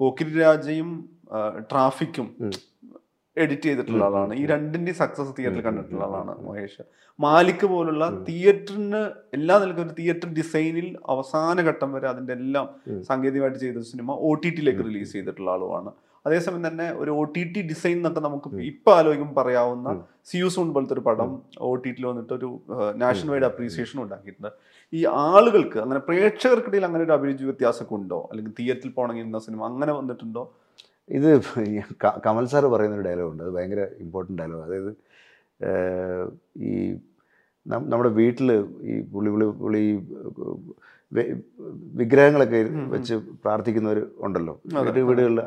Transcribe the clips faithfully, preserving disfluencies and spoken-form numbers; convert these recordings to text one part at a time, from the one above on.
Pokkiri രാജയും ട്രാഫിക്കും edit ചെയ്തിട്ടുള്ള ആളാണ്. ഈ രണ്ടിന്റെ സക്സസ് തിയേറ്ററിൽ കണ്ടിട്ടുള്ള ആളാണ് മഹേഷ്. മാലിക് പോലുള്ള തിയേറ്ററിന് എല്ലാ നിലക്കും തിയേറ്റർ ഡിസൈനിൽ അവസാന ഘട്ടം വരെ അതിന്റെ എല്ലാം സാങ്കേതികമായിട്ട് ചെയ്ത സിനിമ ഒ ടി ടിയിലേക്ക് റിലീസ് ചെയ്തിട്ടുള്ള ആളുമാണ്. അതേസമയം തന്നെ ഒരു ഒ ടി ടി ഡിസൈൻ എന്നൊക്കെ നമുക്ക് ഇപ്പൊ ആലോചിക്കും പറയാവുന്ന സിയു സൂൺ പോലത്തെ ഒരു പടം ഒ ടി ടിയിൽ വന്നിട്ട് ഒരു നാഷണൽ വൈഡ് അപ്രീസിയേഷൻ ഉണ്ടാക്കിയിട്ടുണ്ട്. ഈ ആളുകൾക്ക് അങ്ങനെ പ്രേക്ഷകർക്കിടയിൽ അങ്ങനെ ഒരു അഭിരുചി വ്യത്യാസമൊക്കെ ഉണ്ടോ, അല്ലെങ്കിൽ തിയേറ്ററിൽ പോകണമെങ്കിൽ ഇന്ന സിനിമ അങ്ങനെ വന്നിട്ടുണ്ടോ? ഇത് കമൽ സാർ പറയുന്നൊരു ഡയലോഗുണ്ട്, അത് ഭയങ്കര ഇമ്പോർട്ടൻ്റ് ഡയലോഗ്. അതായത് ഈ നമ്മുടെ വീട്ടിൽ ഈ പുള്ളി പുള്ളി പുള്ളി വിഗ്രഹങ്ങളൊക്കെ വെച്ച് പ്രാർത്ഥിക്കുന്നവർ ഉണ്ടല്ലോ, വീട്ടിൽ വീടുകളിൽ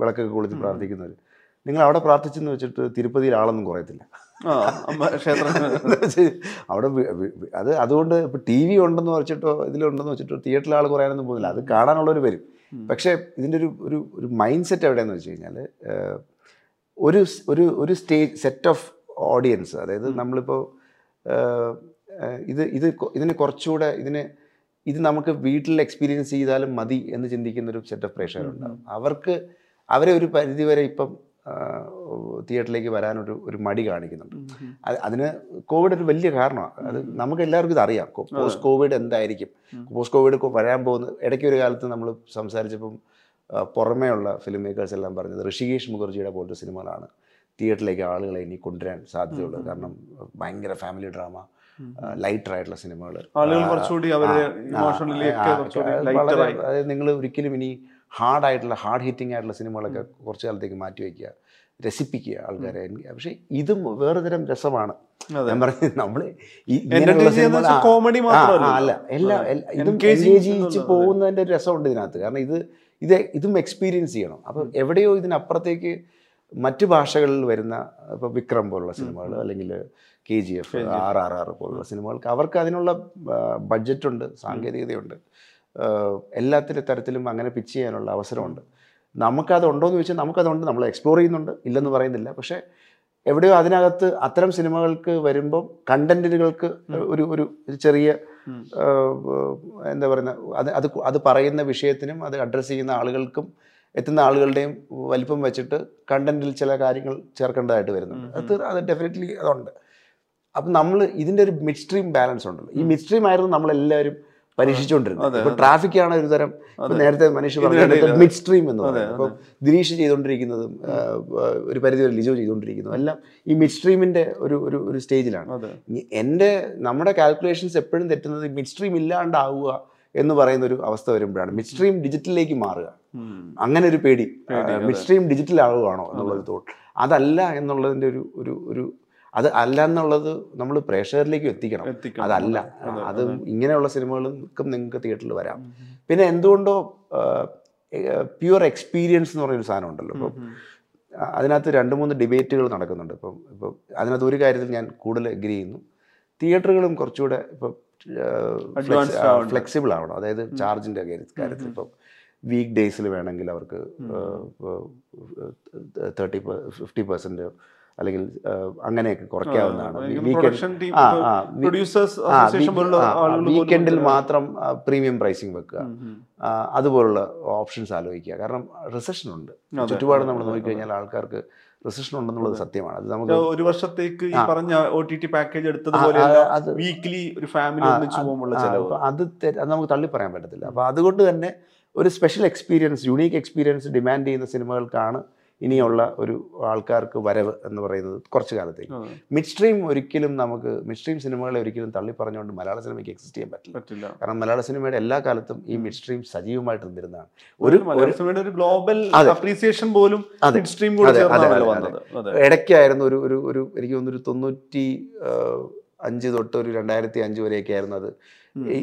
വിളക്കൊക്കെ കൊളുത്തി പ്രാർത്ഥിക്കുന്നവർ. നിങ്ങൾ അവിടെ പ്രാർത്ഥിച്ചെന്ന് വെച്ചിട്ട് തിരുപ്പതിയിൽ ആളൊന്നും കുറയത്തില്ല അവിടെ. അത് അതുകൊണ്ട് ഇപ്പോൾ ടി വി ഉണ്ടെന്ന് വെച്ചിട്ടോ ഇതിലുണ്ടെന്ന് വെച്ചിട്ടോ തിയേറ്ററിൽ ആൾ കുറയാനൊന്നും പോകുന്നില്ല, അത് കാണാനുള്ളവർ വരും. പക്ഷേ ഇതിൻ്റെ ഒരു ഒരു ഒരു മൈൻഡ് സെറ്റ് എവിടെയാണെന്ന് വെച്ച് കഴിഞ്ഞാൽ ഒരു ഒരു ഒരു സ്റ്റേജ് സെറ്റ് ഓഫ് ഓഡിയൻസ്, അതായത് നമ്മളിപ്പോൾ ഇത് ഇത് ഇതിന് കുറച്ചുകൂടെ ഇതിന് ഇത് നമുക്ക് വീട്ടിൽ എക്സ്പീരിയൻസ് ചെയ്താലും മതി എന്ന് ചിന്തിക്കുന്നൊരു സെറ്റ് ഓഫ് പ്രേക്ഷകരുണ്ടാകും. അവർക്ക് അവരെ ഒരു പരിധിവരെ ഇപ്പം തിയേറ്ററിലേക്ക് വരാനൊരു ഒരു മടി കാണിക്കുന്നുണ്ട്. അത് അതിന് കോവിഡ് ഒരു വലിയ കാരണമാണ്. അത് നമുക്ക് എല്ലാവർക്കും ഇതറിയാം, പോസ്റ്റ് കോവിഡ് എന്തായിരിക്കും, പോസ്റ്റ് കോവിഡ് വരാൻ പോകുന്ന. ഇടയ്ക്ക് ഒരു കാലത്ത് നമ്മൾ സംസാരിച്ചപ്പം പുറമേ ഉള്ള ഫിലിം മേക്കേഴ്സ് എല്ലാം പറഞ്ഞത് ഋഷികേഷ് മുഖർജിയുടെ പോലത്തെ സിനിമകളാണ് തിയേറ്ററിലേക്ക് ആളുകളെ ഇനി കൊണ്ടുവരാൻ സാധ്യതയുള്ളത്. കാരണം ഭയങ്കര ഫാമിലി ഡ്രാമ, ലൈറ്ററായിട്ടുള്ള സിനിമകൾ, അതായത് നിങ്ങൾ ഒരിക്കലും ഇനി ഹാർഡായിട്ടുള്ള ഹാർഡ് ഹിറ്റിംഗ് ആയിട്ടുള്ള സിനിമകളൊക്കെ കുറച്ച് കാലത്തേക്ക് മാറ്റി വയ്ക്കുക, രസിപ്പിക്കുക ആൾക്കാരെ. പക്ഷെ ഇതും വേറെ തരം രസമാണ്. ഞാൻ പറഞ്ഞത് നമ്മൾ അല്ല എല്ലാ ഇതും ജീവിച്ച് പോകുന്നതിൻ്റെ ഒരു രസമുണ്ട് ഇതിനകത്ത്. കാരണം ഇത് ഇത് ഇതും എക്സ്പീരിയൻസ് ചെയ്യണം. അപ്പം എവിടെയോ ഇതിനപ്പുറത്തേക്ക് മറ്റു ഭാഷകളിൽ വരുന്ന ഇപ്പോൾ വിക്രം പോലുള്ള സിനിമകൾ, അല്ലെങ്കിൽ K G F, R R R പോലുള്ള സിനിമകൾക്ക് അവർക്ക് അതിനുള്ള ബഡ്ജറ്റുണ്ട്, സാങ്കേതികതയുണ്ട്, എല്ലാത്തിലും തരത്തിലും അങ്ങനെ പിച്ച് ചെയ്യാനുള്ള അവസരമുണ്ട്. നമുക്കതുണ്ടോയെന്ന് ചോദിച്ചാൽ നമുക്കതുണ്ട്, നമ്മൾ എക്സ്പ്ലോർ ചെയ്യുന്നുണ്ട്, ഇല്ലെന്ന് പറയുന്നില്ല. പക്ഷേ എവിടെയോ അതിനകത്ത് അത്തരം സിനിമകൾക്ക് വരുമ്പം കണ്ടന്റുകൾക്ക് ഒരു ഒരു ചെറിയ എന്താ പറയുന്ന അത് അത് അത് പറയുന്ന വിഷയത്തിനും അത് അഡ്രസ്സ് ചെയ്യുന്ന ആളുകൾക്കും എത്തുന്ന ആളുകളുടെയും വലിപ്പം വെച്ചിട്ട് കണ്ടന്റിൽ ചില കാര്യങ്ങൾ ചേർക്കേണ്ടതായിട്ട് വരുന്നുണ്ട്. അത് അത് ഡെഫിനറ്റ്ലി അതുണ്ട്. അപ്പം നമ്മൾ ഇതിൻ്റെ ഒരു മിഡ് സ്ട്രീം ബാലൻസ് ഉണ്ടല്ലോ, ഈ മിഡ് സ്ട്രീം ആയിരുന്നു നമ്മളെല്ലാവരും പരീക്ഷിച്ചുകൊണ്ടിരുന്നത്. ഇപ്പോൾ ട്രാഫിക്കാണ് ഒരു തരം, നേരത്തെ മനുഷ്യ പറഞ്ഞ മിഡ് സ്ട്രീം എന്ന് പറയുന്നത്. ഇപ്പോൾ ദിനീഷ് ചെയ്തുകൊണ്ടിരിക്കുന്നതും ഒരു പരിധിവരെ ലിജോ ചെയ്തുകൊണ്ടിരിക്കുന്നതും എല്ലാം ഈ മിഡ് സ്ട്രീമിൻ്റെ ഒരു ഒരു ഒരു സ്റ്റേജിലാണ്. എൻ്റെ നമ്മുടെ കാൽക്കുലേഷൻസ് എപ്പോഴും തെറ്റുന്നത് മിഡ് സ്ട്രീം ഇല്ലാണ്ടാവുക എന്ന് പറയുന്നൊരു അവസ്ഥ വരുമ്പോഴാണ്. മിഡ് സ്ട്രീം ഡിജിറ്റലിലേക്ക് മാറുക, അങ്ങനെ ഒരു പേടി, മിഡ് സ്ട്രീം ഡിജിറ്റൽ ആവുകയാണോ എന്നുള്ളൊരു തോട്ട്. അതല്ല എന്നുള്ളതിൻ്റെ ഒരു ഒരു ഒരു അത് അല്ല എന്നുള്ളത് നമ്മൾ പ്രേക്ഷകരിലേക്ക് എത്തിക്കണം. അതല്ല, അത് ഇങ്ങനെയുള്ള സിനിമകൾക്കും നിങ്ങൾക്ക് തിയേറ്ററിൽ വരാം. പിന്നെ എന്തുകൊണ്ടോ പ്യുവർ എക്സ്പീരിയൻസ് എന്ന് പറയുന്നൊരു സാധനം ഉണ്ടല്ലോ. ഇപ്പം അതിനകത്ത് രണ്ട് മൂന്ന് ഡിബേറ്റുകൾ നടക്കുന്നുണ്ട്. ഇപ്പം ഇപ്പോൾ അതിനകത്ത് ഒരു കാര്യത്തിൽ ഞാൻ കൂടുതൽ എഗ്രി ചെയ്യുന്നു, തിയേറ്ററുകളും കുറച്ചുകൂടെ ഇപ്പം ഫ്ലെക്സിബിൾ ആവണം. അതായത് ചാർജിൻ്റെ കാര്യത്തിൽ ഇപ്പം വീക്ക് ഡേയ്സിൽ വേണമെങ്കിൽ അവർക്ക് തേർട്ടി ഫിഫ്റ്റി പെർസെൻറ്റ് അല്ലെങ്കിൽ അങ്ങനെയൊക്കെ കുറയ്ക്കാവുന്നതാണ്. വീക്കെൻഡിൽ മാത്രം പ്രീമിയം പ്രൈസിങ് വെക്കുക, അതുപോലുള്ള ഓപ്ഷൻസ് ആലോചിക്കുക. കാരണം റിസഷൻ ഉണ്ട്, ചുറ്റുപാട് നമ്മൾ നോക്കിക്കഴിഞ്ഞാൽ ആൾക്കാർക്ക് റിസഷൻ ഉണ്ടെന്നുള്ളത് സത്യമാണ്. അത് നമുക്ക് ഒരു വർഷത്തേക്ക് അത് അത് നമുക്ക് തള്ളി പറയാൻ പറ്റത്തില്ല. അപ്പോൾ അതുകൊണ്ട് തന്നെ ഒരു special experience, unique experience demand ചെയ്യുന്ന സിനിമകൾക്കാണ് ഇനിയുള്ള ഒരു ആൾക്കാർക്ക് വരവ് എന്ന് പറയുന്നത് കുറച്ച് കാലത്തേക്ക്. മിഡ് സ്ട്രീം ഒരിക്കലും നമുക്ക് മിഡ് സ്ട്രീം സിനിമകളെ ഒരിക്കലും തള്ളി പറഞ്ഞുകൊണ്ട് മലയാള സിനിമയ്ക്ക് എക്സിസ്റ്റ് ചെയ്യാൻ പറ്റില്ല. കാരണം മലയാള സിനിമയുടെ എല്ലാ കാലത്തും ഈ മിഡ് സ്ട്രീം സജീവമായിട്ട് നിന്നിരുന്നതാണ്. ഒരു ഗ്ലോബൽ അപ്രീസിയേഷൻ പോലും ഇടയ്ക്കായിരുന്നു. ഒരു ഒരു ഒരു എനിക്ക് തോന്നുന്നു ഒരു തൊണ്ണൂറ്റി അഞ്ച് തൊട്ട് ഒരു രണ്ടായിരത്തി അഞ്ച് വരെയൊക്കെ ആയിരുന്നു അത്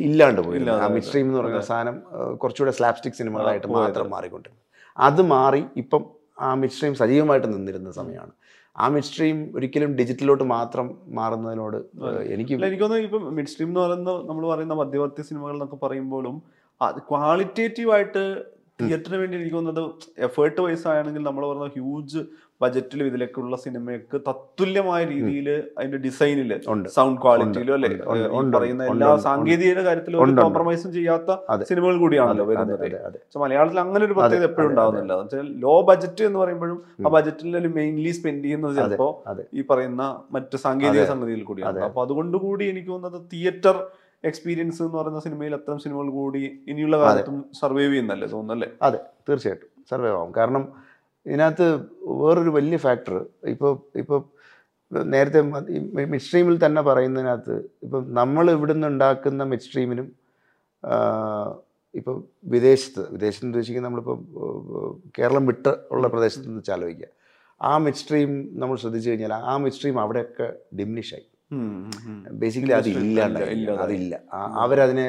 ഇല്ലാണ്ട് പോയിരുന്നു. ആ മിഡ് സ്ട്രീം എന്ന് പറയുന്ന സാധനം കുറച്ചുകൂടെ സ്ലാപ്സ്റ്റിക് സിനിമകളായിട്ട് മാത്രം മാറിക്കൊണ്ടിരുന്നു. അത് മാറി ഇപ്പം ആ മിഡ് സ്ട്രീം സജീവമായിട്ട് നിന്നിരുന്ന സമയമാണ്. ആ മിഡ് സ്ട്രീം ഒരിക്കലും ഡിജിറ്റലിലോട്ട് മാത്രം മാറുന്നതിനോട് എനിക്ക് എനിക്ക് തോന്നുന്നു ഇപ്പം മിഡ് സ്ട്രീം എന്ന് പറയുന്ന നമ്മൾ പറയുന്ന മധ്യവർത്തി സിനിമകൾ എന്നൊക്കെ പറയുമ്പോഴും ക്വാളിറ്റേറ്റീവായിട്ട് തിയേറ്ററിന് വേണ്ടി എനിക്ക് തോന്നുന്നത് എഫേർട്ട് വൈസ് ആണെങ്കിൽ നമ്മൾ പറഞ്ഞ ഹ്യൂജ് ബജറ്റിലും ഇതിലേക്കുള്ള സിനിമയ്ക്ക് തത്തുല്യമായ രീതിയിൽ അതിന്റെ ഡിസൈനില് സൗണ്ട് ക്വാളിറ്റിയിലും അല്ലെ പറയുന്ന എല്ലാ സാങ്കേതിക കാര്യത്തിലും ഒരു കോംപ്രമൈസും ചെയ്യാത്ത സിനിമകൾ കൂടിയാണല്ലോ വരുന്നത്. പക്ഷെ മലയാളത്തിൽ അങ്ങനെ ഒരു പ്രത്യേകത എപ്പോഴും ഉണ്ടാവുന്നില്ല. വെച്ചാൽ ലോ ബജറ്റ് എന്ന് പറയുമ്പോഴും ആ ബജറ്റിൽ മെയിൻലി സ്പെൻഡ് ചെയ്യുന്നത് ചിലപ്പോ ഈ പറയുന്ന മറ്റു സാങ്കേതിക സമിതിയിൽ കൂടിയാണ്. അപ്പൊ അതുകൊണ്ട് കൂടി എനിക്ക് തോന്നുന്നത് തിയേറ്റർ എക്സ്പീരിയൻസ് എന്ന് പറയുന്ന സിനിമയിൽ അത്തരം സിനിമകൾ കൂടി ഇനിയുള്ള കാലത്തും സർവൈവ് ചെയ്യുന്നല്ലേ തോന്നുന്നല്ലേ? അതെ, തീർച്ചയായിട്ടും സർവൈവ് ആവും. കാരണം ഇതിനകത്ത് വേറൊരു വലിയ ഫാക്ടർ ഇപ്പോൾ ഇപ്പോൾ നേരത്തെ മിഡ് സ്ട്രീമിൽ തന്നെ പറയുന്നതിനകത്ത് ഇപ്പം നമ്മൾ ഇവിടുന്ന് ഉണ്ടാക്കുന്ന മിഡ് സ്ട്രീമിനും ഇപ്പോൾ വിദേശത്ത് വിദേശത്ത് ഉദ്ദേശിക്കുന്ന നമ്മളിപ്പോൾ കേരളം വിട്ട് ഉള്ള പ്രദേശത്ത് നിന്ന് ചാലോചിക്കുക, ആ മിഡ് സ്ട്രീം നമ്മൾ ശ്രദ്ധിച്ചു കഴിഞ്ഞാൽ ആ മിഡ് സ്ട്രീം അവിടെയൊക്കെ ഡിമിനിഷായി. ബേസിക്കലി അത് ഇല്ലാണ്ടായി, അതില്ല. അവരതിനെ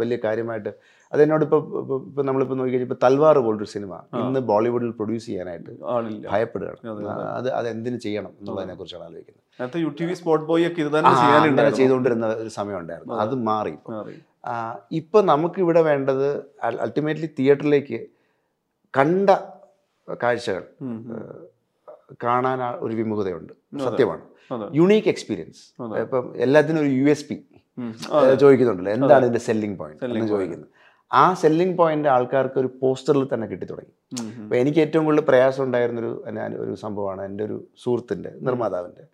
വലിയ കാര്യമായിട്ട് അതെന്നോട് ഇപ്പോൾ ഇപ്പോൾ നമ്മളിപ്പോൾ നോക്കിക്കഴിഞ്ഞാൽ ഇപ്പോൾ തൽവാർ പോലൊരു സിനിമ ഇന്ന് ബോളിവുഡിൽ പ്രൊഡ്യൂസ് ചെയ്യാനായിട്ട് ഭയപ്പെടുകയാണ്. അത് അതെന്തിനു ചെയ്യണം എന്നുള്ളതിനെക്കുറിച്ചാണ് ആലോചിക്കുന്നത്. ചെയ്തുകൊണ്ടിരുന്ന ഒരു സമയം ഉണ്ടായിരുന്നു, അത് മാറി. ഇപ്പോൾ ഇപ്പോൾ നമുക്കിവിടെ വേണ്ടത് അൾട്ടിമേറ്റ്ലി തിയേറ്ററിലേക്ക് കണ്ട കാഴ്ചകൾ കാണാൻ ഒരു വിമുഖതയുണ്ട്, സത്യമാണ്. യുണീക്ക് എക്സ്പീരിയൻസ്, ഇപ്പം എല്ലാത്തിനും ഒരു യു എസ് പി ചോദിക്കുന്നുണ്ടല്ലോ, എന്താണ് ഇതിന്റെ സെല്ലിംഗ് പോയിന്റ് എന്ന് ചോദിക്കുന്നത്. ആ സെല്ലിംഗ് പോയിന്റ് ആൾക്കാർക്ക് ഒരു പോസ്റ്ററിൽ തന്നെ കിട്ടി തുടങ്ങി. അപ്പൊ എനിക്ക് ഏറ്റവും കൂടുതൽ പ്രയാസം ഉണ്ടായിരുന്നൊരു ഒരു സംഭവമാണ്, എൻ്റെ ഒരു സുഹൃത്തിന്റെ നിർമ്മാതാവിന്റെ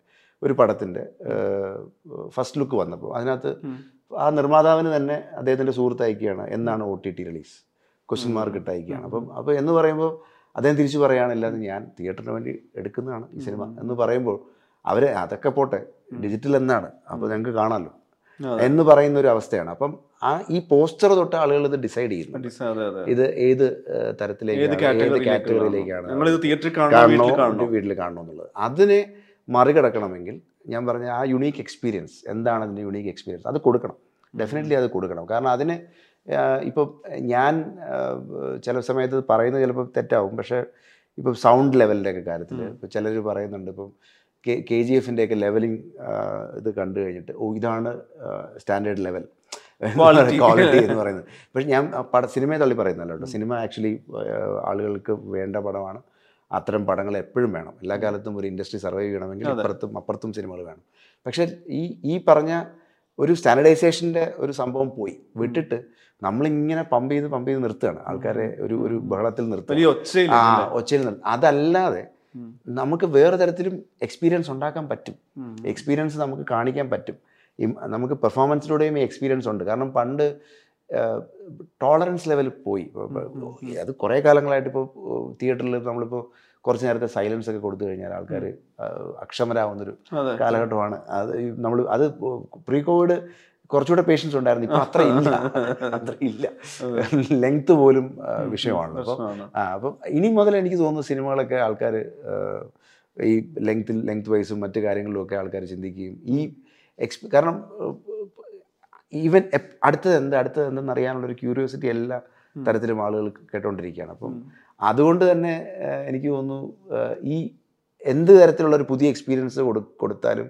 ഒരു പടത്തിന്റെ ഫസ്റ്റ് ലുക്ക് വന്നപ്പോൾ അതിനകത്ത് ആ നിർമ്മാതാവിന് തന്നെ അദ്ദേഹത്തിന്റെ സുഹൃത്ത് അയക്കുകയാണ് എന്നാണ് O T T release question mark ഇട്ട് അയക്കുകയാണ്. അപ്പം അപ്പോൾ എന്ന് പറയുമ്പോൾ അദ്ദേഹം തിരിച്ചു പറയാനില്ലാതെ ഞാൻ തിയേറ്ററിന് വേണ്ടി എടുക്കുന്നതാണ് ഈ സിനിമ എന്ന് പറയുമ്പോൾ അവരെ അതൊക്കെ പോട്ടെ ഡിജിറ്റൽ എന്നാണ് അപ്പോൾ ഞങ്ങൾക്ക് കാണാമല്ലോ എന്ന് പറയുന്ന ഒരു അവസ്ഥയാണ്. അപ്പം ആ ഈ പോസ്റ്റർ തൊട്ട് ആളുകൾ ഇത് ഡിസൈഡ് ചെയ്യുന്നു, ഇത് ഏത് തരത്തിലേക്ക് കാറ്റഗറിയിലേക്കാണ് വീട്ടിൽ കാണണമെന്നുള്ളത്. അതിനെ മറികടക്കണമെങ്കിൽ ഞാൻ പറഞ്ഞ ആ യുണീക്ക് എക്സ്പീരിയൻസ്, എന്താണ് അതിൻ്റെ യുണീക്ക് എക്സ്പീരിയൻസ്, അത് കൊടുക്കണം, ഡെഫിനറ്റ്ലി അത് കൊടുക്കണം. കാരണം അതിന് ഇപ്പം ഞാൻ ചില സമയത്ത് പറയുന്നത് ചിലപ്പോൾ തെറ്റാവും, പക്ഷേ ഇപ്പം സൗണ്ട് ലെവലിൻ്റെയൊക്കെ കാര്യത്തിൽ ഇപ്പം ചിലർ പറയുന്നുണ്ട് ഇപ്പം കെ കെ ജി എഫിൻ്റെയൊക്കെ ലെവലിംഗ് ഇത് കണ്ടു കഴിഞ്ഞിട്ട് ഓ ഇതാണ് സ്റ്റാൻഡേർഡ് ലെവൽ ക്വാളിറ്റി എന്ന് പറയുന്നത്. പക്ഷേ ഞാൻ പട സിനിമയെ തള്ളി പറയുന്നല്ലോ കേട്ടോ. സിനിമ ആക്ച്വലി ആളുകൾക്ക് വേണ്ട പടമാണ്. അത്തരം പടങ്ങൾ എപ്പോഴും വേണം, എല്ലാ കാലത്തും ഒരു ഇൻഡസ്ട്രി സർവൈവ് ചെയ്യണമെങ്കിൽ അപ്പുറത്തും അപ്പുറത്തും സിനിമകൾ വേണം. പക്ഷേ ഈ ഈ പറഞ്ഞ ഒരു സ്റ്റാൻഡേർഡൈസേഷൻ്റെ ഒരു സംഭവം പോയി വിട്ടിട്ട് നമ്മളിങ്ങനെ പമ്പ് ചെയ്ത് പമ്പ് ചെയ്ത് നിർത്തുകയാണ് ആൾക്കാരെ, ഒരു ഒരു ബഹളത്തിൽ നിർത്തുക, ഒച്ചയിൽ നിർത്തുക. അതല്ലാതെ നമുക്ക് വേറെ തരത്തിലും എക്സ്പീരിയൻസ് ഉണ്ടാക്കാൻ പറ്റും, എക്സ്പീരിയൻസ് നമുക്ക് കാണിക്കാൻ പറ്റും, നമുക്ക് പെർഫോമൻസിലൂടെയും ഈ എക്സ്പീരിയൻസ് ഉണ്ട്. കാരണം പണ്ട് ടോളറൻസ് ലെവൽ പോയി, അത് കുറേ കാലങ്ങളായിട്ട് ഇപ്പോൾ തിയേറ്ററിൽ നമ്മളിപ്പോൾ കുറച്ച് നേരത്തെ സൈലൻസ് ഒക്കെ കൊടുത്തു കഴിഞ്ഞാൽ ആൾക്കാർ അക്ഷമരാകുന്നൊരു കാലഘട്ടമാണ്. അത് നമ്മൾ അത് പ്രീ കോവിഡ് കുറച്ചുകൂടെ പേഷ്യൻസ് ഉണ്ടായിരുന്നു, ഇപ്പം അത്ര ഇല്ല, അത്ര ഇല്ല, ലെങ്ത് പോലും വിഷയമാണല്ലോ. അപ്പോൾ ആ അപ്പം ഇനി മുതൽ എനിക്ക് തോന്നുന്നു സിനിമകളൊക്കെ ആൾക്കാർ ഈ ലെങ്ത്തിൽ ലെങ്ത് വൈസും മറ്റു കാര്യങ്ങളിലും ഒക്കെ ആൾക്കാർ ചിന്തിക്കുകയും ഈ എക്സ് കാരണം ഈവൻ അടുത്തത് എന്ത് അടുത്തത് എന്തെന്നറിയാനുള്ളൊരു ക്യൂരിയോസിറ്റി എല്ലാ തരത്തിലും ആളുകൾ കേട്ടോണ്ടിരിക്കുകയാണ്. അപ്പം അതുകൊണ്ട് തന്നെ എനിക്ക് തോന്നുന്നു ഈ എന്ത് തരത്തിലുള്ള ഒരു പുതിയ എക്സ്പീരിയൻസ് കൊടു കൊടുത്താലും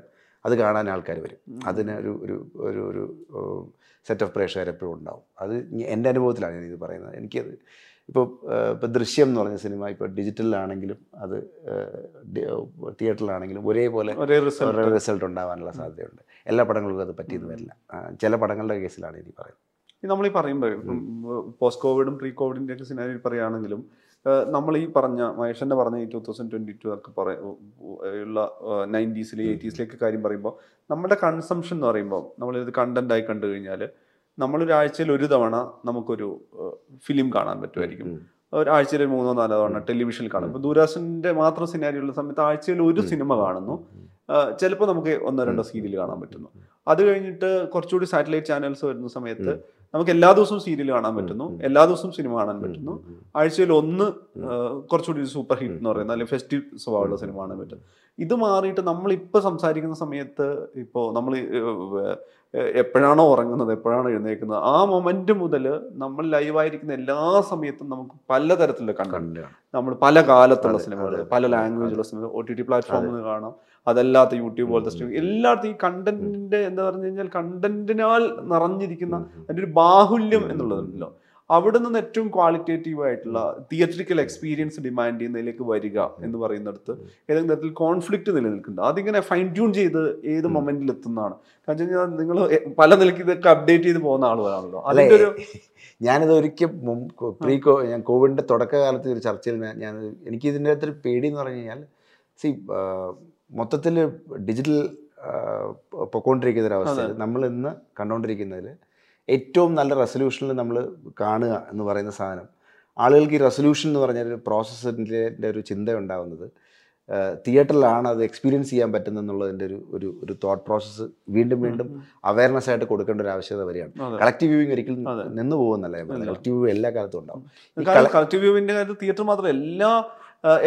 അത് കാണാൻ ആൾക്കാർ വരും. അതിന് ഒരു ഒരു ഒരു ഒരു സെറ്റ് ഓഫ് പ്രേക്ഷകർ എപ്പോഴും ഉണ്ടാവും. അത് എൻ്റെ അനുഭവത്തിലാണ് ഞാനിത് പറയുന്നത്. എനിക്കത് ഇപ്പോൾ ഇപ്പോൾ ദൃശ്യം എന്ന് പറഞ്ഞ സിനിമ ഇപ്പോൾ ഡിജിറ്റലിലാണെങ്കിലും അത് തിയേറ്ററിലാണെങ്കിലും ഒരേപോലെ റിസൾട്ട് ഉണ്ടാവാനുള്ള സാധ്യതയുണ്ട്. എല്ലാ പടങ്ങൾക്കും അത് പറ്റിയെന്ന് വരില്ല, ചില പടങ്ങളുടെ കേസിലാണ് എനിക്ക് പറയുന്നത്. നമ്മളീ പറയുമ്പോൾ പോസ്റ്റ് കോവിഡും പ്രീ കോവിഡിൻ്റെ ഒക്കെ സിനാരിയിൽ പറയുകയാണെങ്കിലും നമ്മൾ ഈ പറഞ്ഞ മഹേഷൻ്റെ പറഞ്ഞ ഈ ടൂ തൗസൻഡ് ട്വൻറ്റി ടു ഒക്കെ പറയുള്ള നയൻറ്റീസിലെ എയ്റ്റീസിലേക്ക് കാര്യം പറയുമ്പോൾ നമ്മുടെ കൺസംഷൻ എന്ന് പറയുമ്പോൾ നമ്മളിത് കണ്ടൻ്റായി കണ്ടു കഴിഞ്ഞാൽ നമ്മളൊരാഴ്ചയിൽ ഒരു തവണ നമുക്കൊരു ഫിലിം കാണാൻ പറ്റുമായിരിക്കും, ഒരാഴ്ചയിൽ മൂന്നോ നാലോ തവണ ടെലിവിഷനിൽ കാണും. ഇപ്പോൾ ദൂരദർശൻ്റെ മാത്രം സിനാരിയുള്ള സമയത്ത് ആഴ്ചയിൽ ഒരു സിനിമ കാണുന്നു, ചിലപ്പോൾ നമുക്ക് ഒന്നോ രണ്ടോ സീരിയൽ കാണാൻ പറ്റുന്നു. അത് കഴിഞ്ഞിട്ട് കുറച്ചുകൂടി സാറ്റലൈറ്റ് ചാനൽസ് വരുന്ന സമയത്ത് നമുക്ക് എല്ലാ ദിവസവും സീരിയൽ കാണാൻ പറ്റുന്നു, എല്ലാ ദിവസവും സിനിമ കാണാൻ പറ്റുന്നു, ആഴ്ചയിൽ ഒന്ന് കുറച്ചുകൂടി സൂപ്പർ ഹിറ്റ് എന്ന് പറയുന്ന അല്ലെങ്കിൽ ഫെസ്റ്റീവ് സ്വഭാവമുള്ള സിനിമ കാണാൻ പറ്റും. ഇത് മാറിയിട്ട് നമ്മളിപ്പോൾ സംസാരിക്കുന്ന സമയത്ത് ഇപ്പോൾ നമ്മൾ എപ്പോഴാണോ ഉറങ്ങുന്നത്, എപ്പോഴാണോ എഴുന്നേക്കുന്നത്, ആ മൊമെന്റ് മുതൽ നമ്മൾ ലൈവായിരിക്കുന്ന എല്ലാ സമയത്തും നമുക്ക് പലതരത്തിലുള്ള കണ്ടന്റ് കാണാം. നമ്മൾ പല കാലത്തുള്ള സിനിമകൾ, പല ലാംഗ്വേജുള്ള സിനിമകൾ ഒ ടി ടി പ്ലാറ്റ്ഫോമിൽ കാണാം, അതല്ലാത്ത യൂട്യൂബ് പോലത്തെ സ്ട്രീമിംഗ്, എല്ലായിടത്തും ഈ കണ്ടന്റിന്റെ എന്താ പറഞ്ഞു കഴിഞ്ഞാൽ കണ്ടന്റിനാൽ നിറഞ്ഞിരിക്കുന്ന അതിൻ്റെ ഒരു ബാഹുല്യം എന്നുള്ളതുണ്ടല്ലോ. അവിടെ നിന്ന് ഏറ്റവും ക്വാളിറ്റേറ്റീവ് ആയിട്ടുള്ള തിയേറ്ററിക്കൽ എക്സ്പീരിയൻസ് ഡിമാൻഡ് ചെയ്യുന്നതിലേക്ക് വരിക എന്ന് പറയുന്നിടത്ത് ഏതെങ്കിലും തരത്തിൽ കോൺഫ്ലിക്റ്റ് നിലനിൽക്കുന്നുണ്ട്. അതിങ്ങനെ ഫൈൻ ട്യൂൺ ചെയ്ത് ഏത് മൊമെന്റിൽ എത്തുന്നതാണ്. കാരണം വെച്ചാൽ നിങ്ങൾ പല നിലയ്ക്ക് ഇതൊക്കെ അപ്ഡേറ്റ് ചെയ്ത് പോകുന്ന ആളുകളാണല്ലോ. അതിൻ്റെ ഒരു ഞാനത് ഒരിക്കൽ പ്രീ കോ ഞാൻ കോവിഡിൻ്റെ തുടക്കകാലത്ത് ഒരു ചർച്ചയിൽ ഞാൻ എനിക്ക് ഇതിൻ്റെ അകത്തൊരു പേടി എന്ന് പറഞ്ഞു കഴിഞ്ഞാൽ സി മൊത്തത്തിൽ ഡിജിറ്റൽ പൊക്കോണ്ടിരിക്കുന്ന ഒരവസ്ഥയിൽ നമ്മൾ ഇന്ന് കണ്ടുകൊണ്ടിരിക്കുന്നതിൽ ഏറ്റവും നല്ല റെസൊല്യൂഷനിൽ നമ്മൾ കാണുക എന്ന് പറയുന്ന സാധനം ആളുകൾക്ക് ഈ റെസൊല്യൂഷൻ എന്ന് പറഞ്ഞാൽ ഒരു പ്രോസസ്സിൻ്റെ ഒരു ചിന്ത ഉണ്ടാകുന്നത് തിയേറ്ററിലാണ് അത് എക്സ്പീരിയൻസ് ചെയ്യാൻ പറ്റുന്നതെന്നുള്ളതിൻ്റെ ഒരു ഒരു ഒരു തോട്ട് പ്രോസസ്സ് വീണ്ടും വീണ്ടും അവയർനെസ് ആയിട്ട് കൊടുക്കേണ്ട ഒരു ആവശ്യകത വരികയാണ്. കളക്റ്റീവ് വ്യൂവിങ് ഒരിക്കലും നിന്ന് പോകുന്നല്ല, കളക്റ്റീവ് വ്യൂ എല്ലാ കാലത്തും ഉണ്ടാവും. കളക്റ്റീവ് വ്യൂവിൻ്റെ കാര്യത്തിൽ തിയേറ്റർ മാത്രമല്ല, എല്ലാ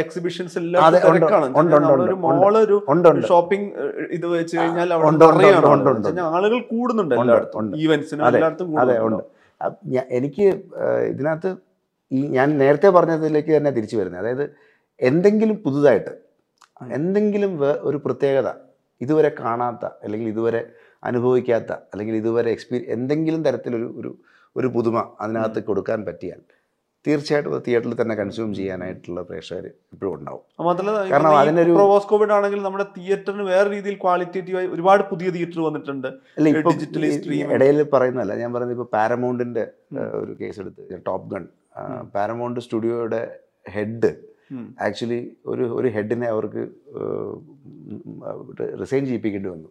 എക്സിബിഷൻസ് എല്ലാം ഷോപ്പിംഗ് ഇത് വെച്ച് കഴിഞ്ഞാൽ ആളുകൾ കൂടുന്നുണ്ട് എല്ലായിടത്തും, ഈവെന്റ്സിനും എല്ലായിടത്തും. അതെ ഉണ്ട്. എനിക്ക് ഇതിനകത്ത് ഈ ഞാൻ നേരത്തെ പറഞ്ഞതിലേക്ക് തന്നെ തിരിച്ചു വരുന്നത്, അതായത് എന്തെങ്കിലും പുതുതായിട്ട് എന്തെങ്കിലും ഒരു പ്രത്യേകത ഇതുവരെ കാണാത്ത അല്ലെങ്കിൽ ഇതുവരെ അനുഭവിക്കാത്ത അല്ലെങ്കിൽ ഇതുവരെ എക്സ്പീരിയൻ എന്തെങ്കിലും തരത്തിലൊരു ഒരു ഒരു പുതുമ അതിനകത്ത് കൊടുക്കാൻ പറ്റിയാൽ തീർച്ചയായിട്ടും അത് തിയേറ്ററിൽ തന്നെ കൺസ്യൂം ചെയ്യാനായിട്ടുള്ള പ്രേക്ഷകർ ഇപ്പോഴും ഉണ്ടാവും. മാത്രമല്ല കാരണം അതിനൊരു പോസ്റ്റ് കോവിഡ് ആണെങ്കിൽ നമ്മുടെ തിയേറ്ററിന് വേറെ രീതിയിൽ ക്വാളിറ്റേറ്റീവായി ഒരുപാട് പുതിയ തിയേറ്റർ വന്നിട്ടുണ്ട്. അല്ല ഇപ്പോൾ ഇടയിൽ പറയുന്നതല്ല ഞാൻ പറയുന്നത്, ഇപ്പോൾ പാരമൗണ്ടിൻ്റെ ഒരു കേസ് എടുത്ത് ടോപ്പ് ഗൺ, പാരമൗണ്ട് സ്റ്റുഡിയോയുടെ ഹെഡ് ആക്ച്വലി ഒരു ഒരു ഹെഡിനെ അവർക്ക് റിസൈൻ ചെയ്യിപ്പിക്കേണ്ടി വന്നു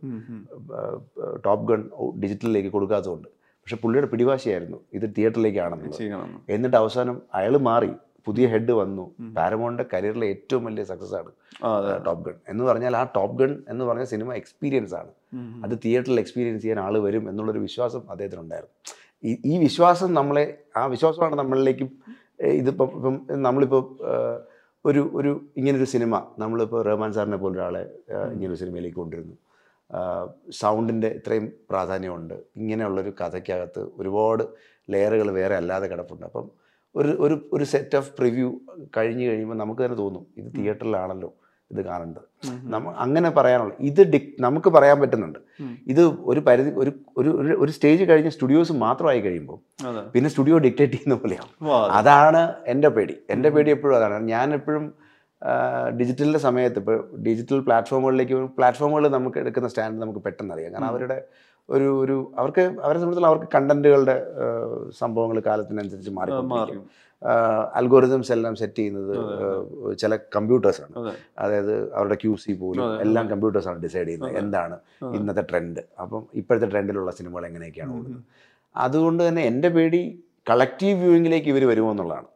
ടോപ്പ് ഗൺ ഡിജിറ്റലിലേക്ക് കൊടുക്കാത്തതുകൊണ്ട്. പക്ഷെ പുള്ളിയുടെ പിടിവാശിയായിരുന്നു ഇത് തിയേറ്ററിലേക്കാണെന്ന്. എന്നിട്ട് അവസാനം അയാൾ മാറി, പുതിയ ഹെഡ് വന്നു. പാരമൗണ്ടിന്റെ കരിയറിലെ ഏറ്റവും വലിയ സക്സസ് ആണ് ടോപ്പ് ഗൺ എന്ന് പറഞ്ഞാൽ. ആ ടോപ്പ് ഗൺ എന്ന് പറഞ്ഞ സിനിമ എക്സ്പീരിയൻസ് ആണ്, അത് തിയേറ്ററിൽ എക്സ്പീരിയൻസ് ചെയ്യാൻ ആൾ വരും എന്നുള്ളൊരു വിശ്വാസം അദ്ദേഹത്തിനുണ്ടായിരുന്നു. ഈ ഈ വിശ്വാസം നമ്മളെ ആ വിശ്വാസമാണ് നമ്മളിലേക്കും ഇതിപ്പം ഇപ്പം നമ്മളിപ്പോൾ ഒരു ഒരു ഇങ്ങനൊരു സിനിമ നമ്മളിപ്പോൾ റഹ്മാൻ സാറിനെ പോലെ ഒരാളെ ഇങ്ങനൊരു സിനിമയിലേക്ക് കൊണ്ടുവരുന്നു. സൗണ്ടിൻ്റെ ഇത്രയും പ്രാധാന്യമുണ്ട്, ഇങ്ങനെയുള്ളൊരു കഥയ്ക്കകത്ത് ഒരുപാട് ലെയറുകൾ വേറെ അല്ലാതെ കിടപ്പുണ്ട്. അപ്പം ഒരു ഒരു ഒരു സെറ്റ് ഓഫ് പ്രിവ്യൂ കഴിഞ്ഞ് കഴിയുമ്പോൾ നമുക്ക് തന്നെ തോന്നും ഇത് തിയേറ്ററിലാണല്ലോ ഇത് കാണേണ്ടത്. നമ്മ അങ്ങനെ പറയാനുള്ള ഇത് ഡിക് നമുക്ക് പറയാൻ പറ്റുന്നുണ്ട്. ഇത് ഒരു പരിധി ഒരു ഒരു ഒരു സ്റ്റേജ് കഴിഞ്ഞ് സ്റ്റുഡിയോസ് മാത്രമായി കഴിയുമ്പോൾ പിന്നെ സ്റ്റുഡിയോ ഡിക്റ്റേറ്റ് ചെയ്യുന്ന പോലെയാണ്. അതാണ് എൻ്റെ പേടി. എൻ്റെ പേടി എപ്പോഴും അതാണ്. ഞാൻ എപ്പോഴും ഡിജിറ്റലിൻ്റെ സമയത്ത് ഇപ്പോൾ ഡിജിറ്റൽ പ്ലാറ്റ്ഫോമുകളിലേക്ക് പ്ലാറ്റ്ഫോമുകളിൽ നമുക്ക് എടുക്കുന്ന സ്റ്റാൻഡ് നമുക്ക് പെട്ടെന്ന് അറിയാം. കാരണം അവരുടെ ഒരു ഒരു അവർക്ക് അവരെ സംബന്ധിച്ചുള്ള അവർക്ക് കണ്ടന്റുകളുടെ സംഭവങ്ങൾ കാലത്തിനനുസരിച്ച് മാറി മാറും. അൽഗോറിതംസ് എല്ലാം സെറ്റ് ചെയ്യുന്നത് ചില കമ്പ്യൂട്ടേഴ്സാണ്. അതായത് അവരുടെ ക്യൂ സി പോലും എല്ലാം കമ്പ്യൂട്ടേഴ്സാണ് ഡിസൈഡ് ചെയ്യുന്നത് എന്താണ് ഇന്നത്തെ ട്രെൻഡ്, അപ്പം ഇപ്പോഴത്തെ ട്രെൻഡിലുള്ള സിനിമകൾ എങ്ങനെയൊക്കെയാണ് ഓടുന്നത്. അതുകൊണ്ട് തന്നെ എൻ്റെ പേടി കളക്റ്റീവ് വ്യൂവിങ്ങിലേക്ക് ഇവർ വരുമോ എന്നുള്ളതാണ്.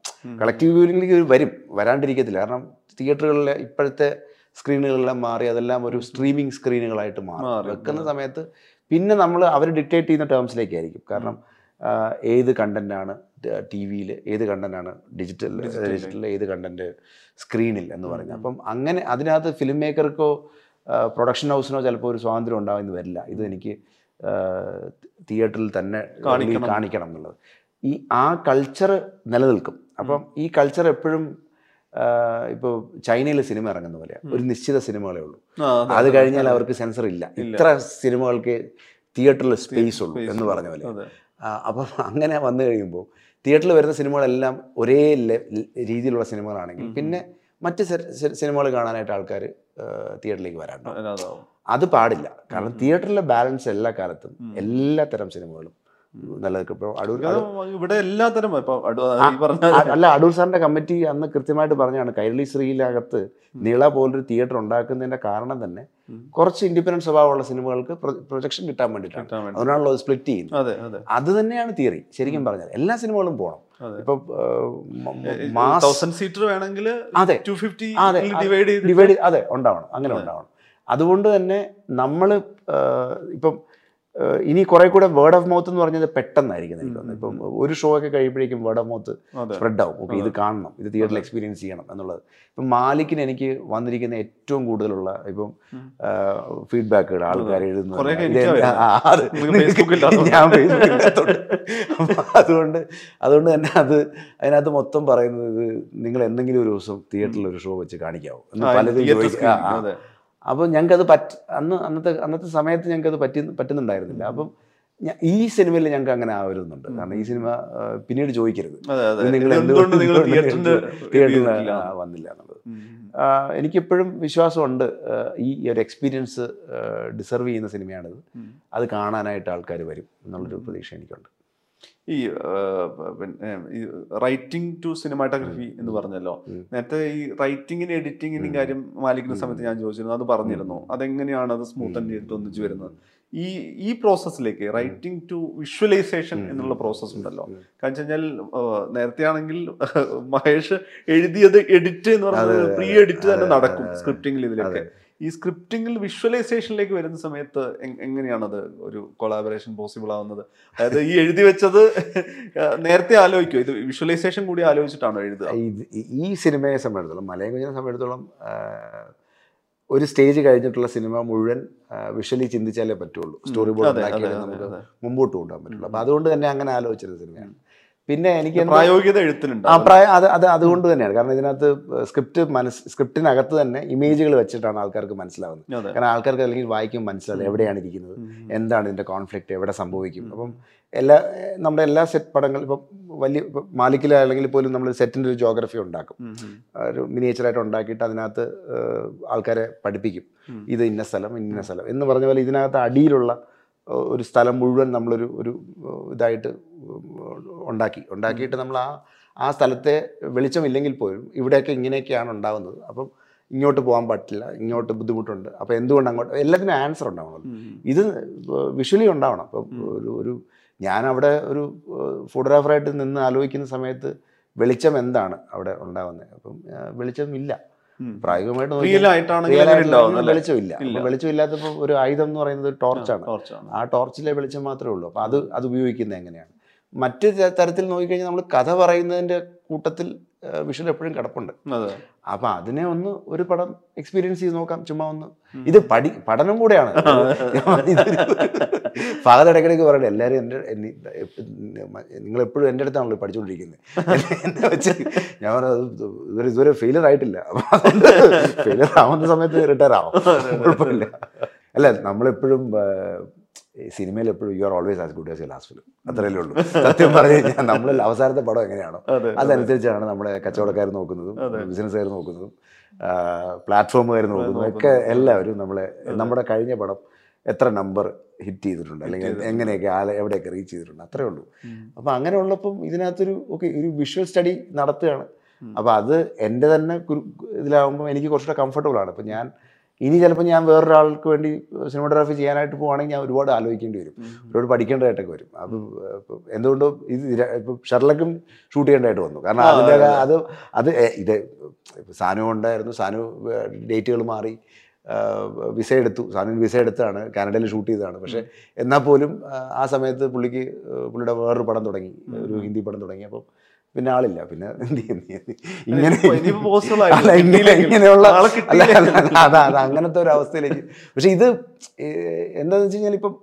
കളക്റ്റീവ് വ്യൂവിങ്ങിലേക്ക് ഇവർ വരും, വരാണ്ടിരിക്കത്തില്ല. കാരണം തിയേറ്ററുകളിലെ ഇപ്പോഴത്തെ സ്ക്രീനുകളെല്ലാം മാറി അതെല്ലാം ഒരു സ്ട്രീമിംഗ് സ്ക്രീനുകളായിട്ട് മാറി വെക്കുന്ന സമയത്ത് പിന്നെ നമ്മൾ അവർ ഡിക്റ്റേറ്റ് ചെയ്യുന്ന ടേംസിലേക്കായിരിക്കും. കാരണം ഏത് കണ്ടൻ്റാണ് ടി വിയിൽ, ഏത് കണ്ടൻ്റാണ് ഡിജിറ്റൽ ഡിജിറ്റലിൽ ഏത് കണ്ടൻറ്റ് സ്ക്രീനിൽ എന്ന് പറയുന്നത്. അപ്പം അങ്ങനെ അതിനകത്ത് ഫിലിം മേക്കർക്കോ പ്രൊഡക്ഷൻ ഹൗസിനോ ചിലപ്പോൾ ഒരു സ്വാതന്ത്ര്യം ഉണ്ടാകുമെന്ന് വരില്ല, ഇത് എനിക്ക് തിയേറ്ററിൽ തന്നെ കാണിക്കണം എന്നുള്ളത്. ഈ ആ കൾച്ചർ നിലനിൽക്കും. അപ്പം ഈ കൾച്ചർ എപ്പോഴും ഇപ്പോൾ ചൈനയിൽ സിനിമ ഇറങ്ങുന്ന പോലെ ഒരു നിശ്ചിത സിനിമകളേ ഉള്ളൂ, അത് കഴിഞ്ഞാൽ അവർക്ക് സെൻസർ ഇല്ല, ഇത്ര സിനിമകൾക്ക് തിയേറ്ററിൽ സ്പേസ് ഉള്ളൂ എന്ന് പറഞ്ഞ പോലെ. അപ്പം അങ്ങനെ വന്നു കഴിയുമ്പോൾ തിയേറ്ററിൽ വരുന്ന സിനിമകളെല്ലാം ഒരേ രീതിയിലുള്ള സിനിമകളാണെങ്കിൽ പിന്നെ മറ്റ് സിനിമകൾ കാണാനായിട്ട് ആൾക്കാർ തിയേറ്ററിലേക്ക് വരാറുണ്ട്. അത് പാടില്ല. കാരണം തിയേറ്ററിലെ ബാലൻസ് എല്ലാ കാലത്തും എല്ലാ തരം സിനിമകളും ഇവിടെ എല്ലാത്തരം. അല്ല അടൂർ സാറിന്റെ കമ്മിറ്റി അന്ന് കൃത്യമായിട്ട് പറഞ്ഞാണ് കൈരളി ശ്രീയിലകത്ത് നീള പോലൊരു തിയേറ്റർ ഉണ്ടാക്കുന്നതിന്റെ കാരണം തന്നെ കുറച്ച് ഇൻഡിപെൻഡന്റ് സ്വഭാവമുള്ള സിനിമകൾക്ക് പ്രൊജക്ഷൻ കിട്ടാൻ വേണ്ടിയിട്ടാണ്, അതിനാണല്ലോ സ്പ്ലിറ്റ് ചെയ്യുന്നത്. അത് തന്നെയാണ് തിയറി ശരിക്കും പറഞ്ഞാൽ. എല്ലാ സിനിമകളും പോകണം. ഇപ്പൊ സീറ്റർ വേണമെങ്കിൽ അതെ ഡിവൈഡ് അതെ ഉണ്ടാവണം, അങ്ങനെ ഉണ്ടാവണം. അതുകൊണ്ട് തന്നെ നമ്മള് ഇപ്പം ഇനി കുറെ കൂടെ വേർഡ് ഓഫ് മൗത്ത് എന്ന് പറഞ്ഞത് പെട്ടെന്നായിരിക്കും എനിക്ക് തോന്നുന്നത്. ഇപ്പം ഒരു ഷോ ഒക്കെ കഴിയുമ്പോഴേക്കും വേർഡ് ഓഫ് മൗത്ത് സ്പ്രെഡ് ആവും. ഓക്കെ ഇത് കാണണം, ഇത് തിയേറ്ററിൽ എക്സ്പീരിയൻസ് ചെയ്യണം എന്നുള്ളത്. ഇപ്പം മാലിക്കിന് എനിക്ക് വന്നിരിക്കുന്ന ഏറ്റവും കൂടുതലുള്ള ഇപ്പം ഫീഡ്ബാക്കുകൾ ആൾക്കാർ എഴുതുന്നത് ഞാൻ ഫേസ്ബുക്കില്ലാത്തോണ്ട് അതുകൊണ്ട് അതുകൊണ്ട് തന്നെ അത് അതിനകത്ത് മൊത്തം പറയുന്നത് നിങ്ങൾ എന്തെങ്കിലും ഒരു ദിവസം തിയേറ്ററിൽ ഒരു ഷോ വെച്ച് കാണിക്കാവോ എന്ന് പലരും ചോദിക്കാം. അപ്പോൾ ഞങ്ങൾക്കത് പറ്റ അന്ന് അന്നത്തെ അന്നത്തെ സമയത്ത് ഞങ്ങൾക്കത് പറ്റി പറ്റുന്നുണ്ടായിരുന്നില്ല. അപ്പം ഈ സിനിമയിൽ ഞങ്ങൾക്ക് അങ്ങനെ ആവരുന്നുണ്ട്. കാരണം ഈ സിനിമ പിന്നീട് ചോദിക്കരുത് നിങ്ങൾ എന്തുകൊണ്ട് നിങ്ങൾ തിയേറ്ററിൽ വന്നില്ല എന്നുള്ളത്. എനിക്കെപ്പോഴും വിശ്വാസമുണ്ട് ഈ ഒരു എക്സ്പീരിയൻസ് ഡിസർവ് ചെയ്യുന്ന സിനിമയാണിത്, അത് കാണാനായിട്ട് ആൾക്കാർ വരും എന്നുള്ളൊരു പ്രതീക്ഷ എനിക്കുണ്ട്. ഈ പിന്നെ റൈറ്റിംഗ് ടു സിനിമാറ്റോഗ്രഫി എന്ന് പറഞ്ഞല്ലോ, നേരത്തെ ഈ റൈറ്റിങ്ങിന് എഡിറ്റിങ്ങിനും കാര്യം മാലിക്കുന്ന സമയത്ത് ഞാൻ ചോദിച്ചിരുന്നു, അത് പറഞ്ഞിരുന്നു അതെങ്ങനെയാണ് അത് സ്മൂത്ത് ആൻഡ് ചെയ്തിട്ട് ഒന്നിച്ചു വരുന്നത്. ഈ ഈ പ്രോസസ്സിലേക്ക് റൈറ്റിംഗ് ടു വിഷ്വലൈസേഷൻ എന്നുള്ള പ്രോസസ്സ് ഉണ്ടല്ലോ. കാരണം വെച്ചാൽ നേരത്തെ ആണെങ്കിൽ മഹേഷ് എഴുതിയത് എഡിറ്റ് എന്ന് പറഞ്ഞത് പ്രീ എഡിറ്റ് തന്നെ നടക്കും സ്ക്രിപ്റ്റിംഗിൽ. ഇതിലൊക്കെ ഈ സ്ക്രിപ്റ്റിംഗിൽ വിഷ്വലൈസേഷനിലേക്ക് വരുന്ന സമയത്ത് എങ്ങനെയാണത് ഒരു കൊളാബറേഷൻ പോസിബിൾ ആവുന്നത്? അതായത് ഈ എഴുതി വെച്ചത് നേരത്തെ ആലോചിക്കുമോ, ഇത് വിഷ്വലൈസേഷൻ കൂടി ആലോചിച്ചിട്ടാണോ എഴുതുക? ഈ സിനിമയെ സംബന്ധിച്ചിടത്തോളം, മലയകുഞ്ഞിനെ സംബന്ധിച്ചിടത്തോളം ഒരു സ്റ്റേജ് കഴിഞ്ഞിട്ടുള്ള സിനിമ മുഴുവൻ വിഷ്വലി ചിന്തിച്ചാലേ പറ്റുള്ളൂ, സ്റ്റോറി ബോർഡ് ഉണ്ടാക്കിയാലേ നമുക്ക് മുമ്പോട്ട് കൊണ്ടുപോകാൻ പറ്റുള്ളൂ. അപ്പം അതുകൊണ്ട് തന്നെ അങ്ങനെ ആലോചിച്ചിരുന്ന സിനിമയാണ്. പിന്നെ എനിക്ക് പ്രായോഗികത എഴുത്തിലുണ്ട്, അത് അത് അതുകൊണ്ട് തന്നെയാണ്. കാരണം ഇതിനകത്ത് സ്ക്രിപ്റ്റ് മനസ് സ്ക്രിപ്റ്റിനകത്ത് തന്നെ ഇമേജുകൾ വെച്ചിട്ടാണ് ആൾക്കാർക്ക് മനസ്സിലാവുന്നത്. കാരണം ആൾക്കാർക്ക് അല്ലെങ്കിൽ വായിക്കുമ്പോൾ മനസ്സിലാവില്ല എവിടെയാണ് ഇരിക്കുന്നത്, എന്താണ് ഇതിൻ്റെ കോൺഫ്ലിക്റ്റ്, എവിടെ സംഭവിക്കും. അപ്പം എല്ലാ നമ്മുടെ എല്ലാ സെറ്റ് പടങ്ങൾ ഇപ്പം വലിയ മാലിക്കിലാണെങ്കിൽ പോലും നമ്മൾ സെറ്റിൻ്റെ ഒരു ജോഗ്രഫി ഉണ്ടാക്കും, ഒരു മിനിയേച്ചറായിട്ട് ഉണ്ടാക്കിയിട്ട് അതിനകത്ത് ആൾക്കാരെ പഠിപ്പിക്കും ഇത് ഇന്ന സ്ഥലം ഇന്ന സ്ഥലം എന്ന് പറഞ്ഞ പോലെ. ഇതിനകത്ത് അടിയിലുള്ള ഒരു സ്ഥലം മുഴുവൻ നമ്മളൊരു ഒരു ഇതായിട്ട് ഉണ്ടാക്കി ഉണ്ടാക്കിയിട്ട് നമ്മൾ ആ ആ സ്ഥലത്തെ വെളിച്ചമില്ലെങ്കിൽ പോലും ഇവിടെയൊക്കെ ഇങ്ങനെയൊക്കെയാണ് ഉണ്ടാകുന്നത്, അപ്പം ഇങ്ങോട്ട് പോകാൻ പറ്റില്ല, ഇങ്ങോട്ട് ബുദ്ധിമുട്ടുണ്ട്, അപ്പം എന്തുകൊണ്ട് അങ്ങോട്ട്, എല്ലാത്തിനും ആൻസർ ഉണ്ടാവണം. ഇത് വിഷ്വലി ഉണ്ടാവണം. അപ്പം ഒരു ഒരു ഞാനവിടെ ഒരു ഫോട്ടോഗ്രാഫറായിട്ട് നിന്ന് ആലോചിക്കുന്ന സമയത്ത് വെളിച്ചം എന്താണ് അവിടെ ഉണ്ടാകുന്നത്, അപ്പം വെളിച്ചം ഇല്ല, പ്രായോഗികമായിട്ട് വെളിച്ചമില്ല. വെളിച്ചമില്ലാത്തപ്പോൾ ഒരു ആയുധം എന്ന് പറയുന്നത് ഒരു ടോർച്ചാണ്, ആ ടോർച്ചിലെ വെളിച്ചം മാത്രമേ ഉള്ളൂ. അപ്പം അത് അത് ഉപയോഗിക്കുന്നത് എങ്ങനെയാണ്. മറ്റ് തരത്തിൽ നോക്കിക്കഴിഞ്ഞാൽ നമ്മൾ കഥ പറയുന്നതിൻ്റെ കൂട്ടത്തിൽ വിഷ്വൽ എപ്പോഴും കിടപ്പുണ്ട്. അപ്പം അതിനെ ഒന്ന് ഒരു പടം എക്സ്പീരിയൻസ് ചെയ്ത് നോക്കാം, ചുമ്മാ ഒന്ന്. ഇത് പഠി പഠനം കൂടെയാണ്. ഫഹദ് ഇടയ്ക്കിടയ്ക്ക് പറയട്ടെ, എല്ലാവരും എൻ്റെ നിങ്ങളെപ്പോഴും എൻ്റെ അടുത്താണല്ലോ പഠിച്ചുകൊണ്ടിരിക്കുന്നത് എന്നെ വെച്ച്. ഞാൻ പറഞ്ഞത് ഇതുവരെ ഇതുവരെ ഫെയിലർ ആയിട്ടില്ല, അപ്പം അതുകൊണ്ട് ഫെയിലർ ആവുന്ന സമയത്ത് റിട്ടയർ ആവും, കുഴപ്പമില്ല. അല്ല, നമ്മളെപ്പോഴും സിനിമയിൽ എപ്പോഴും you are always as good as your last film, അത്രയല്ലേ ഉള്ളൂ. സത്യം പറഞ്ഞു കഴിഞ്ഞാൽ നമ്മൾ അവസാനത്തെ പടം എങ്ങനെയാണോ അതനുസരിച്ചാണ് നമ്മുടെ കച്ചവടക്കാർ നോക്കുന്നതും ബിസിനസ്സുകാർ നോക്കുന്നതും പ്ലാറ്റ്ഫോമുകാർ നോക്കുന്നതും ഒക്കെ. എല്ലാവരും നമ്മളെ നമ്മുടെ കഴിഞ്ഞ പടം എത്ര നമ്പർ ഹിറ്റ് ചെയ്തിട്ടുണ്ട്, അല്ലെങ്കിൽ എങ്ങനെയൊക്കെ ആളെ എവിടെയൊക്കെ റീച്ച് ചെയ്തിട്ടുണ്ട്, അത്രയേ ഉള്ളൂ. അപ്പം അങ്ങനെ ഉള്ളപ്പം ഇതിനകത്തൊരു ഓക്കെ ഒരു വിഷ്വൽ സ്റ്റഡി നടത്തുകയാണ്. അപ്പം അത് എൻ്റെ തന്നെ ഇതിലാവുമ്പോൾ എനിക്ക് കുറച്ചുകൂടെ കംഫർട്ടബിളാണ്. അപ്പം ഞാൻ ഇനി ചിലപ്പോൾ ഞാൻ വേറൊരാൾക്ക് വേണ്ടി സിനിമോഗ്രാഫി ചെയ്യാനായിട്ട് പോവുകയാണെങ്കിൽ ഞാൻ ഒരുപാട് ആലോചിക്കേണ്ടി വരും, ഒരുപാട് പഠിക്കേണ്ടതായിട്ടൊക്കെ വരും. അത് എന്തുകൊണ്ടോ ഇത് ഇപ്പം ഷെർലക്കും ഷൂട്ട് ചെയ്യേണ്ടതായിട്ട് വന്നു. കാരണം അതിൻ്റെ അത് അത് ഇത് സാനു ഉണ്ടായിരുന്നു, സാനു ഡേറ്റുകൾ മാറി, വിസ എടുത്തു, സാനുവിന് വിസ എടുത്താണ്, കാനഡയിൽ ഷൂട്ട് ചെയ്തതാണ്. പക്ഷേ എന്നാൽ പോലും ആ സമയത്ത് പുള്ളിക്ക് പുള്ളിയുടെ വേറൊരു പടം തുടങ്ങി, ഒരു ഹിന്ദി പടം തുടങ്ങി. അപ്പം പിന്നെ ആളില്ല, പിന്നെ ഇങ്ങനെ ഇങ്ങനെയുള്ള അതാ അത് അങ്ങനത്തെ ഒരു അവസ്ഥയിലേക്ക്. പക്ഷെ ഇത് എന്താണെന്ന് വെച്ച് കഴിഞ്ഞാൽ ഇപ്പം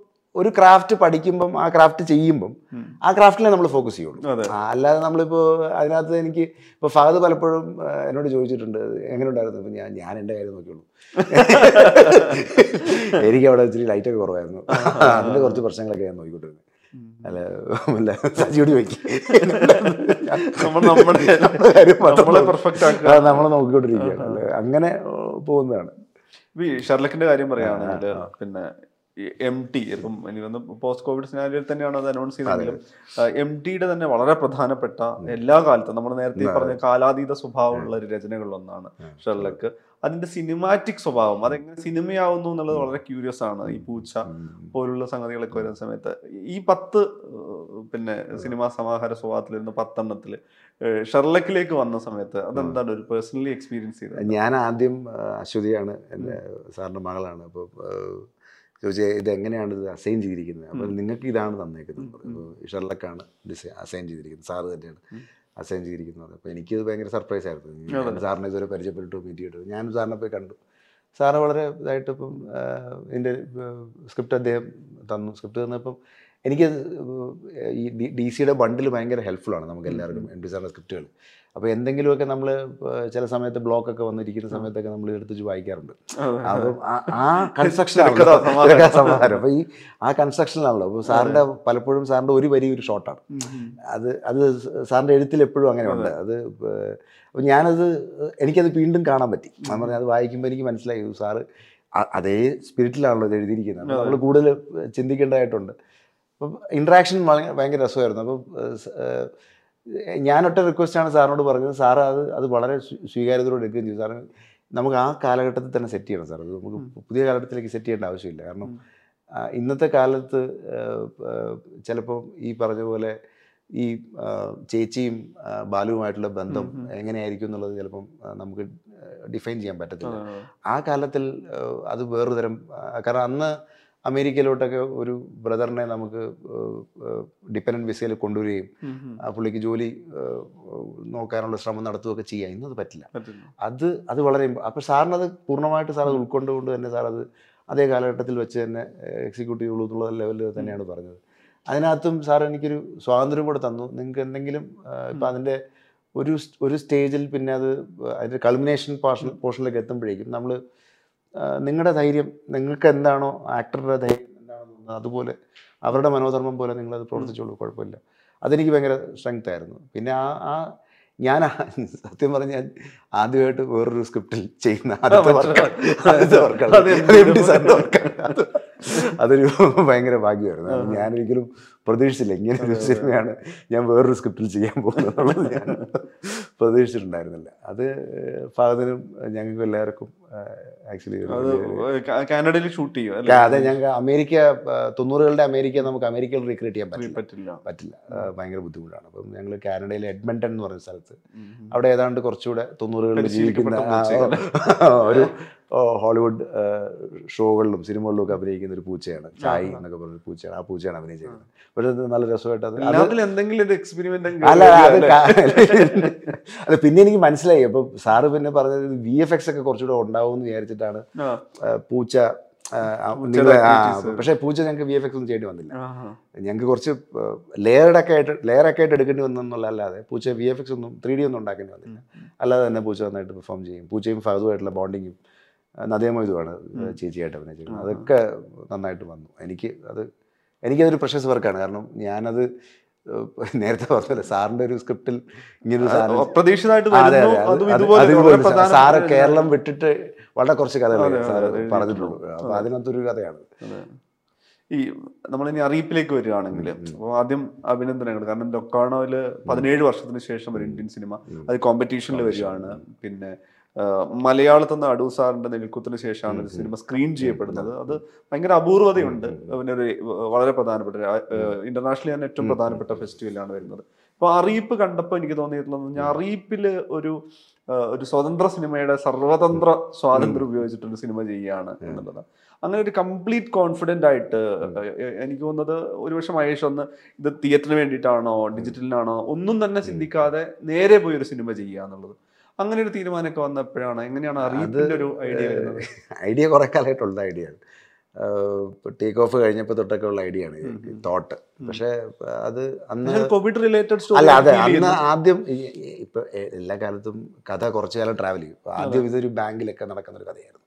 ഒരു ക്രാഫ്റ്റ് പഠിക്കുമ്പം ആ ക്രാഫ്റ്റ് ചെയ്യുമ്പം ആ ക്രാഫ്റ്റിലേ നമ്മൾ ഫോക്കസ് ചെയ്യുള്ളൂ. അല്ലാതെ നമ്മളിപ്പോൾ അതിനകത്ത് എനിക്ക് ഇപ്പോൾ ഫഹദ് പലപ്പോഴും എന്നോട് ചോദിച്ചിട്ടുണ്ട് എങ്ങനെ ഉണ്ടായിരുന്നു. ഇപ്പം ഞാൻ ഞാൻ എൻ്റെ കാര്യം നോക്കിയുള്ളൂ, എനിക്ക് അവിടെ ഇച്ചിരി ലൈറ്റൊക്കെ കുറവായിരുന്നു, അതിൻ്റെ കുറച്ച് പ്രശ്നങ്ങളൊക്കെ ഞാൻ നോക്കിക്കൊണ്ടിരുന്നത്. അല്ല അല്ല സജിയോട് ചോദിക്കും, നമ്മൾ നോക്കിക്കൊണ്ടിരിക്കുകയാണ്, അങ്ങനെ പോകുന്നതാണ്. ഷെർലക്കിന്റെ കാര്യം പറയുകയാണെങ്കിൽ പിന്നെ എം ടി ഇപ്പം എനിക്ക് വന്ന് പോസ്റ്റ് കോവിഡ് സിനാരിയോയിൽ തന്നെയാണ് അത് അനൗൺസ് ചെയ്തതെങ്കിലും എം ടിയുടെ തന്നെ വളരെ പ്രധാനപ്പെട്ട എല്ലാ കാലത്തും നമ്മൾ നേരത്തെ പറഞ്ഞ കാലാതീത സ്വഭാവമുള്ള ഒരു രചനകളിലൊന്നാണ് ഷെർലക്ക്. അതിന്റെ സിനിമാറ്റിക് സ്വഭാവം, അതെങ്ങനെ സിനിമയാവുന്നു എന്നുള്ളത് വളരെ ക്യൂരിയസ് ആണ്. ഈ പൂച്ച പോലുള്ള സംഗതികളൊക്കെ വരുന്ന സമയത്ത് ഈ പത്ത് പിന്നെ സിനിമാ സമാഹാര സ്വഭാവത്തിലിരുന്ന് പത്തെണ്ണത്തിൽ ഷെർലക്കിലേക്ക് വന്ന സമയത്ത് അതെന്താണ് ഒരു പേഴ്സണലി എക്സ്പീരിയൻസ് ചെയ്തത്? ഞാൻ ആദ്യം അശ്വതിയാണ്, എൻ്റെ സാറിൻ്റെ മകളാണ്, അപ്പോൾ ചോദിച്ചാൽ ഇതെങ്ങനെയാണ് ഇത് അസൈൻ ചെയ്തിരിക്കുന്നത്, അപ്പോൾ നിങ്ങൾക്ക് ഇതാണ് തന്നേക്കുന്നത്, ഷെർലക്കാണ് ഡിസൈൻ അസൈൻ ചെയ്തിരിക്കുന്നത്, സാറ് തന്നെയാണ് അസൈൻ ചെയ്തിരിക്കുന്നത്. അപ്പോൾ എനിക്കത് ഭയങ്കര സർപ്രൈസ് ആയിരുന്നു. സാറിനെ ഇതുവരെ പരിചയപ്പെട്ടിട്ട് മീറ്റ് ചെയ്തിട്ട് ഞാനും സാറിനെ പോയി കണ്ടു. സാറ് വളരെ ഇതായിട്ട് ഇപ്പം ഇതിൻ്റെ സ്ക്രിപ്റ്റ് അദ്ദേഹം തന്നു. സ്ക്രിപ്റ്റ് തന്നപ്പം എനിക്ക് ഈ ഡി സിയുടെ ബണ്ടിൽ ഭയങ്കര ഹെൽപ്ഫുള്ളാണ് നമുക്ക് എല്ലാവർക്കും. എം ടി സാറിൻ്റെ സ്ക്രിപ്റ്റുകൾ അപ്പോൾ എന്തെങ്കിലുമൊക്കെ നമ്മൾ ചില സമയത്ത് ബ്ലോക്കൊക്കെ വന്നിരിക്കുന്ന സമയത്തൊക്കെ നമ്മൾ എടുത്ത് വായിക്കാറുണ്ട്. അപ്പം ആ കൺസ്ട്രക്ഷനാണ് സമാധാനം. അപ്പോൾ ഈ ആ കൺസ്ട്രക്ഷനാണല്ലോ. അപ്പോൾ സാറിൻ്റെ പലപ്പോഴും സാറിൻ്റെ ഒരു വരി ഒരു ഷോട്ടാണ്. അത് അത് സാറിൻ്റെ എഴുത്തിൽ എപ്പോഴും അങ്ങനെ ഉണ്ട്. അത് അപ്പോൾ ഞാനത് എനിക്കത് വീണ്ടും കാണാൻ പറ്റി. ഞാൻ പറഞ്ഞത് അത് വായിക്കുമ്പോൾ എനിക്ക് മനസ്സിലായി സാറ് അതേ സ്പിരിറ്റിലാണല്ലോ ഇത് എഴുതിയിരിക്കുന്നത്. നമ്മൾ കൂടുതൽ ചിന്തിക്കേണ്ടതായിട്ടുണ്ട്. അപ്പം ഇൻട്രാക്ഷൻ ഭയങ്കര രസമായിരുന്നു. അപ്പം ഞാനൊട്ട റിക്വസ്റ്റാണ് സാറിനോട് പറഞ്ഞത്. സാറ് അത് അത് വളരെ സ്വീകാര്യതയോടെ എടുക്കുകയും ചെയ്തു. സാറ് നമുക്ക് ആ കാലഘട്ടത്തിൽ തന്നെ സെറ്റ് ചെയ്യണം സാർ. അത് നമുക്ക് പുതിയ കാലഘട്ടത്തിലേക്ക് സെറ്റ് ചെയ്യേണ്ട ആവശ്യമില്ല. കാരണം ഇന്നത്തെ കാലത്ത് ചിലപ്പോൾ ഈ പറഞ്ഞ പോലെ ഈ ചേച്ചിയും ബാലുവുമായിട്ടുള്ള ബന്ധം എങ്ങനെയായിരിക്കും എന്നുള്ളത് ചിലപ്പം നമുക്ക് ഡിഫൈൻ ചെയ്യാൻ പറ്റത്തില്ല. ആ കാലത്തിൽ അത് വേറൊരു തരം. കാരണം അന്ന് അമേരിക്കയിലോട്ടൊക്കെ ഒരു ബ്രദറിനെ നമുക്ക് ഡിപ്പെൻഡൻറ്റ് വിസയിൽ കൊണ്ടുവരികയും പുള്ളിക്ക് ജോലി നോക്കാനുള്ള ശ്രമം നടത്തുകയൊക്കെ ചെയ്യാം. ഇന്നത് പറ്റില്ല. അത് അത് വളരെ അപ്പോൾ സാറിനത് പൂർണ്ണമായിട്ട് സാർ അത് ഉൾക്കൊണ്ടുകൊണ്ട് തന്നെ സാർ അത് അതേ കാലഘട്ടത്തിൽ വെച്ച് തന്നെ എക്സിക്യൂട്ട് ചെയ്യുള്ളൂ എന്നുള്ള ലെവലിൽ തന്നെയാണ് പറഞ്ഞത്. അതിനകത്തും സാർ എനിക്കൊരു സ്വാതന്ത്ര്യം കൂടെ തന്നു. നിങ്ങൾക്ക് എന്തെങ്കിലും ഇപ്പം അതിൻ്റെ ഒരു ഒരു സ്റ്റേജിൽ പിന്നെ അത് അതിൻ്റെ കൾമിനേഷൻ പോർഷൻ പോർഷനിലേക്ക് എത്തുമ്പോഴേക്കും നമ്മൾ നിങ്ങളുടെ ധൈര്യം, നിങ്ങൾക്ക് എന്താണോ ആക്ടറുടെ ധൈര്യം എന്താണോ തോന്നുന്നത് അതുപോലെ അവരുടെ മനോധർമ്മം പോലെ നിങ്ങളത് പ്രവർത്തിച്ചോളൂ, കുഴപ്പമില്ല. അതെനിക്ക് ഭയങ്കര സ്ട്രെങ്ത് ആയിരുന്നു. പിന്നെ ആ ആ ഞാൻ സത്യം പറഞ്ഞ ഞാൻ ആദ്യമായിട്ട് വേറൊരു സ്ക്രിപ്റ്റിൽ ചെയ്യുന്ന അതൊരു ഭയങ്കര ഭാഗ്യമായിരുന്നു. ഞാനൊരിക്കലും പ്രതീക്ഷിച്ചില്ല ഇങ്ങനെ ഒരു സിനിമയാണ് ഞാൻ വേറൊരു സ്ക്രിപ്റ്റിൽ ചെയ്യാൻ പോകുന്നത്. ഞാൻ പ്രതീക്ഷിച്ചിട്ടുണ്ടായിരുന്നില്ല. അത് ഫഹദിനും ഞങ്ങൾക്കും എല്ലാവർക്കും ആക്ച്വലി കാനഡയിൽ ഷൂട്ട് ചെയ്യും. അതെ, ഞങ്ങൾക്ക് അമേരിക്ക തൊണ്ണൂറുകളുടെ അമേരിക്ക നമുക്ക് അമേരിക്കയിൽ റീക്രിയേറ്റ് ചെയ്യാൻ പറ്റില്ല പറ്റില്ല ഭയങ്കര ബുദ്ധിമുട്ടാണ്. അപ്പം ഞങ്ങൾ കാനഡയിലെ എഡ്മണ്ടൺ എന്ന് പറയുന്ന സ്ഥലത്ത്, അവിടെ ഏതാണ്ട് കുറച്ചുകൂടെ തൊണ്ണൂറുകളിൽ ജീവിക്കുന്ന ഒരു ഹോളിവുഡ് ഷോകളിലും സിനിമകളിലും ഒക്കെ അഭിനയിക്കുന്ന ഒരു പൂച്ചയാണ് ചായ് എന്നൊക്കെ പറഞ്ഞൊരു പൂച്ചയാണ്. ആ പൂച്ചയാണ് അഭിനയിച്ചിരുന്നത്. പക്ഷേ നല്ല രസമായിട്ട് അത് പിന്നെ എനിക്ക് മനസ്സിലായി. അപ്പൊ സാറ് പിന്നെ പറഞ്ഞത് വി എഫ് എക്സ് ഒക്കെ കുറച്ചുകൂടെ ഉണ്ടാവും എന്ന് വിചാരിച്ചിട്ടാണ് പൂച്ച. പക്ഷേ പൂച്ച ഞങ്ങൾക്ക് വി എഫ് എക്സ് ഒന്നും ചെയ്യേണ്ടി വന്നില്ല. ഞങ്ങൾക്ക് കുറച്ച് ലെയർഡൊക്കെ ആയിട്ട് ലെയറൊക്കെ ആയിട്ട് എടുക്കേണ്ടി വന്നെന്നുള്ള അല്ലാതെ പൂച്ച വി എഫ് എക്സ് ഒന്നും ത്രീ ഡി ഒന്നും ഉണ്ടാക്കേണ്ടി വന്നില്ല. അല്ലാതെ തന്നെ പൂച്ച നന്നായിട്ട് പെർഫോം ചെയ്യും. പൂച്ചയും ഫഹദുമായിട്ടുള്ള ബോണ്ടിങ്ങും നദിയമായതുമാണ് ചേച്ചിയായിട്ട് അഭിനയിച്ചിരിക്കുന്നത്. അതൊക്കെ നന്നായിട്ട് വന്നു. എനിക്ക് അത് എനിക്കതൊരു പ്രഷസ് വർക്കാണ്. കാരണം ഞാനത് നേരത്തെ പറഞ്ഞില്ല സാറിൻ്റെ ഒരു സ്ക്രിപ്റ്റിൽ ഇങ്ങനെ സാറ് കേരളം വിട്ടിട്ട് വളരെ കുറച്ച് കഥകളാണ് സാറ് പറഞ്ഞിട്ടുള്ളൂ. അപ്പം അതിനകത്തൊരു കഥയാണ്. ഈ നമ്മളിനി അറിയിപ്പിലേക്ക് വരികയാണെങ്കിൽ അപ്പോൾ ആദ്യം അഭിനന്ദനങ്ങൾ. കാരണം ലൊക്കാണോയിൽ പതിനേഴ് വർഷത്തിന് ശേഷം ഒരു ഇന്ത്യൻ സിനിമ അത് കോമ്പറ്റീഷനിൽ വരികയാണ്. പിന്നെ മലയാളത്തിൽ നിന്ന് അടൂർ സാറിന്റെ നെൽക്കുത്തിന് ശേഷമാണ് ഒരു സിനിമ സ്ക്രീൻ ചെയ്യപ്പെടുന്നത്. അത് ഭയങ്കര അപൂർവതയുണ്ട്. പിന്നെ ഒരു വളരെ പ്രധാനപ്പെട്ട ഇന്റർനാഷണലി തന്നെ ഏറ്റവും പ്രധാനപ്പെട്ട ഫെസ്റ്റിവലാണ് വരുന്നത്. അപ്പോൾ അറിയിപ്പ് കണ്ടപ്പോൾ എനിക്ക് തോന്നിയിട്ടുള്ളത് ഞാൻ അറിയിപ്പില് ഒരു ഒരു സ്വതന്ത്ര സിനിമയുടെ സർവതന്ത്ര സ്വാതന്ത്ര്യം ഉപയോഗിച്ചിട്ടൊരു സിനിമ ചെയ്യുകയാണ് എന്നുള്ളത്. അങ്ങനെ ഒരു കംപ്ലീറ്റ് കോൺഫിഡൻ്റ് ആയിട്ട് എനിക്ക് തോന്നുന്നത് ഒരുപക്ഷെ മഹേഷ് ഒന്ന് ഇത് തിയേറ്ററിന് വേണ്ടിയിട്ടാണോ ഡിജിറ്റലിനാണോ ഒന്നും തന്നെ ചിന്തിക്കാതെ നേരെ പോയി ഒരു സിനിമ ചെയ്യുക എന്നുള്ളത് അങ്ങനെ ഒരു തീരുമാനമൊക്കെ വന്നപ്പോഴാണ് എങ്ങനെയാണ് അറിയിപ്പിൻ്റെ ഒരു ഐഡിയ വരുന്നത്? ഐഡിയ കുറെ കാലമായിട്ടുള്ള ഐഡിയയാണ്. ടേക്ക് ഓഫ് കഴിഞ്ഞപ്പോൾ തൊട്ടൊക്കെ ഉള്ള ഐഡിയ ആണ് തോട്ട്. പക്ഷേ അത് അന്ന് കോവിഡ് റിലേറ്റഡ് സ്റ്റോറി അല്ല. അതെ, അന്ന് ആദ്യം ഇപ്പം എല്ലാ കാലത്തും കഥ കുറച്ച് കാലം ട്രാവൽ ചെയ്യും. ആദ്യം ഇതൊരു ബാങ്കിലൊക്കെ നടക്കുന്നൊരു കഥയായിരുന്നു.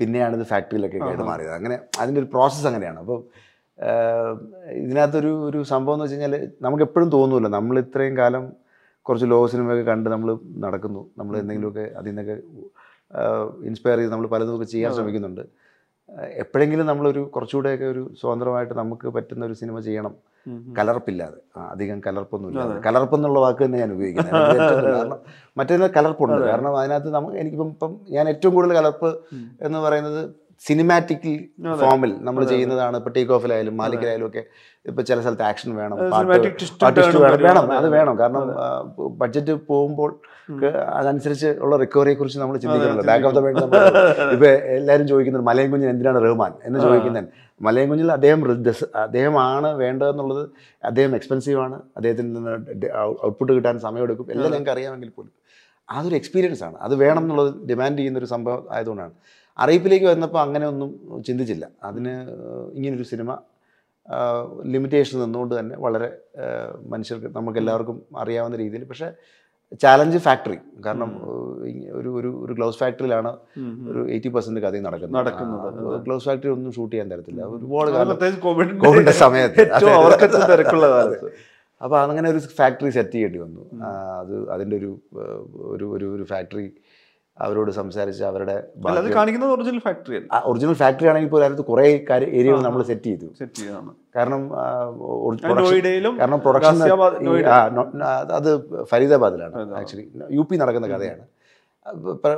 പിന്നെയാണ് ഇത് ഫാക്ടറിയിലൊക്കെ ആയിട്ട് മാറിയത്. അങ്ങനെ അതിൻ്റെ ഒരു പ്രോസസ്സ് അങ്ങനെയാണ്. അപ്പോൾ ഇതിനകത്തൊരു ഒരു സംഭവം എന്ന് വെച്ച് കഴിഞ്ഞാൽ നമുക്ക് എപ്പോഴും തോന്നുമല്ലോ നമ്മൾ ഇത്രയും കാലം കുറച്ച് ലോക സിനിമയൊക്കെ കണ്ട് നമ്മൾ നടക്കുന്നു, നമ്മൾ എന്തെങ്കിലുമൊക്കെ അതിൽ നിന്നൊക്കെ ഇൻസ്പയർ ചെയ്ത് നമ്മൾ പലതുമൊക്കെ ചെയ്യാൻ ശ്രമിക്കുന്നുണ്ട്. എപ്പോഴെങ്കിലും നമ്മളൊരു കുറച്ചുകൂടെയൊക്കെ ഒരു സ്വതന്ത്രമായിട്ട് നമുക്ക് പറ്റുന്ന ഒരു സിനിമ ചെയ്യണം, കലർപ്പില്ലാതെ. അധികം കലർപ്പൊന്നും ഇല്ലാതെ. കലർപ്പെന്നുള്ള വാക്ക് തന്നെ ഞാൻ ഉപയോഗിക്കുന്നത്. കാരണം മറ്റേതിൽ കലർപ്പുണ്ട്. കാരണം അതിനകത്ത് നമുക്ക് എനിക്കിപ്പം ഇപ്പം ഞാൻ ഏറ്റവും കൂടുതൽ കലർപ്പ് എന്ന് പറയുന്നത് സിനിമാറ്റിക് ഫോമിൽ നമ്മൾ ചെയ്യുന്നതാണ്. ഇപ്പോൾ ടേക്ക് ഓഫിലായാലും മാലിക്കിലായാലും ഒക്കെ ഇപ്പൊ ചില സ്ഥലത്ത് ആക്ഷൻ വേണം, വേണം അത് വേണം. കാരണം ബഡ്ജറ്റ് പോകുമ്പോൾ അതനുസരിച്ച് ഉള്ള റിക്കവറിയെ കുറിച്ച് നമ്മൾ ചിന്തിക്കുന്നുണ്ട്. ബാക്ക് ഓഫ് ദ മൈൻഡ് നമ്മൾ ഇപ്പൊ എല്ലാവരും ചോദിക്കുന്നത് മലയൻ കുഞ്ഞിന് എന്തിനാണ് റഹ്മാൻ എന്ന് ചോദിക്കുന്നതിന് മലയൻ കുഞ്ഞിൽ അദ്ദേഹം അദ്ദേഹമാണ് വേണ്ടതെന്നുള്ളത്. അദ്ദേഹം എക്സ്പെൻസീവാണ്, അദ്ദേഹത്തിൽ നിന്ന് ഔട്ട്പുട്ട് കിട്ടാൻ സമയമെടുക്കും, എല്ലാം ഞങ്ങൾക്ക് അറിയാമെങ്കിൽ പോലും അതൊരു എക്സ്പീരിയൻസ് ആണ്. അത് വേണം എന്നുള്ളത് ഡിമാൻഡ് ചെയ്യുന്നൊരു സംഭവം ആയതുകൊണ്ടാണ് അറിയിപ്പിലേക്ക് വന്നപ്പോൾ അങ്ങനെ ഒന്നും ചിന്തിച്ചില്ല. അതിന് ഇങ്ങനൊരു സിനിമ ലിമിറ്റേഷൻ നിന്നുകൊണ്ട് തന്നെ വളരെ മനുഷ്യർക്ക് നമുക്കെല്ലാവർക്കും അറിയാവുന്ന രീതിയിൽ പക്ഷേ ചാലഞ്ച് ഫാക്ടറി. കാരണം ഒരു ഒരു ഗ്ലൗസ് ഫാക്ടറിയിലാണ് ഒരു എയ്റ്റി പെർസെന്റ് കഥ നടക്കുന്നത് നടക്കുന്നത് ഗ്ലൗസ് ഫാക്ടറി ഒന്നും ഷൂട്ട് ചെയ്യാൻ തരത്തില്ല ഒരുപാട് കാലം, കോവിഡിന്റെ സമയത്ത്. അപ്പോൾ അങ്ങനെ ഒരു ഫാക്ടറി സെറ്റ് ചെയ്യേണ്ടി വന്നു. അത് അതിൻ്റെ ഒരു ഒരു ഒരു ഫാക്ടറി അവരോട് സംസാരിച്ച് അവരുടെ ഒറിജിനൽ ഫാക്ടറി ഒറിജിനൽ ഫാക്ടറി ആണെങ്കിൽ ഇപ്പോൾ അതിനകത്ത് കുറേ ഏരിയകൾ നമ്മൾ സെറ്റ് ചെയ്തു. കാരണം കാരണം പ്രൊഡക്ഷൻ അത് ഫരീദാബാദിലാണ് ആക്ച്വലി, യു പി നടക്കുന്ന കഥയാണ്.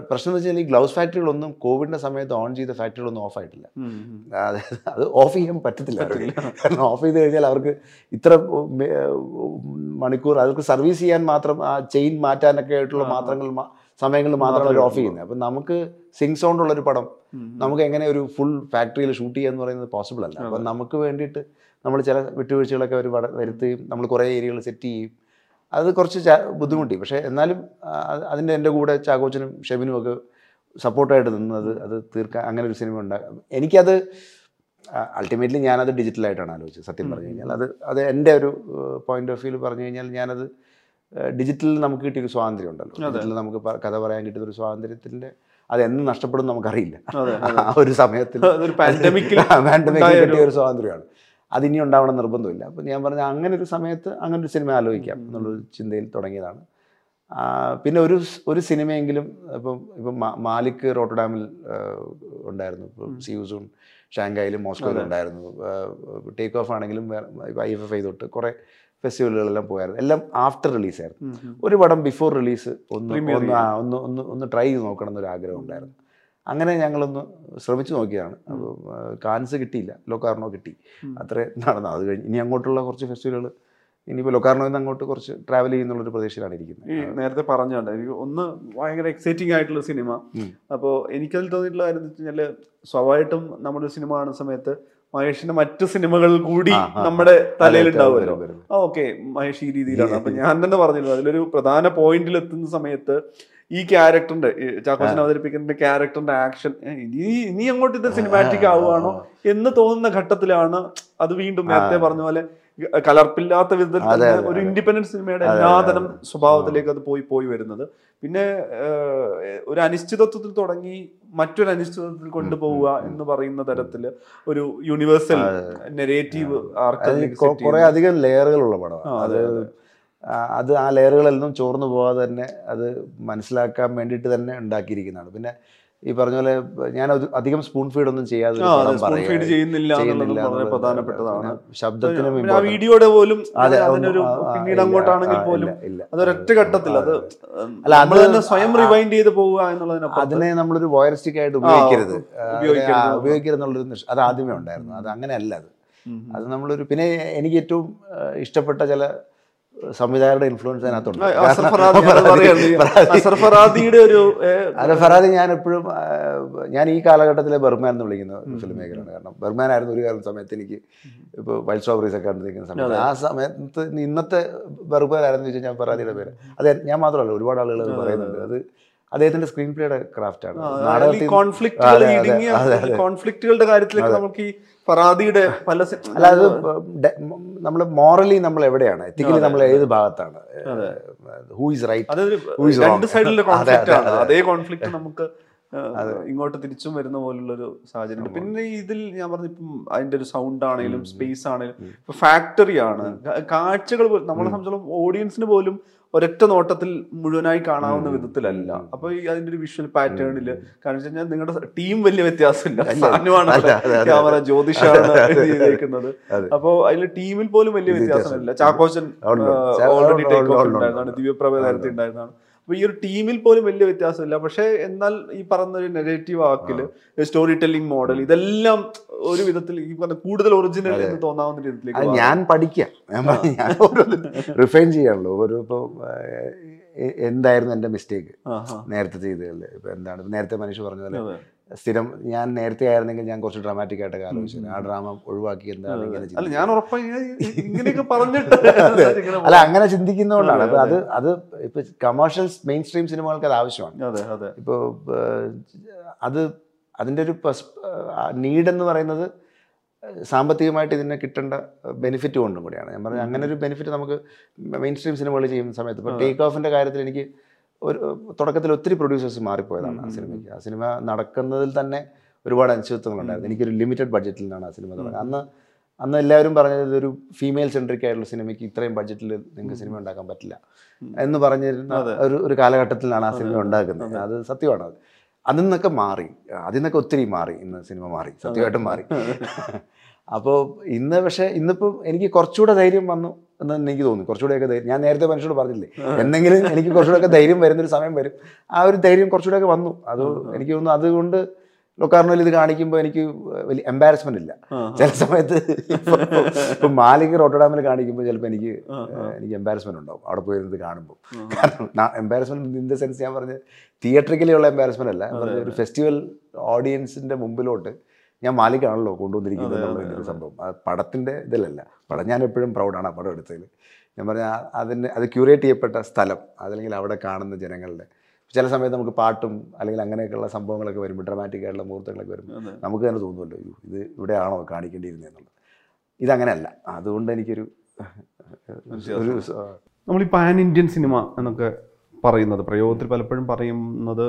പ്രശ്നം എന്ന് വെച്ചാൽ ഈ ഗ്ലൗസ് ഫാക്ടറികളൊന്നും കോവിഡിന്റെ സമയത്ത് ഓൺ ചെയ്ത ഫാക്ടറികളൊന്നും ഓഫ് ആയിട്ടില്ല. അതായത് അത് ഓഫ് ചെയ്യാൻ പറ്റത്തില്ല. കാരണം ഓഫ് ചെയ്ത് കഴിഞ്ഞാൽ അവർക്ക് ഇത്ര മണിക്കൂർ അവർക്ക് സർവീസ് ചെയ്യാൻ മാത്രം, ആ ചെയിൻ മാറ്റാനൊക്കെ ആയിട്ടുള്ള മാത്രങ്ങൾ സമയങ്ങളിൽ മാത്രമാണ് അവർ ഓഫ് ചെയ്യുന്നത്. അപ്പം നമുക്ക് സിങ് സൗണ്ട് ഉള്ളൊരു പടം നമുക്ക് എങ്ങനെ ഒരു ഫുൾ ഫാക്ടറിയിൽ ഷൂട്ട് ചെയ്യുക എന്ന് പറയുന്നത് പോസിബിൾ അല്ല. അപ്പം നമുക്ക് വേണ്ടിയിട്ട് നമ്മൾ ചില വിട്ടുവീഴ്ചകളൊക്കെ അവർ വരുത്തുകയും നമ്മൾ കുറേ ഏരിയകൾ സെറ്റ് ചെയ്യും. അത് കുറച്ച് ബുദ്ധിമുട്ടി. പക്ഷേ എന്നാലും അതിൻ്റെ എൻ്റെ കൂടെ ചാക്കോച്ചനും ഷെബിനും ഒക്കെ സപ്പോർട്ടായിട്ട് നിന്നത് അത് തീർക്കാൻ അങ്ങനെ ഒരു സിനിമ ഉണ്ടാകും. എനിക്കത് അൾട്ടിമേറ്റ്ലി ഞാനത് ഡിജിറ്റലായിട്ടാണ് ആലോചിച്ചത്. സത്യം പറഞ്ഞു കഴിഞ്ഞാൽ അത് അത് എൻ്റെ ഒരു പോയിന്റ് ഓഫ് വ്യൂവിൽ പറഞ്ഞു കഴിഞ്ഞാൽ ഞാനത് ഡിജിറ്റലിൽ നമുക്ക് കിട്ടിയൊരു സ്വാതന്ത്ര്യം ഉണ്ടല്ലോ, ഡിജിറ്റലിൽ നമുക്ക് കഥ പറയാൻ കിട്ടിയൊരു സ്വാതന്ത്ര്യത്തിൻ്റെ അത് എന്ന് നഷ്ടപ്പെടും നമുക്കറിയില്ല. ആ ഒരു സമയത്തിൽ പാൻഡമിക്കിൽ കിട്ടിയ ഒരു സ്വാതന്ത്ര്യമാണ്, അതിനി ഉണ്ടാവണം നിർബന്ധമില്ല. അപ്പം ഞാൻ പറഞ്ഞ അങ്ങനെ ഒരു സമയത്ത് അങ്ങനെ ഒരു സിനിമ ആലോചിക്കാം എന്നുള്ളൊരു ചിന്തയിൽ തുടങ്ങിയതാണ്. പിന്നെ ഒരു ഒരു സിനിമയെങ്കിലും ഇപ്പം ഇപ്പം മാലിക് റോട്ടർഡാമിൽ ഉണ്ടായിരുന്നു, ഇപ്പം സിയൂസൂൺ ഷാങ്കായിലും മോസ്കോയിലും ഉണ്ടായിരുന്നു, ടേക്ക് ഓഫ് ആണെങ്കിലും ഐ എഫ് എഫ് ഐ തൊട്ട് കുറേ ഫെസ്റ്റിവലുകളെല്ലാം പോയായിരുന്നു. എല്ലാം ആഫ്റ്റർ റിലീസായിരുന്നു. ഒരു പടം ബിഫോർ റിലീസ് ഒന്ന് ഒന്ന് ഒന്ന് ഒന്ന് ട്രൈ ചെയ്ത് നോക്കണം എന്നൊരു ആഗ്രഹം ഉണ്ടായിരുന്നു. അങ്ങനെ ഞങ്ങളൊന്ന് ശ്രമിച്ചു നോക്കിയതാണ്. അപ്പോൾ കാൻസ് കിട്ടിയില്ല, ലൊക്കാർണോ കിട്ടി, അത്രേ നടന്നു. അത് കഴിഞ്ഞ് ഇനി അങ്ങോട്ടുള്ള കുറച്ച് ഫെസ്റ്റിവലുകൾ ഇനിയിപ്പോൾ ലൊക്കാർണോയിൽ നിന്ന് അങ്ങോട്ട് കുറച്ച് ട്രാവൽ ചെയ്യുന്നുള്ളൊരു പ്രതീക്ഷയിലാണ് ഇരിക്കുന്നത്. ഈ നേരത്തെ പറഞ്ഞുകൊണ്ട് എനിക്ക് ഒന്ന് ഭയങ്കര എക്സൈറ്റിംഗ് ആയിട്ടുള്ള സിനിമ. അപ്പോൾ എനിക്കതിൽ തോന്നിയിട്ടുള്ള കാര്യം എന്ന് വെച്ച് കഴിഞ്ഞാൽ സ്വാഭാവികമായിട്ടും നമ്മുടെ സിനിമ കാണുന്ന സമയത്ത് മഹേഷിന്റെ മറ്റു സിനിമകൾ കൂടി നമ്മുടെ തലയിലുണ്ടാവുമല്ലോ. ആ ഓക്കെ മഹേഷ് ഈ രീതിയിലാണ്. അപ്പൊ ഞാൻ തന്നെ പറഞ്ഞിരുന്നു അതിലൊരു പ്രധാന പോയിന്റിൽ എത്തുന്ന സമയത്ത് ഈ ക്യാരക്ടറിന്റെ ചാക്കോച്ചൻ അവതരിപ്പിക്കുന്ന ക്യാരക്ടറിന്റെ ആക്ഷൻ ഇനി ഇനി അങ്ങോട്ട് ഇത് സിനിമാറ്റിക് ആവുകയാണോ എന്ന് തോന്നുന്ന ഘട്ടത്തിലാണ് അത് വീണ്ടും നേരത്തെ പറഞ്ഞ പോലെ കലർപ്പില്ലാത്ത വിധത്തിൽ ഒരു ഇൻഡിപെൻഡന്റ് സിനിമയുടെ എല്ലാതരം സ്വഭാവത്തിലേക്ക് അത് പോയി പോയി വരുന്നത്. പിന്നെ ഒരു അനിശ്ചിതത്വത്തിൽ തുടങ്ങി മറ്റൊരു അനിശ്ചിതത്വത്തിൽ കൊണ്ടുപോവുക എന്ന് പറയുന്ന തരത്തില് ഒരു യൂണിവേഴ്സൽ നെറേറ്റീവ് കുറെ അധികം ലെയറുകളുള്ള പടമാണ് അത്. അത് ആ ലെയറുകളെല്ലാം ചോർന്നു പോകാതെ തന്നെ അത് മനസ്സിലാക്കാൻ വേണ്ടിയിട്ട് തന്നെ ഉണ്ടാക്കിയിരിക്കുന്നതാണ്. പിന്നെ ഈ പറഞ്ഞ പോലെ ഞാൻ അധികം സ്പൂൺ ഫീഡ് ഒന്നും ചെയ്യാതെ ശബ്ദത്തിന് വീഡിയോയുടെ പോലും പിന്നീട് അങ്ങോട്ടാണെങ്കിൽ പോലും അതൊരൊറ്റ ഘട്ടത്തിൽ അത് അല്ല അത് സ്വയം റിവൈൻഡ് ചെയ്ത് പോവുക എന്നുള്ളതിന് അതിനെ നമ്മളൊരു വോയറിസ്റ്റിക് ആയിട്ട് ഉപയോഗിക്കരുത് ഉപയോഗിക്കരുതെന്നുള്ളൊരു അത് ആദ്യമേ ഉണ്ടായിരുന്നു. അത് അങ്ങനെയല്ല അത് അത് നമ്മളൊരു പിന്നെ എനിക്ക് ഏറ്റവും ഇഷ്ടപ്പെട്ട ചില സംവിധായകരുടെ ഇൻഫ്ലുവൻസ് അതിനകത്തുണ്ട്. ഫറാദി ഞാൻ എപ്പോഴും ഞാൻ ഈ കാലഘട്ടത്തിലെ ബർമാൻ എന്ന് വിളിക്കുന്ന ഫിലിം മേക്കറാണ്. കാരണം ബർമാൻ ആയിരുന്നു ഒരു കാലം സമയത്ത് എനിക്ക് ഇപ്പോൾ വൈൽഡ് സ്ട്രോബറീസ് ഒക്കെ നിൽക്കുന്ന സമയത്ത് ആ സമയത്ത് ഇന്നത്തെ ബർമാൻ ആരെന്ന് ചോദിച്ചാൽ ഞാൻ ഫറാദിയുടെ പേര് അതെ ഞാൻ മാത്രമല്ല ഒരുപാട് ആളുകൾ പറയുന്നുണ്ട്. അത് അദ്ദേഹത്തിന്റെ സ്ക്രീൻ പ്ലേയുടെ ക്രാഫ്റ്റ് ആണ്. കോൺഫ്ലിക്റ്റുകളുടെ കാര്യത്തിലേക്ക് നമുക്ക് ഈ ഫറാദിയുടെ പല അല്ലാതെ നമ്മൾ മോറലി നമ്മൾ എവിടെയാണ്, എത്തിക്കലി നമ്മൾ ഏത് ഭാഗത്താണ്, ഹൂ ഈസ് റൈറ്റ്, അതേ കോൺഫ്ലിക്റ്റ് നമുക്ക് ഇങ്ങോട്ട് തിരിച്ചും വരുന്ന പോലുള്ളൊരു സാഹചര്യം. പിന്നെ ഇതിൽ ഞാൻ പറഞ്ഞു ഇപ്പം അതിന്റെ ഒരു സൗണ്ട് ആണെങ്കിലും സ്പേസ് ആണെങ്കിലും ഇപ്പൊ ഫാക്ടറി ആണ്, കാഴ്ചകൾ നമ്മളെ സംബന്ധിച്ചോളം ഓഡിയൻസിന് പോലും ഒരൊറ്റ നോട്ടത്തിൽ മുഴുവനായി കാണാവുന്ന വിധത്തിലല്ല. അപ്പൊ ഈ അതിന്റെ ഒരു വിഷ്വൽ പാറ്റേണില് കാരണം വെച്ച് കഴിഞ്ഞാൽ നിങ്ങളുടെ ടീം വലിയ വ്യത്യാസമില്ല, ക്യാമറ ജ്യോതിഷാണ് ചെയ്തേക്കുന്നത്. അപ്പോ അതിൽ ടീമിൽ പോലും വലിയ വ്യത്യാസമില്ല. ചാക്കോച്ചൻ ഓൾറെഡി ടേക്ക് ഓഫ് ഉണ്ടായിരുന്നതാണ്, ദിവ്യപ്രഭ നേരത്തെ ഉണ്ടായിരുന്നതാണ്. അപ്പോൾ ഈ ഒരു ടീമിൽ പോലും വലിയ വ്യത്യാസമില്ല. പക്ഷേ എന്നാൽ ഈ പറഞ്ഞൊരു നെഗറ്റീവ് ആക്കില് സ്റ്റോറി ടെല്ലിംഗ് മോഡൽ ഇതെല്ലാം ഒരു വിധത്തിൽ ഈ പറഞ്ഞ കൂടുതൽ ഒറിജിനൽ എന്ന് തോന്നാവുന്ന രീതിയിലേക്ക് ഞാൻ പഠിക്കാം, റിഫൈൻ ചെയ്യാനുള്ളൂ. ഒരു ഇപ്പോൾ എന്തായിരുന്നു എൻ്റെ മിസ്റ്റേക്ക് നേരത്തെ ചെയ്തതല്ലേ, ഇപ്പം എന്താണ് നേരത്തെ മനുഷ്യ പറഞ്ഞ പോലെ സ്ഥിരം ഞാൻ നേരത്തെ ആയിരുന്നെങ്കിൽ ഞാൻ കുറച്ച് ഡ്രാമാറ്റിക് ആയിട്ടൊക്കെ ആലോചിച്ചു ആ ഡ്രാമ ഒഴിവാക്കി എന്താണ് ഞാൻ ഇങ്ങനെയൊക്കെ പറഞ്ഞിട്ട് അല്ല അങ്ങനെ ചിന്തിക്കുന്നതുകൊണ്ടാണ്. അപ്പൊ അത് അത് ഇപ്പൊ കമേഴ്ഷ്യൽ മെയിൻ സ്ട്രീം സിനിമകൾക്ക് അത് ആവശ്യമാണ്. ഇപ്പോൾ അത് അതിൻ്റെ ഒരു നീഡ് എന്ന് പറയുന്നത് സാമ്പത്തികമായിട്ട് ഇതിനെ കിട്ടേണ്ട ബെനിഫിറ്റ് കൊണ്ടും കൂടിയാണ് ഞാൻ പറഞ്ഞത്. അങ്ങനെ ഒരു ബെനിഫിറ്റ് നമുക്ക് മെയിൻ സ്ട്രീം സിനിമകൾ ചെയ്യുന്ന സമയത്ത് ഇപ്പോൾ ടേക്ക് ഓഫിൻ്റെ കാര്യത്തിൽ എനിക്ക് ഒരു തുടക്കത്തിൽ ഒത്തിരി പ്രൊഡ്യൂസേഴ്സ് മാറിപ്പോയതാണ് ആ സിനിമയ്ക്ക്. ആ സിനിമ നടക്കുന്നതിൽ തന്നെ ഒരുപാട് അനിശ്ചിതത്വങ്ങളുണ്ടായിരുന്നു. എനിക്കൊരു ലിമിറ്റഡ് ബഡ്ജറ്റിൽ നിന്നാണ് ആ സിനിമ തുടങ്ങുന്നത്. അന്ന് അന്ന് എല്ലാവരും പറഞ്ഞത് ഇതൊരു ഫീമെയിൽ സെൻട്രിക് ആയിട്ടുള്ള സിനിമയ്ക്ക് ഇത്രയും ബഡ്ജറ്റിൽ നിങ്ങൾക്ക് സിനിമ ഉണ്ടാക്കാൻ പറ്റില്ല എന്ന് പറഞ്ഞിരുന്ന ഒരു ഒരു കാലഘട്ടത്തിലാണ് ആ സിനിമ ഉണ്ടാക്കുന്നത്. അത് സത്യമാണത്. അതിൽ നിന്നൊക്കെ മാറി, അതിൽ നിന്നൊക്കെ ഒത്തിരി മാറി ഇന്ന് സിനിമ മാറി, സത്യമായിട്ടും മാറി. അപ്പോൾ ഇന്ന് പക്ഷേ ഇന്നിപ്പോൾ എനിക്ക് കുറച്ചുകൂടെ ധൈര്യം വന്നു എന്ന് എനിക്ക് തോന്നുന്നു. കുറച്ചുകൂടെയൊക്കെ ധൈര്യം, ഞാൻ നേരത്തെ മനുഷ്യരോട് പറഞ്ഞില്ലേ, എന്തെങ്കിലും എനിക്ക് കുറച്ചുകൂടെയൊക്കെ ധൈര്യം വരുന്നൊരു സമയം വരും. ആ ഒരു ധൈര്യം കുറച്ചുകൂടെയൊക്കെ വന്നു. അത് എനിക്ക് തോന്നുന്നു. അതുകൊണ്ട് ലൊക്കാർണോയിൽ ഇത് കാണിക്കുമ്പോൾ എനിക്ക് വലിയ എംബാരസ്മെൻ്റ് ഇല്ല. ചില സമയത്ത് ഇപ്പം മാലിക് റോട്ടർഡാമിൽ കാണിക്കുമ്പോൾ ചിലപ്പോൾ എനിക്ക് എനിക്ക് എംബാരസ്മെൻ്റ് ഉണ്ടാവും അവിടെ പോയിരുന്നത് കാണുമ്പോൾ. കാരണം എംബാരസ്മെൻ്റ് ഇൻ ദ സെൻസ് ഞാൻ പറഞ്ഞ തിയേറ്ററിക്കലി ഉള്ള എംബാരസ്മെൻ്റ് അല്ല, പറഞ്ഞ ഒരു ഫെസ്റ്റിവൽ ഓഡിയൻസിൻ്റെ മുമ്പിലോട്ട് ഞാൻ മാലിക്കാണല്ലോ കൊണ്ടുവന്നിരിക്കുന്നത് എന്നുള്ളൊരു സംഭവം. അത് പടത്തിൻ്റെ ഇതിലല്ല. പടം ഞാൻ എപ്പോഴും പ്രൗഡാണ് ആ പടം എടുത്തതിൽ. ഞാൻ പറഞ്ഞ അതിൻ്റെ അത് ക്യൂറേറ്റ് ചെയ്യപ്പെട്ട സ്ഥലം, അതല്ലെങ്കിൽ അവിടെ കാണുന്ന ജനങ്ങളുടെ ചില സമയത്ത് നമുക്ക് പാട്ടും അല്ലെങ്കിൽ അങ്ങനെയൊക്കെയുള്ള സംഭവങ്ങളൊക്കെ വരുമ്പോൾ, ഡ്രമാറ്റിക് ആയിട്ടുള്ള മുഹൂർത്തങ്ങളൊക്കെ വരുമ്പോൾ നമുക്ക് തന്നെ തോന്നുമല്ലോ ഇത് ഇവിടെയാണോ കാണിക്കേണ്ടിയിരുന്നതെന്നുള്ളത്. ഇതങ്ങനെയല്ല. അതുകൊണ്ട് എനിക്കൊരു ഒരു നമ്മൾ ഈ പാൻ ഇന്ത്യൻ സിനിമ എന്നൊക്കെ പറയുന്നത് പ്രയോഗത്തിൽ പലപ്പോഴും പറയുന്നത്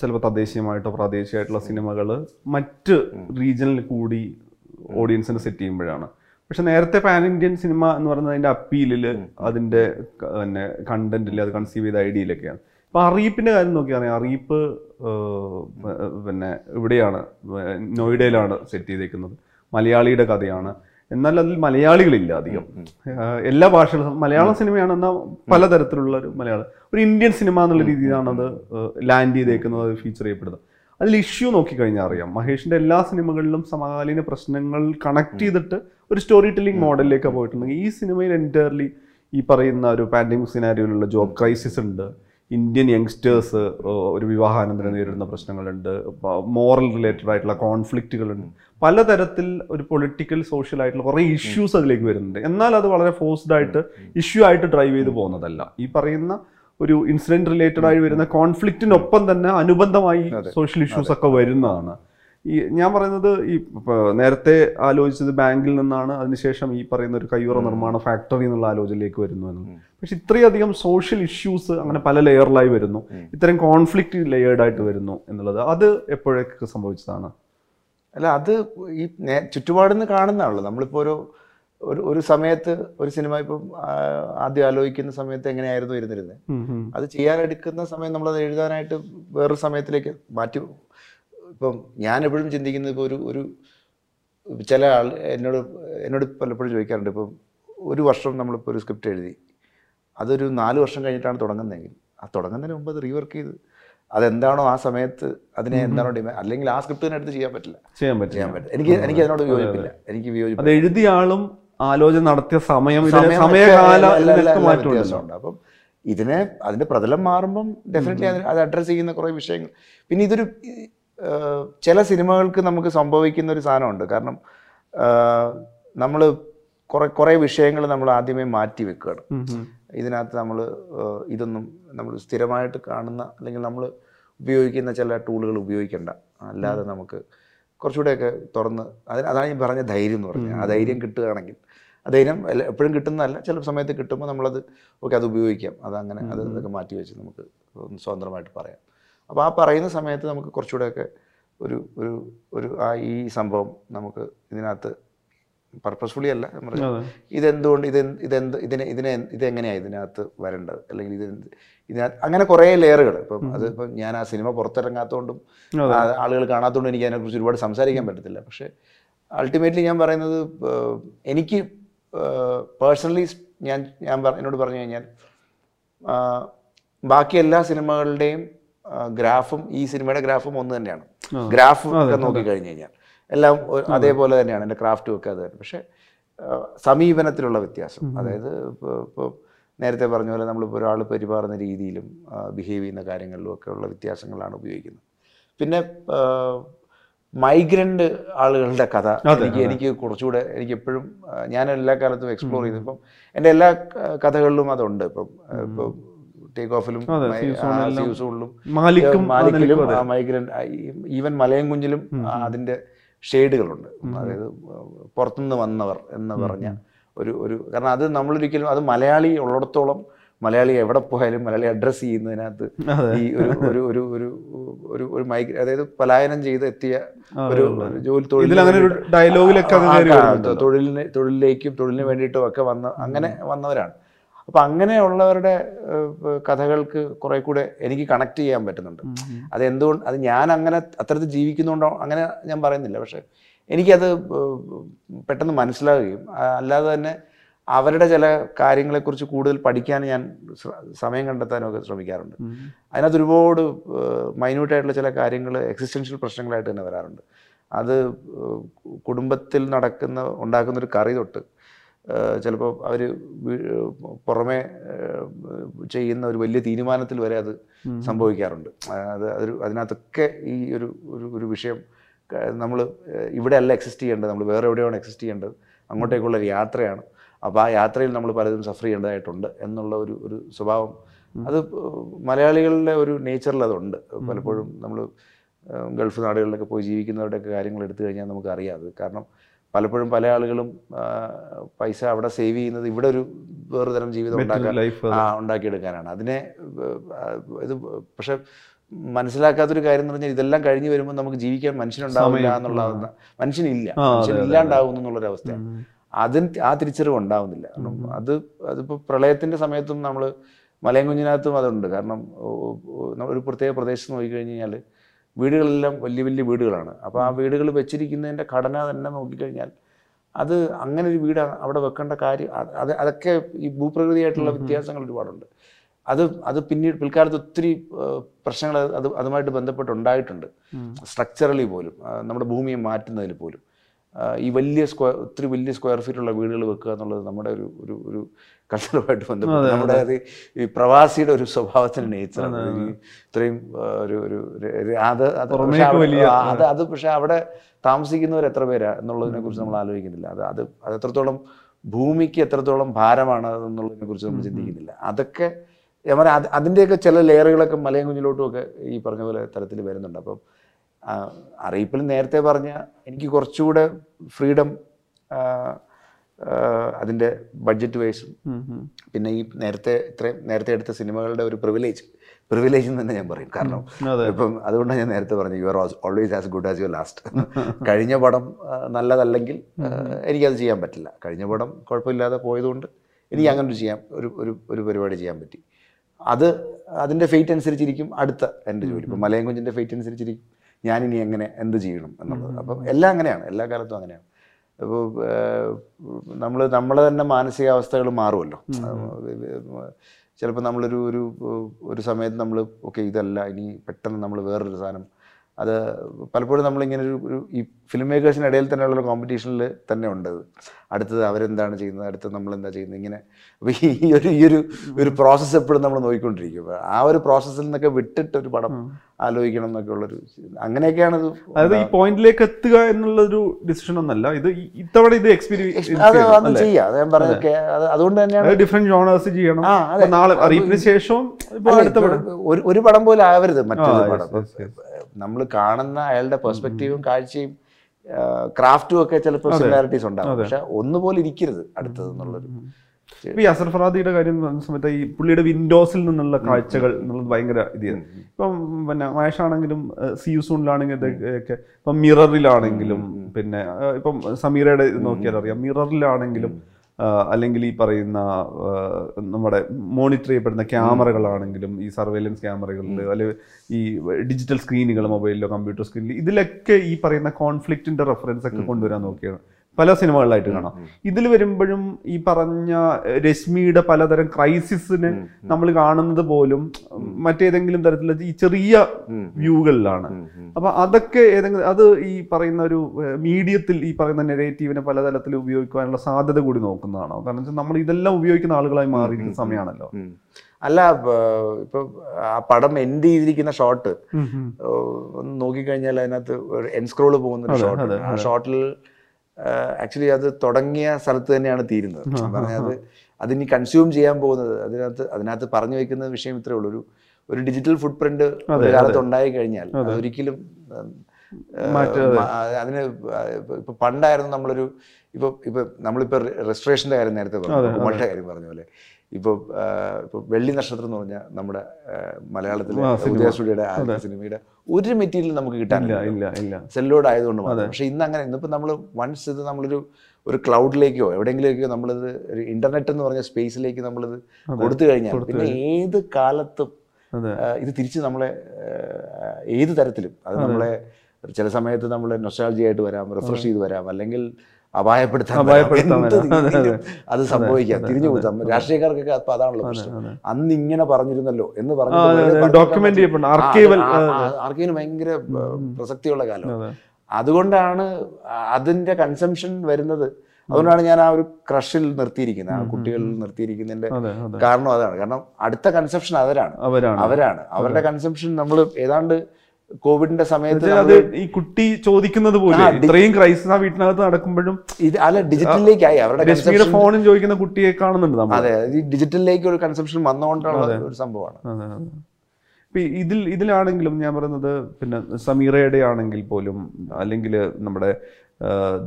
ചിലപ്പോൾ തദ്ദേശീയമായിട്ടോ പ്രാദേശികമായിട്ടുള്ള സിനിമകൾ മറ്റ് റീജിയനിൽ കൂടി ഓഡിയൻസിന് സെറ്റ് ചെയ്യുമ്പോഴാണ്. പക്ഷെ നേരത്തെ പാൻ ഇന്ത്യൻ സിനിമ എന്ന് പറയുന്നത് അതിൻ്റെ അപ്പീലിൽ, അതിൻ്റെ പിന്നെ കണ്ടന്റിൽ, അത് കൺസീവ് ചെയ്ത ഐഡിയയിലൊക്കെയാണ്. ഇപ്പം അറിയിപ്പിൻ്റെ കാര്യം നോക്കിയാണെങ്കിൽ അറിയിപ്പ് പിന്നെ ഇവിടെയാണ്, നോയിഡയിലാണ് സെറ്റ് ചെയ്തേക്കുന്നത്. മലയാളിയുടെ കഥയാണ്. എന്നാൽ അതിൽ മലയാളികളില്ല അധികം. എല്ലാ ഭാഷകളും മലയാളം സിനിമയാണ്. എന്നാൽ പലതരത്തിലുള്ള ഒരു മലയാളം, ഒരു ഇന്ത്യൻ സിനിമ എന്നുള്ള രീതിയിലാണത് ലാൻഡ് ചെയ്തേക്കുന്നത്, അത് ഫീച്ചർ ചെയ്യപ്പെടുന്നത്. അതിൽ ഇഷ്യൂ നോക്കിക്കഴിഞ്ഞാൽ അറിയാം, മഹേഷിൻ്റെ എല്ലാ സിനിമകളിലും സമകാലീന പ്രശ്നങ്ങൾ കണക്ട് ചെയ്തിട്ട് ഒരു സ്റ്റോറി ടെല്ലിംഗ് മോഡലിലേക്ക് പോയിട്ടുണ്ടെങ്കിൽ ഈ സിനിമയിൽ എൻറ്റയർലി ഈ പറയുന്ന ഒരു പാൻഡമിക് സിനാരിയോയിലുള്ള ജോബ് ക്രൈസിസ് ഉണ്ട്, ഇന്ത്യൻ യങ്സ്റ്റേഴ്സ് ഒരു വിവാഹാനന്തരം നേരിടുന്ന പ്രശ്നങ്ങളുണ്ട്, മോറൽ റിലേറ്റഡ് ആയിട്ടുള്ള കോൺഫ്ലിക്റ്റുകളുണ്ട്, പലതരത്തിൽ ഒരു പൊളിറ്റിക്കൽ സോഷ്യൽ ആയിട്ടുള്ള കുറേ ഇഷ്യൂസ് അതിലേക്ക് വരുന്നുണ്ട്. എന്നാൽ അത് വളരെ ഫോഴ്സ്ഡ് ആയിട്ട് ഇഷ്യൂ ആയിട്ട് ഡ്രൈവ് ചെയ്ത് പോകുന്നതല്ല. ഈ പറയുന്ന ഒരു ഇൻസിഡന്റ് റിലേറ്റഡ് ആയി വരുന്ന കോൺഫ്ലിക്റ്റിനൊപ്പം തന്നെ അനുബന്ധമായി സോഷ്യൽ ഇഷ്യൂസ് ഒക്കെ വരുന്നതാണ്. ഈ ഞാൻ പറയുന്നത് ഈ നേരത്തെ ആലോചിച്ചത് ബാങ്കിൽ നിന്നാണ്, അതിനുശേഷം ഈ പറയുന്ന ഒരു കയ്യുറ നിർമ്മാണ ഫാക്ടറി എന്നുള്ള ആലോചനയിലേക്ക് വരുന്നു എന്ന്. പക്ഷെ ഇത്രയധികം സോഷ്യൽ ഇഷ്യൂസ് അങ്ങനെ പല ലെയറിലായി വരുന്നു, ഇത്തരം കോൺഫ്ലിക്റ്റ് ലെയേർഡായിട്ട് വരുന്നു എന്നുള്ളത് അത് എപ്പോഴൊക്കെ സംഭവിച്ചതാണ്? അല്ല, അത് ഈ ചുറ്റുപാടിൽ നിന്ന് കാണുന്നതാണല്ലോ. നമ്മളിപ്പോൾ ഒരു ഒരു ഒരു സമയത്ത് ഒരു സിനിമ ഇപ്പം ആദ്യം ആലോചിക്കുന്ന സമയത്ത് എങ്ങനെയായിരുന്നു ഇരുന്നിരുന്നത്, അത് ചെയ്യാനെടുക്കുന്ന സമയം നമ്മളത് എഴുതാനായിട്ട് വേറൊരു സമയത്തിലേക്ക് മാറ്റി. ഇപ്പം ഞാൻ എപ്പോഴും ചിന്തിക്കുന്നത് ഇപ്പോൾ ഒരു ഒരു ചില ആൾ എന്നോട് എന്നോട് പലപ്പോഴും ചോദിക്കാറുണ്ട്, ഇപ്പം ഒരു വർഷം നമ്മളിപ്പോൾ ഒരു സ്ക്രിപ്റ്റ് എഴുതി, അതൊരു നാല് വർഷം കഴിഞ്ഞിട്ടാണ് തുടങ്ങുന്നതെങ്കിൽ ആ തുടങ്ങുന്നതിന് മുമ്പ് അത് റീവർക്ക് ചെയ്ത് അതെന്താണോ ആ സമയത്ത് അതിനെ എന്താണോ ഡിമാൻഡ്, അല്ലെങ്കിൽ ആ സ്ക്രിപ്റ്റ് തന്നെ എടുത്ത് ചെയ്യാൻ പറ്റില്ല, ചെയ്യാൻ പറ്റില്ല ചെയ്യാൻ പറ്റില്ല എനിക്ക് എനിക്ക് അതിനോട് വിയോജിപ്പില്ല. എനിക്ക് വിയോജിപ്പ് എഴുതിയ ആളും ആലോചന നടത്തിയ സമയം വ്യത്യാസമുണ്ട്. അപ്പം ഇതിനെ അതിൻ്റെ പ്രതലം മാറുമ്പം ഡെഫിനറ്റ്ലി അത് അഡ്രസ്സ് ചെയ്യുന്ന കുറേ വിഷയങ്ങൾ. പിന്നെ ഇതൊരു ചില സിനിമകൾക്ക് നമുക്ക് സംഭവിക്കുന്ന ഒരു സാധനമുണ്ട്. കാരണം നമ്മൾ കുറേ കുറേ വിഷയങ്ങൾ നമ്മൾ ആദ്യമേ മാറ്റി വെക്കുകയാണ്. ഇതിനകത്ത് നമ്മൾ ഇതൊന്നും നമ്മൾ സ്ഥിരമായിട്ട് കാണുന്ന അല്ലെങ്കിൽ നമ്മൾ ഉപയോഗിക്കുന്ന ചില ടൂളുകൾ ഉപയോഗിക്കേണ്ട, അല്ലാതെ നമുക്ക് കുറച്ചുകൂടെയൊക്കെ തുറന്ന് അതിന് അതാണ് ഞാൻ പറഞ്ഞ ധൈര്യം എന്ന് പറഞ്ഞത്. ആ ധൈര്യം കിട്ടുകയാണെങ്കിൽ, ആ ധൈര്യം എപ്പോഴും കിട്ടുന്നതല്ല, ചില സമയത്ത് കിട്ടുമ്പോൾ നമ്മളത് ഓക്കെ അത് ഉപയോഗിക്കാം, അതങ്ങനെ അത് ഇതൊക്കെ മാറ്റി വെച്ച് നമുക്ക് സ്വതന്ത്രമായിട്ട് പറയാം. അപ്പോൾ ആ പറയുന്ന സമയത്ത് നമുക്ക് കുറച്ചുകൂടെയൊക്കെ ഒരു ഒരു ഒരു ആ ഈ സംഭവം നമുക്ക് ഇതിനകത്ത് പർപ്പസ്ഫുള്ളി അല്ല നമ്മൾ ഇതെന്തുകൊണ്ട് ഇത് ഇതെന്ത് ഇതിനെ ഇതിനെ ഇതെങ്ങനെയാണ് ഇതിനകത്ത് വരേണ്ടത്, അല്ലെങ്കിൽ ഇത് ഇതിനകത്ത് അങ്ങനെ കുറേ ലെയറുകൾ. ഇപ്പം അത് ഇപ്പം ഞാൻ ആ സിനിമ പുറത്തിറങ്ങാത്തതുകൊണ്ടും ആളുകൾ കാണാത്തതുകൊണ്ടും എനിക്ക് അതിനെക്കുറിച്ച് ഒരുപാട് സംസാരിക്കാൻ പറ്റത്തില്ല. പക്ഷേ അൾട്ടിമേറ്റ്ലി ഞാൻ പറയുന്നത് എനിക്ക് പേഴ്സണലി ഞാൻ ഞാൻ എന്നോട് പറഞ്ഞു കഴിഞ്ഞാൽ ബാക്കി എല്ലാ സിനിമകളുടെയും ഗ്രാഫും ഈ സിനിമയുടെ ഗ്രാഫും ഒന്ന് തന്നെയാണ്. ഗ്രാഫ് ഒക്കെ നോക്കിക്കഴിഞ്ഞ് കഴിഞ്ഞാൽ എല്ലാം അതേപോലെ തന്നെയാണ്, എൻ്റെ ക്രാഫ്റ്റും ഒക്കെ അത്. പക്ഷേ സമീപനത്തിലുള്ള വ്യത്യാസം, അതായത് ഇപ്പോൾ ഇപ്പോൾ നേരത്തെ പറഞ്ഞ പോലെ നമ്മളിപ്പോൾ ഒരാൾ പെരുമാറുന്ന രീതിയിലും ബിഹേവ് ചെയ്യുന്ന കാര്യങ്ങളിലും ഒക്കെ ഉള്ള വ്യത്യാസങ്ങളാണ് ഉപയോഗിക്കുന്നത്. പിന്നെ മൈഗ്രൻ്റ് ആളുകളുടെ കഥ എനിക്ക് എനിക്ക് കുറച്ചുകൂടെ എനിക്ക് എപ്പോഴും ഞാൻ എല്ലാ കാലത്തും എക്സ്പ്ലോർ ചെയ്തു. ഇപ്പം എൻ്റെ എല്ലാ കഥകളിലും അതുണ്ട്. ഇപ്പം ഇപ്പോൾ ടേക്ക് ഓഫിലും മൈഗ്രൻ്റ് ഈവൻ മലയൻകുഞ്ഞിലും അതിൻ്റെ ഷെയ്ഡുകളുണ്ട്. അതായത് പുറത്തുനിന്ന് വന്നവർ എന്ന് പറഞ്ഞ ഒരു ഒരു കാരണം അത് നമ്മളൊരിക്കലും അത് മലയാളി ഉള്ളിടത്തോളം മലയാളി എവിടെ പോയാലും മലയാളി അഡ്രസ്സ് ചെയ്യുന്നതിനകത്ത് ഈ ഒരു ഒരു ഒരു ഒരു ഒരു മൈഗ്ര അതായത് പലായനം ചെയ്ത് എത്തിയ ഒരു ജോലി തൊഴിൽ തൊഴിലിന് തൊഴിലിലേക്കും തൊഴിലിന് വേണ്ടിയിട്ടും ഒക്കെ വന്ന അങ്ങനെ വന്നവരാണ്. അപ്പം അങ്ങനെയുള്ളവരുടെ കഥകൾക്ക് കുറെ കൂടെ എനിക്ക് കണക്ട് ചെയ്യാൻ പറ്റുന്നുണ്ട്. അതെന്തുകൊണ്ട് അത് ഞാൻ അങ്ങനെ അത്തരത്തിൽ ജീവിക്കുന്നുണ്ടോ അങ്ങനെ ഞാൻ പറയുന്നില്ല, പക്ഷെ എനിക്കത് പെട്ടെന്ന് മനസ്സിലാവുകയും അല്ലാതെ തന്നെ അവരുടെ ചില കാര്യങ്ങളെക്കുറിച്ച് കൂടുതൽ പഠിക്കാൻ ഞാൻ സമയം കണ്ടെത്താനൊക്കെ ശ്രമിക്കാറുണ്ട്. അതിനകത്ത് ഒരുപാട് മൈന്യൂട്ടായിട്ടുള്ള ചില കാര്യങ്ങൾ എക്സിസ്റ്റൻഷ്യൽ പ്രശ്നങ്ങളായിട്ട് തന്നെ വരാറുണ്ട്. അത് കുടുംബത്തിൽ നടക്കുന്ന ഉണ്ടാക്കുന്നൊരു കറി തൊട്ട് ചിലപ്പോൾ അവർ പുറമെ ചെയ്യുന്ന ഒരു വലിയ തീരുമാനത്തിൽ വരെ അത് സംഭവിക്കാറുണ്ട്. അത് അതൊരു അതിനകത്തൊക്കെ ഈ ഒരു ഒരു വിഷയം നമ്മൾ ഇവിടെ അല്ല എക്സിസ്റ്റ് ചെയ്യേണ്ടത്, നമ്മൾ വേറെ എവിടെയാണ് എക്സിസ്റ്റ് ചെയ്യേണ്ടത്, അങ്ങോട്ടേക്കുള്ള ഒരു യാത്രയാണ്. അപ്പോൾ ആ യാത്രയിൽ നമ്മൾ പലതും സഫർ ചെയ്യേണ്ടതായിട്ടുണ്ട് എന്നുള്ള ഒരു ഒരു സ്വഭാവം അത് മലയാളികളുടെ ഒരു നേച്ചറിൽ അതുണ്ട്. പലപ്പോഴും നമ്മൾ ഗൾഫ് നാടുകളിലൊക്കെ പോയി ജീവിക്കുന്നവരുടെയൊക്കെ കാര്യങ്ങൾ എടുത്തു കഴിഞ്ഞാൽ നമുക്കറിയാം അത്. കാരണം പലപ്പോഴും പല ആളുകളും പൈസ അവിടെ സേവ് ചെയ്യുന്നത് ഇവിടെ ഒരു വേറെ തരം ജീവിതം ഉണ്ടാക്കാൻ ഉണ്ടാക്കിയെടുക്കാനാണ് അതിനെ ഇത്. പക്ഷെ മനസ്സിലാക്കാത്തൊരു കാര്യം എന്ന് പറഞ്ഞാൽ ഇതെല്ലാം കഴിഞ്ഞ് വരുമ്പോൾ നമുക്ക് ജീവിക്കാൻ മനുഷ്യനുണ്ടാവില്ല എന്നുള്ള മനുഷ്യനില്ല മനുഷ്യനില്ലാണ്ടാവുന്നു എന്നുള്ളൊരവസ്ഥയാണ്. അതിന് ആ തിരിച്ചറിവ് ഉണ്ടാവുന്നില്ല. അത് അതിപ്പോൾ പ്രളയത്തിൻ്റെ സമയത്തും നമ്മൾ മലയംകുഞ്ഞിനകത്തും അതുണ്ട്. കാരണം ഒരു പ്രത്യേക പ്രദേശത്ത് നോക്കിക്കഴിഞ്ഞ് കഴിഞ്ഞാൽ വീടുകളെല്ലാം വലിയ വലിയ വീടുകളാണ്. അപ്പോൾ ആ വീടുകൾ വെച്ചിരിക്കുന്നതിൻ്റെ ഘടന തന്നെ നോക്കിക്കഴിഞ്ഞാൽ അത് അങ്ങനെ ഒരു വീട് അവിടെ വെക്കേണ്ട കാര്യം അത് അതൊക്കെ ഈ ഭൂപ്രകൃതിയായിട്ടുള്ള വ്യത്യാസങ്ങൾ ഒരുപാടുണ്ട്. അത് അത് പിന്നീട് പിൽക്കാലത്ത് ഒത്തിരി പ്രശ്നങ്ങൾ അത് അതുമായിട്ട് ബന്ധപ്പെട്ടുണ്ടായിട്ടുണ്ട്. സ്ട്രക്ചറലി പോലും നമ്മുടെ ഭൂമിയെ മാറ്റുന്നതിൽ പോലും ഈ വലിയ സ്ക്വയർ ഒത്തിരി വലിയ സ്ക്വയർ ഫീറ്റുള്ള വീടുകൾ വെക്കുക എന്നുള്ളത് നമ്മുടെ ഒരു ഒരു ഒരു കൾച്ചറുമായിട്ട് ബന്ധപ്പെട്ട് നമ്മുടെ അത് ഈ പ്രവാസിയുടെ ഒരു സ്വഭാവത്തിന് നേച്ചറാണ് ഇത്രയും ഒരു ഒരു അത് അത് അത് പക്ഷെ അവിടെ താമസിക്കുന്നവർ എത്ര പേരാ എന്നുള്ളതിനെ കുറിച്ച് നമ്മൾ ആലോചിക്കുന്നില്ല. അത് അത് അത് എത്രത്തോളം ഭൂമിക്ക് എത്രത്തോളം ഭാരമാണ് എന്നുള്ളതിനെ കുറിച്ച് നമ്മൾ ചിന്തിക്കുന്നില്ല. അതൊക്കെ ഞാൻ പറയാം അത് അതിൻ്റെയൊക്കെ ചില ലെയറുകളൊക്കെ മലയും കുഞ്ഞിലോട്ടും ഒക്കെ ഈ പറഞ്ഞ പോലെ തരത്തിൽ വരുന്നുണ്ട്. അപ്പം അറിയിപ്പിൽ നേരത്തെ പറഞ്ഞ എനിക്ക് കുറച്ചുകൂടെ ഫ്രീഡം അതിൻ്റെ ബഡ്ജറ്റ് വൈസും പിന്നെ ഈ നേരത്തെ ഇത്രയും നേരത്തെ എടുത്ത സിനിമകളുടെ ഒരു പ്രിവിലേജ് പ്രിവിലേജ് എന്ന് തന്നെ ഞാൻ പറയും. കാരണം ഇപ്പം അതുകൊണ്ടാണ് ഞാൻ നേരത്തെ പറഞ്ഞത് you are always as good as your last. കഴിഞ്ഞ പടം നല്ലതല്ലെങ്കിൽ എനിക്കത് ചെയ്യാൻ പറ്റില്ല. കഴിഞ്ഞ പടം കുഴപ്പമില്ലാതെ പോയതുകൊണ്ട് എനിക്ക് അങ്ങനെ ചെയ്യാൻ ഒരു ഒരു പരിപാടി ചെയ്യാൻ പറ്റി. അത് അതിൻ്റെ ഫെയ്റ്റ് അനുസരിച്ചിരിക്കും അടുത്ത എൻ്റെ ജോലി. ഇപ്പം മലയും കുഞ്ഞിൻ്റെ ഫെയ്റ്റ് അനുസരിച്ചിരിക്കും ഞാനിനി എങ്ങനെ എന്ത് ചെയ്യണം എന്നുള്ളത്. അപ്പം എല്ലാം അങ്ങനെയാണ്, എല്ലാ കാലത്തും അങ്ങനെയാണ്. അപ്പോൾ നമ്മൾ നമ്മളെ തന്നെ മാനസികാവസ്ഥകൾ മാറുമല്ലോ. ചിലപ്പോൾ നമ്മളൊരു ഒരു ഒരു സമയത്ത് നമ്മൾ ഓക്കെ ഇതല്ല ഇനി പെട്ടെന്ന് നമ്മൾ വേറൊരു സാധനം അത് പലപ്പോഴും നമ്മളിങ്ങനെ ഒരു ഒരു ഈ ഫിലിം മേക്കേഴ്സിനിടയിൽ തന്നെയുള്ള കോമ്പറ്റീഷനിൽ തന്നെ ഉണ്ടത്. അടുത്തത് അവരെന്താണ് ചെയ്യുന്നത്, അടുത്തത് നമ്മളെന്താ ചെയ്യുന്നത്, ഇങ്ങനെ. അപ്പോൾ ഈ ഒരു ഈ ഒരു ഒരു പ്രോസസ്സ് എപ്പോഴും നമ്മൾ നോക്കിക്കൊണ്ടിരിക്കും. ആ ഒരു പ്രോസസ്സിൽ നിന്നൊക്കെ വിട്ടിട്ടൊരു പടം ആലോചിക്കണം എന്നൊക്കെ ഉള്ളൊരു അങ്ങനെയൊക്കെയാണ് ഇത്. അതായത് ഈ പോയിന്റിലേക്ക് എത്തുക എന്നുള്ളൊരു ഡിസിഷൻ ഒന്നല്ല ഇത്. ഇത്തവണ ഇത് എക്സ്പീരിയൻസ് ചെയ്യാം. അത് ഞാൻ പറഞ്ഞൊക്കെ അത് അതുകൊണ്ട് തന്നെയാണ് ഡിഫറെന്റ് ജോണേഴ്സ് ചെയ്യണം. നാളെ അറിയിപ്പിന് ശേഷവും ഒരു പടം പോലെ ആവരുത് മറ്റൊരു പടം. നമ്മൾ കാണുന്ന അയാളുടെ പെർസ്പെക്റ്റീവും കാഴ്ചയും ക്രാഫ്റ്റും ഒക്കെ ചിലപ്പോൾ സിമിലാരിറ്റീസ് ഉണ്ടാകും, പക്ഷെ ഒന്നുപോലെ ഇരിക്കരുത് അടുത്തത് എന്നുള്ളൊരു. ഈ അസറഫ് ഫറാദിയുടെ കാര്യം സമയത്ത് ഈ പുള്ളിയുടെ വിൻഡോസിൽ നിന്നുള്ള കാഴ്ചകൾ എന്നുള്ളത് ഭയങ്കര ഇതായിരുന്നു. ഇപ്പം പിന്നെ മഹേഷാണെങ്കിലും സി യു സൂണിലാണെങ്കിലും ഇതൊക്കെ ഇപ്പം മിററിലാണെങ്കിലും പിന്നെ ഇപ്പം സമീറയുടെ ഇത് നോക്കിയാൽ അറിയാം. മിററിലാണെങ്കിലും അല്ലെങ്കിൽ ഈ പറയുന്ന നമ്മുടെ മോണിറ്റർ ചെയ്യപ്പെടുന്ന ക്യാമറകളാണെങ്കിലും ഈ സർവൈലൻസ് ക്യാമറകളിൽ അല്ലെങ്കിൽ ഈ ഡിജിറ്റൽ സ്ക്രീനുകൾ മൊബൈലിലോ കമ്പ്യൂട്ടർ സ്ക്രീനിൽ ഇതിലൊക്കെ ഈ പറയുന്ന കോൺഫ്ലിക്റ്റിൻ്റെ റെഫറൻസ് ഒക്കെ കൊണ്ടുവരാൻ നോക്കിയാണ് പല സിനിമകളിലായിട്ട് കാണാം. ഇതിൽ വരുമ്പോഴും ഈ പറഞ്ഞ രശ്മിയുടെ പലതരം ക്രൈസിസിന് നമ്മൾ കാണുന്നത് പോലും മറ്റേതെങ്കിലും തരത്തിലുള്ള ഈ ചെറിയ വ്യൂകളിലാണ്. അപ്പൊ അതൊക്കെ ഏതെങ്കിലും അത് ഈ പറയുന്ന ഒരു മീഡിയത്തിൽ ഈ പറയുന്ന നെറേറ്റീവിനെ പലതരത്തിൽ ഉപയോഗിക്കാനുള്ള സാധ്യത കൂടി നോക്കുന്നതാണോ? കാരണം വെച്ചാൽ നമ്മൾ ഇതെല്ലാം ഉപയോഗിക്കുന്ന ആളുകളായി മാറിയിരിക്കുന്ന സമയമാണല്ലോ. അല്ല ഇപ്പൊ ആ പടം എൻഡ് ചെയ്തിരിക്കുന്ന ഷോട്ട് ഒന്ന് നോക്കിക്കഴിഞ്ഞാൽ അതിനകത്ത് എൻസ്ക്രോള് പോകുന്ന ഷോട്ട്, ആ ഷോട്ടിൽ ആക്ച്വലി അത് തുടങ്ങിയ സ്ഥലത്ത് തന്നെയാണ് തീരുന്നത്. പറഞ്ഞാൽ അത് അതിനി കൺസ്യൂം ചെയ്യാൻ പോകുന്നത് അതിനകത്ത് അതിനകത്ത് പറഞ്ഞു വയ്ക്കുന്ന വിഷയം ഇത്രേ ഉള്ളൂ. ഒരു ഒരു ഡിജിറ്റൽ ഫുട് പ്രിന്റ് ഒരു കാലത്ത് ഉണ്ടായി കഴിഞ്ഞാൽ അതൊരിക്കലും അതിന് ഇപ്പൊ പണ്ടായിരുന്നു നമ്മളൊരു ഇപ്പൊ ഇപ്പൊ നമ്മളിപ്പോ റെസ്റ്റോറേഷന്റെ കാര്യം നേരത്തെ പറഞ്ഞു, മൊബൈലിന്റെ കാര്യം പറഞ്ഞ പോലെ ഇപ്പോൾ ഇപ്പോൾ വെള്ളി നക്ഷത്രം എന്ന് പറഞ്ഞാൽ നമ്മുടെ മലയാളത്തിലെ ഉദയ സ്റ്റുഡിയോയുടെ ആദ്യ സിനിമയുടെ ഒരു മെറ്റീരിയൽ നമുക്ക് കിട്ടാനില്ല, സെല്ലോഡ് ആയതുകൊണ്ട് മാത്രം. പക്ഷെ ഇന്ന് അങ്ങനെ ഇന്നിപ്പോൾ നമ്മൾ വൺസ് ഇത് നമ്മളൊരു ഒരു ക്ലൗഡിലേക്കോ എവിടെയെങ്കിലേക്കോ നമ്മളിത് ഒരു ഇന്റർനെറ്റ് എന്ന് പറഞ്ഞ സ്പേസിലേക്ക് നമ്മളിത് കൊടുത്തു കഴിഞ്ഞാൽ പിന്നെ ഏത് കാലത്തും ഇത് തിരിച്ച് നമ്മളെ ഏത് തരത്തിലും അത് നമ്മളെ ചില സമയത്ത് നമ്മൾ നൊസ്റ്റാൾജിയ ആയിട്ട് വരാം, റിഫ്രഷ് ചെയ്ത് വരാം, അല്ലെങ്കിൽ അപായപ്പെടുത്താൻ അത് സംഭവിക്കാം. തിരിഞ്ഞു കൊടുത്താൽ രാഷ്ട്രീയക്കാർക്കൊക്കെ അപ്പൊ അതാണല്ലോ പ്രശ്നം, അന്ന് ഇങ്ങനെ പറഞ്ഞിരുന്നല്ലോ എന്ന് പറഞ്ഞു ആർക്കൈവിന് ഭയങ്കര പ്രസക്തിയുള്ള കാലം. അതുകൊണ്ടാണ് അതിന്റെ കൺസംഷൻ വരുന്നത്. അതുകൊണ്ടാണ് ഞാൻ ആ ഒരു ക്രഷിൽ നിർത്തിയിരിക്കുന്നത്, ആ കുട്ടികളിൽ നിർത്തിയിരിക്കുന്നതിന്റെ കാരണം അതാണ്. കാരണം അടുത്ത കൺസംഷൻ അവരാണ് അവരാണ് അവരുടെ കൺസംഷൻ നമ്മൾ ഏതാണ്ട് കോവിഡിന്റെ സമയത്ത് ഈ കുട്ടി ചോദിക്കുന്നത് പോലെ ഇത്രയും ക്രൈസിസ് ആ വീട്ടിനകത്ത് നടക്കുമ്പോഴും ഇത് അല്ല ഡിജിറ്റലിലേക്കായി അവരുടെ ഫോണും ചോദിക്കുന്ന കുട്ടിയെ കാണുന്നുണ്ട്. അതെ, ഈ ഡിജിറ്റലിലേക്ക് ഒരു കൺസംഷൻ വന്നുകൊണ്ടുള്ള ഒരു സംഭവമാണ്. ഇതിൽ ഇതിലാണെങ്കിലും ഞാൻ പറയുന്നത് പിന്നെ സമീറയുടെ ആണെങ്കിൽ പോലും, അല്ലെങ്കിൽ നമ്മുടെ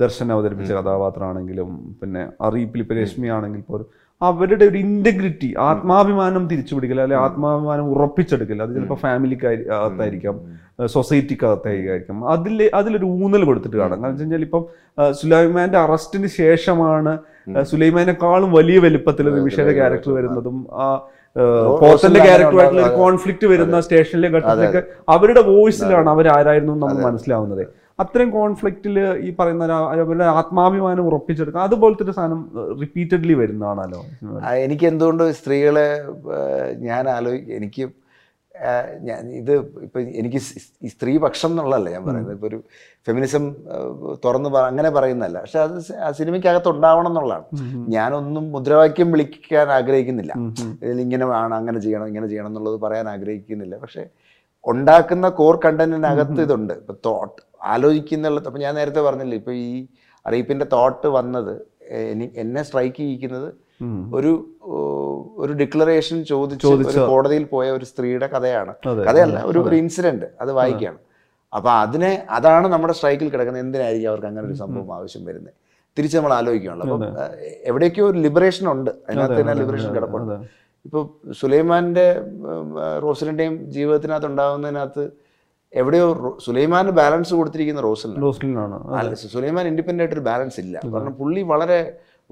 ദർശൻ അവതരിപ്പിച്ച കഥാപാത്രമാണെങ്കിലും, പിന്നെ അറീപ്പിൽ ഇപ്പൊ രശ്മി ആണെങ്കിൽ പോലും, അവരുടെ ഒരു ഇന്റഗ്രിറ്റി, ആത്മാഭിമാനം തിരിച്ചുപിടിക്കൽ അല്ലെങ്കിൽ ആത്മാഭിമാനം ഉറപ്പിച്ചെടുക്കൽ, അത് ചിലപ്പോൾ ഫാമിലിക്ക് അകത്തായിരിക്കാം, സൊസൈറ്റിക്ക് അകത്തായിരിക്കാം, അതിൽ അതിലൊരു ഊന്നൽ കൊടുത്തിട്ട് കാണാം. കാരണം വെച്ച് കഴിഞ്ഞാൽ ഇപ്പം സുലൈമാന്റെ അറസ്റ്റിന് ശേഷമാണ് സുലൈമാനേക്കാളും വലിയ വലിപ്പത്തിൽ നിമിഷയുടെ ക്യാരക്ടർ വരുന്നതും ആ പോത്തന്റെ ക്യാരക്ടറുമായിട്ടുള്ള ഒരു കോൺഫ്ലിക്ട് വരുന്ന സ്റ്റേഷനിലെ ഘട്ടത്തിലൊക്കെ അവരുടെ വോയിസിലാണ് അവരാരായിരുന്നു നമ്മൾ മനസ്സിലാവുന്നത്. അത്രയും കോൺഫ്ലിക്റ്റിൽ ഈ പറയുന്ന അവരുടെ ആത്മാഭിമാനം ഉറപ്പിച്ചെടുക്കുക, അതുപോലത്തെ ഒരു സാധനം റിപ്പീറ്റഡ്ലി വരുന്നതാണല്ലോ. എനിക്ക് എന്തുകൊണ്ട് സ്ത്രീകളെ ഞാൻ ആലോചി എനിക്ക് ഞാൻ ഇത് ഇപ്പം എനിക്ക് സ്ത്രീ പക്ഷം എന്നുള്ളതല്ല ഞാൻ പറയുന്നത്, ഇപ്പോൾ ഒരു ഫെമിനിസം തുറന്ന് അങ്ങനെ പറയുന്നതല്ല. പക്ഷെ അത് ആ സിനിമയ്ക്കകത്ത് ഉണ്ടാവണം എന്നുള്ളതാണ്. ഞാനൊന്നും മുദ്രാവാക്യം വിളിക്കാൻ ആഗ്രഹിക്കുന്നില്ല, ഇങ്ങനെ ആണ് അങ്ങനെ ചെയ്യണം ഇങ്ങനെ ചെയ്യണം എന്നുള്ളത് പറയാൻ ആഗ്രഹിക്കുന്നില്ല. പക്ഷെ ഉണ്ടാക്കുന്ന കോർ കണ്ടന്റിനകത്ത് ഇതുണ്ട്. ഇപ്പം തോട്ട് ആലോചിക്കുന്നുള്ള അപ്പം ഞാൻ നേരത്തെ പറഞ്ഞില്ലേ, ഇപ്പം ഈ അറിയിപ്പിൻ്റെ തോട്ട് വന്നത് എനി എന്നെ സ്ട്രൈക്ക് ചെയ്യിക്കുന്നത് ഒരു ഒരു ഡിക്ലറേഷൻ ചോദിച്ച് ഒരു കോടതിയിൽ പോയ ഒരു സ്ത്രീയുടെ കഥയാണ്. കഥയല്ല, ഒരു ഒരു ഇൻസിഡന്റ് അത് വായിക്കുകയാണ്. അപ്പം അതിനെ അതാണ് നമ്മുടെ സ്ട്രൈക്കിൽ കിടക്കുന്നത്. എന്തിനായിരിക്കും അവർക്ക് അങ്ങനെ ഒരു സംഭവം ആവശ്യം വരുന്നത്? തിരിച്ച് നമ്മൾ ആലോചിക്കുകയാണല്ലോ. അപ്പം എവിടേക്കോ ഒരു ലിബറേഷൻ ഉണ്ട്, അതിനകത്ത് തന്നെ ലിബറേഷൻ കിടപ്പുണ്ട്. ഇപ്പോൾ സുലൈമാൻ്റെ റോസലിൻ്റെയും ജീവിതത്തിനകത്ത് ഉണ്ടാകുന്നതിനകത്ത് എവിടെയോ സുലൈമാന് ബാലൻസ് കൊടുത്തിരിക്കുന്ന റോസലിനാണ്. സുലൈമാൻ ഇൻഡിപെൻഡൻ്റ് ആയിട്ടൊരു ബാലൻസ് ഇല്ല. കാരണം പുള്ളി വളരെ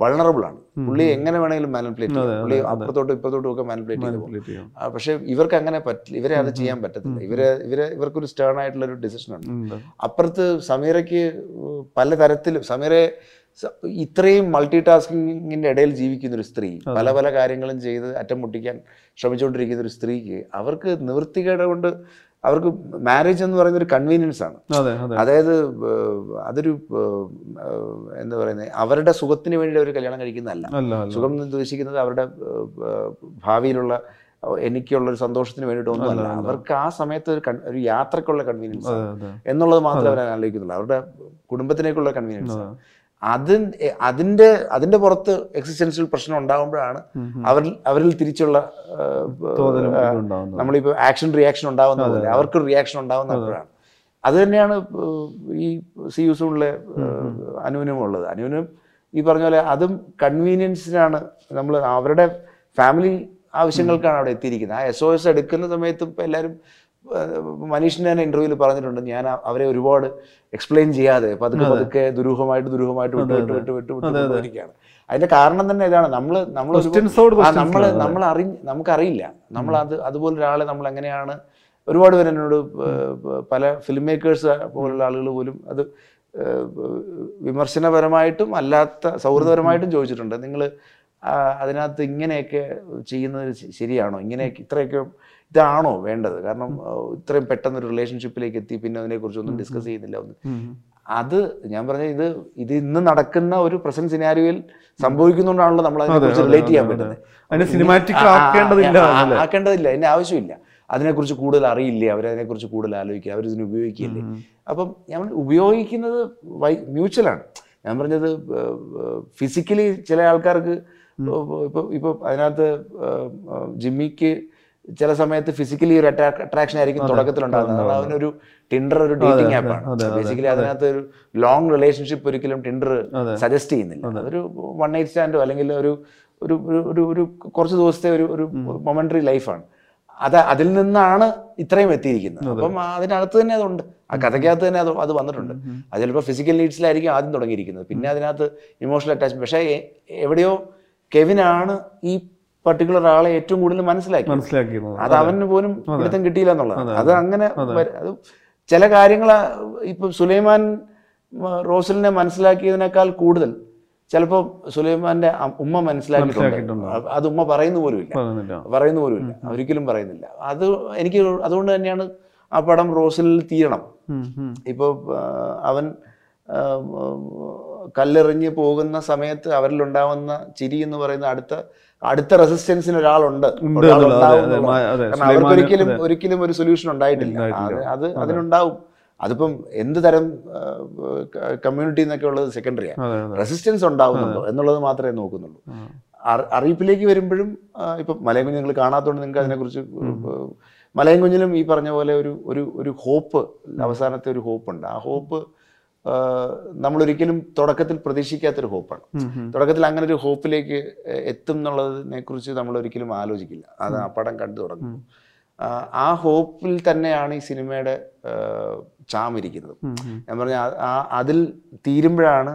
വൾണറബിൾ ആണ്. പുള്ളി എങ്ങനെ വേണമെങ്കിലും മാനിപ്പുലേറ്റ് ചെയ്യും, പുള്ളി അപ്പുറത്തോട്ടും ഇപ്പുറത്തോട്ടും ഒക്കെ മാനിപ്പുലേറ്റ് ചെയ്തു പോകും. പക്ഷെ ഇവർക്ക് അങ്ങനെ പറ്റില്ല, ഇവരെ അത് ചെയ്യാൻ പറ്റത്തില്ല. ഇവരെ ഇവരെ ഇവർക്കൊരു സ്റ്റേൺ ആയിട്ടുള്ള ഒരു ഡിസിഷൻ ഉണ്ട്. അപ്പുറത്ത് സമീറയ്ക്ക് പലതരത്തിലും, സമീറയെ ഇത്രയും മൾട്ടി ടാസ്കിങ്ങിന്റെ ഇടയിൽ ജീവിക്കുന്ന ഒരു സ്ത്രീ, പല പല കാര്യങ്ങളും ചെയ്ത് അറ്റം മുട്ടിക്കാൻ ശ്രമിച്ചുകൊണ്ടിരിക്കുന്ന ഒരു സ്ത്രീക്ക് അവർക്ക് നിവൃത്തികേട് കൊണ്ട് അവർക്ക് മാരേജ് എന്ന് പറയുന്ന ഒരു കൺവീനിയൻസ് ആണ്. അതായത് അതൊരു എന്താ പറയുന്നത്, അവരുടെ സുഖത്തിന് വേണ്ടി അവർ കല്യാണം കഴിക്കുന്നതല്ല. സുഖം എന്ന് ഉദ്ദേശിക്കുന്നത് അവരുടെ ഭാവിയിലുള്ള എനിക്കുള്ളൊരു സന്തോഷത്തിന് വേണ്ടിയിട്ട് ഒന്നുമല്ല. അവർക്ക് ആ സമയത്ത് ഒരു ഒരു യാത്രക്കുള്ള കൺവീനിയൻസ് എന്നുള്ളത് മാത്രമേ അവർ ആലോചിക്കുന്നുള്ളൂ. അവരുടെ കുടുംബത്തിനേക്കുള്ള കൺവീനിയൻസ് ആണ്. അത് അതിൻ്റെ അതിൻ്റെ പുറത്ത് എക്സിസ്റ്റൻഷ്യൽ പ്രശ്നം ഉണ്ടാകുമ്പോഴാണ് അവർ അവരിൽ തിരിച്ചുള്ള നമ്മളിപ്പോൾ ആക്ഷൻ റിയാക്ഷൻ ഉണ്ടാകുന്ന പോലെ അവർക്ക് റിയാക്ഷൻ ഉണ്ടാകുന്ന അപ്പോഴാണ്. അത് തന്നെയാണ് ഈ സി യൂസൂണിലെ അനുവിനും ഉള്ളത്. അനുവിനും ഈ പറഞ്ഞ പോലെ അതും കൺവീനിയൻസിനാണ്. നമ്മൾ അവരുടെ ഫാമിലി ആവശ്യങ്ങൾക്കാണ് അവിടെ എത്തിയിരിക്കുന്നത്. ആ എസ് ഒ എസ് എടുക്കുന്ന സമയത്ത് ഇപ്പം എല്ലാവരും മനീഷിൻ്റെ തന്നെ ഇന്റർവ്യൂവിൽ പറഞ്ഞിട്ടുണ്ട്, ഞാൻ അവരെ ഒരുപാട് എക്സ്പ്ലെയിൻ ചെയ്യാതെ പതുക്കെ പതുക്കെ ദുരൂഹമായിട്ട് ദുരൂഹമായിട്ട് വിട്ടു വിട്ട് വിട്ട് വിട്ട് വിട്ടുകൊണ്ടിരിക്കുകയാണ്. അതിന്റെ കാരണം തന്നെ ഇതാണ്, നമ്മള് നമ്മൾ നമ്മള് നമ്മൾ അറി നമുക്കറിയില്ല നമ്മൾ അത് അതുപോലെ ഒരാളെ നമ്മൾ എങ്ങനെയാണ്. ഒരുപാട് പേര് എന്നോട്, പല ഫിലിം മേക്കേഴ്സ് പോലുള്ള ആളുകൾ പോലും അത് വിമർശനപരമായിട്ടും അല്ലാത്ത സൗഹൃദപരമായിട്ടും ചോദിച്ചിട്ടുണ്ട്, നിങ്ങൾ അതിനകത്ത് ഇങ്ങനെയൊക്കെ ചെയ്യുന്നത് ശരിയാണോ, ഇങ്ങനെയൊക്കെ ഇത്രയൊക്കെ ഇതാണോ വേണ്ടത്? കാരണം ഇത്രയും പെട്ടെന്ന് ഒരു റിലേഷൻഷിപ്പിലേക്ക് എത്തി പിന്നെ അതിനെക്കുറിച്ചൊന്നും ഡിസ്കസ് ചെയ്യുന്നില്ല. അത് ഞാൻ പറഞ്ഞ ഇത് ഇത് ഇന്ന് നടക്കുന്ന ഒരു പ്രസന്റ് സിനാരിയോയിൽ സംഭവിക്കുന്നതുകൊണ്ടാണല്ലോ നമ്മൾ അതിനെക്കുറിച്ച് റിലേറ്റ് ചെയ്യാൻ പറ്റുന്നത്. ആക്കേണ്ടതില്ല, അതിന്റെ ആവശ്യമില്ല. അതിനെക്കുറിച്ച് കൂടുതൽ അറിയില്ലേ, അവരതിനെക്കുറിച്ച് കൂടുതൽ ആലോചിക്കുക, അവരിതിനെ ഉപയോഗിക്കില്ലേ? അപ്പം ഞാൻ ഉപയോഗിക്കുന്നത് വൈ മ്യൂച്വലാണ്. ഞാൻ പറഞ്ഞത് ഫിസിക്കലി ചില ആൾക്കാർക്ക് ഇപ്പൊ ഇപ്പൊ അതിനകത്ത് ജിമ്മിക്ക് ചില സമയത്ത് ഫിസിക്കലി ഒരു അട്രാക്ഷൻ ആയിരിക്കും തുടക്കത്തിൽ ഉണ്ടാകുന്നത്. അതിനൊരു ടിൻഡർ ഒരു ഡേറ്റിംഗ് ആപ്പാണ് ബേസിക്കലി. അതിനകത്ത് ഒരു ലോങ് റിലേഷൻഷിപ്പ് ഒരിക്കലും ടിൻഡർ സജസ്റ്റ് ചെയ്യുന്നില്ല. അതൊരു വൺ നൈറ്റ് സ്റ്റാൻഡോ അല്ലെങ്കിൽ ഒരു ഒരു ഒരു കുറച്ച് ദിവസത്തെ ഒരു ഒരു മൊമെന്ററി ലൈഫാണ് അത്. അതിൽ നിന്നാണ് ഇത്രയും എത്തിയിരിക്കുന്നത്. അപ്പം അതിനകത്ത് തന്നെ അതുണ്ട്, ആ കഥയ്ക്കകത്ത് തന്നെ അത് അത് വന്നിട്ടുണ്ട്. അത് ചിലപ്പോൾ ഫിസിക്കൽ നീഡ്സിലായിരിക്കും ആദ്യം തുടങ്ങിയിരിക്കുന്നത്, പിന്നെ അതിനകത്ത് ഇമോഷണൽ അറ്റാച്ച്മെന്റ്. പക്ഷേ എവിടെയോ കെവിനാണ് ഈ പർട്ടിക്കുലർ ആളെ ഏറ്റവും കൂടുതൽ മനസ്സിലാക്കി മനസ്സിലാക്കിയത്. അത് അവന് പോലും പിടുത്തം കിട്ടിയില്ല എന്നുള്ളതാണ്. അത് അങ്ങനെ ചില കാര്യങ്ങൾ ഇപ്പം സുലൈമാൻ റോസലിനെ മനസ്സിലാക്കിയതിനേക്കാൾ കൂടുതൽ ചിലപ്പോൾ സുലൈമാന്റെ ഉമ്മ മനസ്സിലാക്കിയിട്ടുണ്ട്. അത് ഉമ്മ പറയുന്ന പോലും ഇല്ല പറയുന്ന പോലും ഇല്ല ഒരിക്കലും പറയുന്നില്ല. അത് എനിക്ക് അതുകൊണ്ട് തന്നെയാണ് ആ പടം റോസലിൽ തീരണം. ഇപ്പൊ അവൻ കല്ലെറിഞ്ഞ് പോകുന്ന സമയത്ത് അവരിലുണ്ടാവുന്ന ചിരി എന്ന് പറയുന്ന അടുത്ത അടുത്ത റെസിസ്റ്റൻസിന് ഒരാളുണ്ട്. കാരണം അവർക്കൊരിക്കലും ഒരിക്കലും ഒരു സൊല്യൂഷൻ ഉണ്ടായിട്ടില്ല. അത് അതിനുണ്ടാവും. അതിപ്പം എന്ത് തരം കമ്മ്യൂണിറ്റി എന്നൊക്കെ ഉള്ളത് സെക്കൻഡറിയാണ്. റെസിസ്റ്റൻസ് ഉണ്ടാവുന്നുണ്ടോ എന്നുള്ളത് മാത്രമേ നോക്കുന്നുള്ളൂ. അറിയിപ്പിലേക്ക് വരുമ്പോഴും ഇപ്പം മലയൻ കുഞ്ഞ് നിങ്ങൾ കാണാത്തതുകൊണ്ട് നിങ്ങൾക്ക് അതിനെക്കുറിച്ച്, മലയൻ കുഞ്ഞിലും ഈ പറഞ്ഞ പോലെ ഒരു ഒരു ഒരു ഹോപ്പ്, അവസാനത്തെ ഒരു ഹോപ്പുണ്ട്. ആ ഹോപ്പ് നമ്മളൊരിക്കലും തുടക്കത്തിൽ പ്രതീക്ഷിക്കാത്തൊരു ഹോപ്പാണ്. തുടക്കത്തിൽ അങ്ങനെ ഒരു ഹോപ്പിലേക്ക് എത്തും എന്നുള്ളതിനെ കുറിച്ച് നമ്മളൊരിക്കലും ആലോചിക്കില്ല. അത് ആ പടം കണ്ടു തുടങ്ങും. ആ ഹോപ്പിൽ തന്നെയാണ് ഈ സിനിമയുടെ ചാമിരിക്കുന്നത്. ഞാൻ പറഞ്ഞ അതിൽ തീരുമ്പോഴാണ്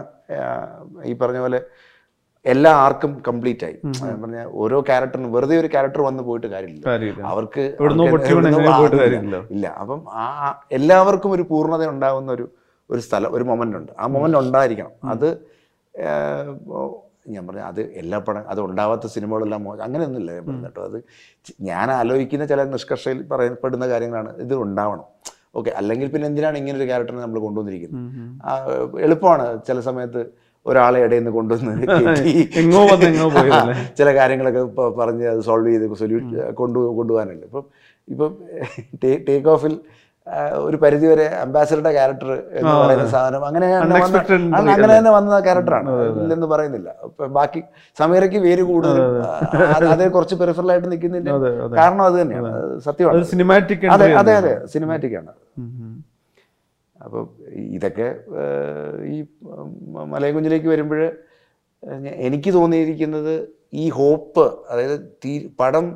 ഈ പറഞ്ഞ പോലെ എല്ലാ ആർക്കും കംപ്ലീറ്റ് ആയി. ഞാൻ പറഞ്ഞ ഓരോ ക്യാരക്ടറിനും വെറുതെ ഒരു ക്യാരക്ടർ വന്ന് പോയിട്ട് കാര്യമില്ല. അവർക്ക് ഇല്ല. അപ്പം ആ എല്ലാവർക്കും ഒരു പൂർണ്ണത ഉണ്ടാകുന്ന ഒരു ഒരു സ്ഥലം, ഒരു മൊമെന്റ് ഉണ്ട്. ആ മൊമെന്റ് ഉണ്ടായിരിക്കണം. അത് ഞാൻ പറഞ്ഞ അത് എല്ലാ പടം അത് ഉണ്ടാവാത്ത സിനിമകളെല്ലാം അങ്ങനെയൊന്നുമില്ല. ഞാൻ പറഞ്ഞു കേട്ടോ, അത് ഞാൻ ആലോചിക്കുന്ന ചില നിഷ്കർഷയിൽ പറയപ്പെടുന്ന കാര്യങ്ങളാണ്. ഇത് ഉണ്ടാവണം, ഓക്കെ, അല്ലെങ്കിൽ പിന്നെ എന്തിനാണ് ഇങ്ങനൊരു ക്യാരക്ടറിനെ നമ്മൾ കൊണ്ടുവന്നിരിക്കുന്നത്? എളുപ്പമാണ് ചില സമയത്ത് ഒരാളെ ഇടയിൽ നിന്ന് കൊണ്ടുവന്ന് ചില കാര്യങ്ങളൊക്കെ പറഞ്ഞ് അത് സോൾവ് ചെയ്ത് സൊല്യൂഷൻ കൊണ്ടു കൊണ്ടുപോകാനല്ലേ. ഇപ്പം ഇപ്പം ടേക്ക് ഓഫിൽ ഒരു പരിധിവരെ അംബാസിഡറുടെ ക്യാരക്ടർ എന്ന് പറയുന്ന സാധനം അങ്ങനെ അങ്ങനെ തന്നെ വന്ന ക്യാരക്ടറാണ്, ഇല്ലെന്ന് പറയുന്നില്ല. ബാക്കി സമീറയ്ക്ക് പേര് കൂടുതലും അത് കുറച്ച് പെരിഫറൽ ആയിട്ട് നിൽക്കുന്നതിന്റെ കാരണം അത് തന്നെയാണ്. സത്യമാണ്. അതെ അതെ അതെ സിനിമാറ്റിക് ആണ്. അപ്പൊ ഇതൊക്കെ ഈ മലയൻ കുഞ്ഞിലേക്ക് വരുമ്പോൾ എനിക്ക് തോന്നിയിരിക്കുന്നത് ഈ ഹോപ്പ്, അതായത് തീ പടം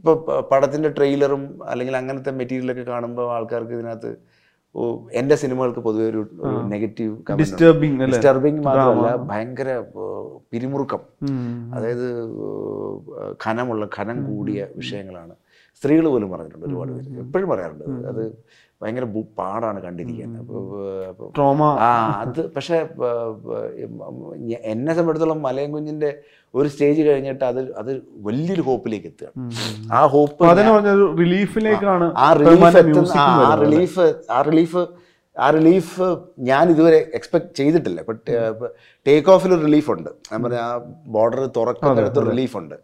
ഇപ്പോൾ പടത്തിൻ്റെ ട്രെയിലറും അല്ലെങ്കിൽ അങ്ങനത്തെ മെറ്റീരിയലൊക്കെ കാണുമ്പോൾ ആൾക്കാർക്ക് ഇതിനകത്ത് ഓ എൻ്റെ സിനിമകൾക്ക് പൊതുവെ ഒരു നെഗറ്റീവ് ഡിസ്റ്റർബിംഗ് ഡിസ്റ്റർബിംഗ് മാത്രമല്ല, ഭയങ്കര പിരിമുറുക്കം, അതായത് ഖനമുള്ള ഖനം കൂടിയ വിഷയങ്ങളാണ്. സ്ത്രീകൾ പോലും പറഞ്ഞിട്ടുണ്ട് ഒരുപാട് പേര്, എപ്പോഴും പറയാറുണ്ട് അത് ഭയങ്കര പാടാണ് കണ്ടിരിക്കാൻ. അപ്പോൾ ആ അത് പക്ഷേ എന്നെ സംബന്ധിച്ചിടത്തോളം മലയൻ കുഞ്ഞിൻ്റെ ഒരു സ്റ്റേജ് കഴിഞ്ഞിട്ട് അത് അത് വലിയൊരു ഹോപ്പിലേക്ക് എത്തുകയാണ്. ആ ഹോപ്പ് റിലീഫിലേക്കാണ്. ആ റിലീഫ് ആ റിലീഫ് ആ റിലീഫ് ആ റിലീഫ് ഞാൻ ഇതുവരെ എക്സ്പെക്ട് ചെയ്തിട്ടില്ല. ഇപ്പം ടേക്ക് ഓഫിൽ ഒരു റിലീഫുണ്ട്, ഞാൻ പറഞ്ഞ ആ ബോർഡർ തുറക്കുന്നിടത്ത് റിലീഫുണ്ട്.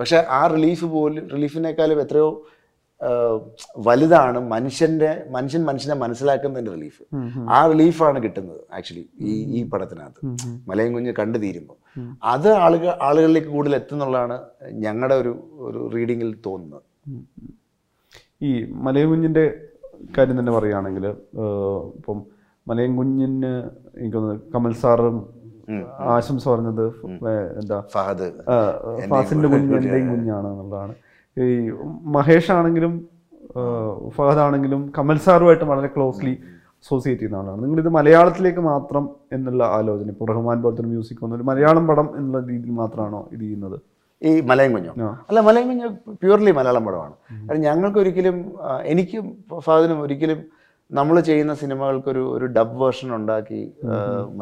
പക്ഷെ ആ റിലീഫ് പോലും റിലീഫിനേക്കാളും എത്രയോ വലുതാണ് മനുഷ്യന്റെ മനുഷ്യൻ മനുഷ്യനെ മനസ്സിലാക്കുന്നതിന്റെ റിലീഫ്. ആ റിലീഫാണ് കിട്ടുന്നത് ആക്ച്വലി ഈ ഈ പടത്തിനകത്ത് മലയൻ കുഞ്ഞ് കണ്ടു തീരുമ്പോൾ. അത് ആളുകൾ ആളുകളിലേക്ക് കൂടുതൽ എത്തുന്നുള്ളതാണ് ഞങ്ങളുടെ ഒരു ഒരു റീഡിങ്ങിൽ തോന്നുന്നത്. ഈ മലയൻ കുഞ്ഞിന്റെ കാര്യം തന്നെ പറയുകയാണെങ്കിൽ ഇപ്പം മലയൻ കുഞ്ഞിന് എനിക്ക് തോന്നുന്നു കമൽ സാറും ആശംസ പറഞ്ഞത് എന്താ ഫഹദ് ഫാസിന്റെ കുഞ്ഞ് എന്റെയും കുഞ്ഞാണ് എന്നുള്ളതാണ്. ഈ മഹേഷ് ആണെങ്കിലും ഫഹദ് ആണെങ്കിലും കമൽ സാറുമായിട്ട് വളരെ ക്ലോസ്ലി അസോസിയേറ്റ് ചെയ്യുന്ന ആളാണ്. നിങ്ങളിത് മലയാളത്തിലേക്ക് മാത്രം എന്നുള്ള ആലോചന, ഇപ്പോൾ റഹ്മാൻ പോലത്തെ മ്യൂസിക് ഒന്നും ഒരു മലയാളം പടം എന്നുള്ള രീതിയിൽ മാത്രമാണോ ഇത് ചെയ്യുന്നത് ഈ മലയൻ കുഞ്ഞോ? അല്ല, മലയൻ കുഞ്ഞ് പ്യൂർലി മലയാളം പടമാണ്. കാരണം ഞങ്ങൾക്കൊരിക്കലും, എനിക്കും ഫഹദിനും ഒരിക്കലും നമ്മൾ ചെയ്യുന്ന സിനിമകൾക്കൊരു ഒരു ഡബ് വേർഷൻ ഉണ്ടാക്കി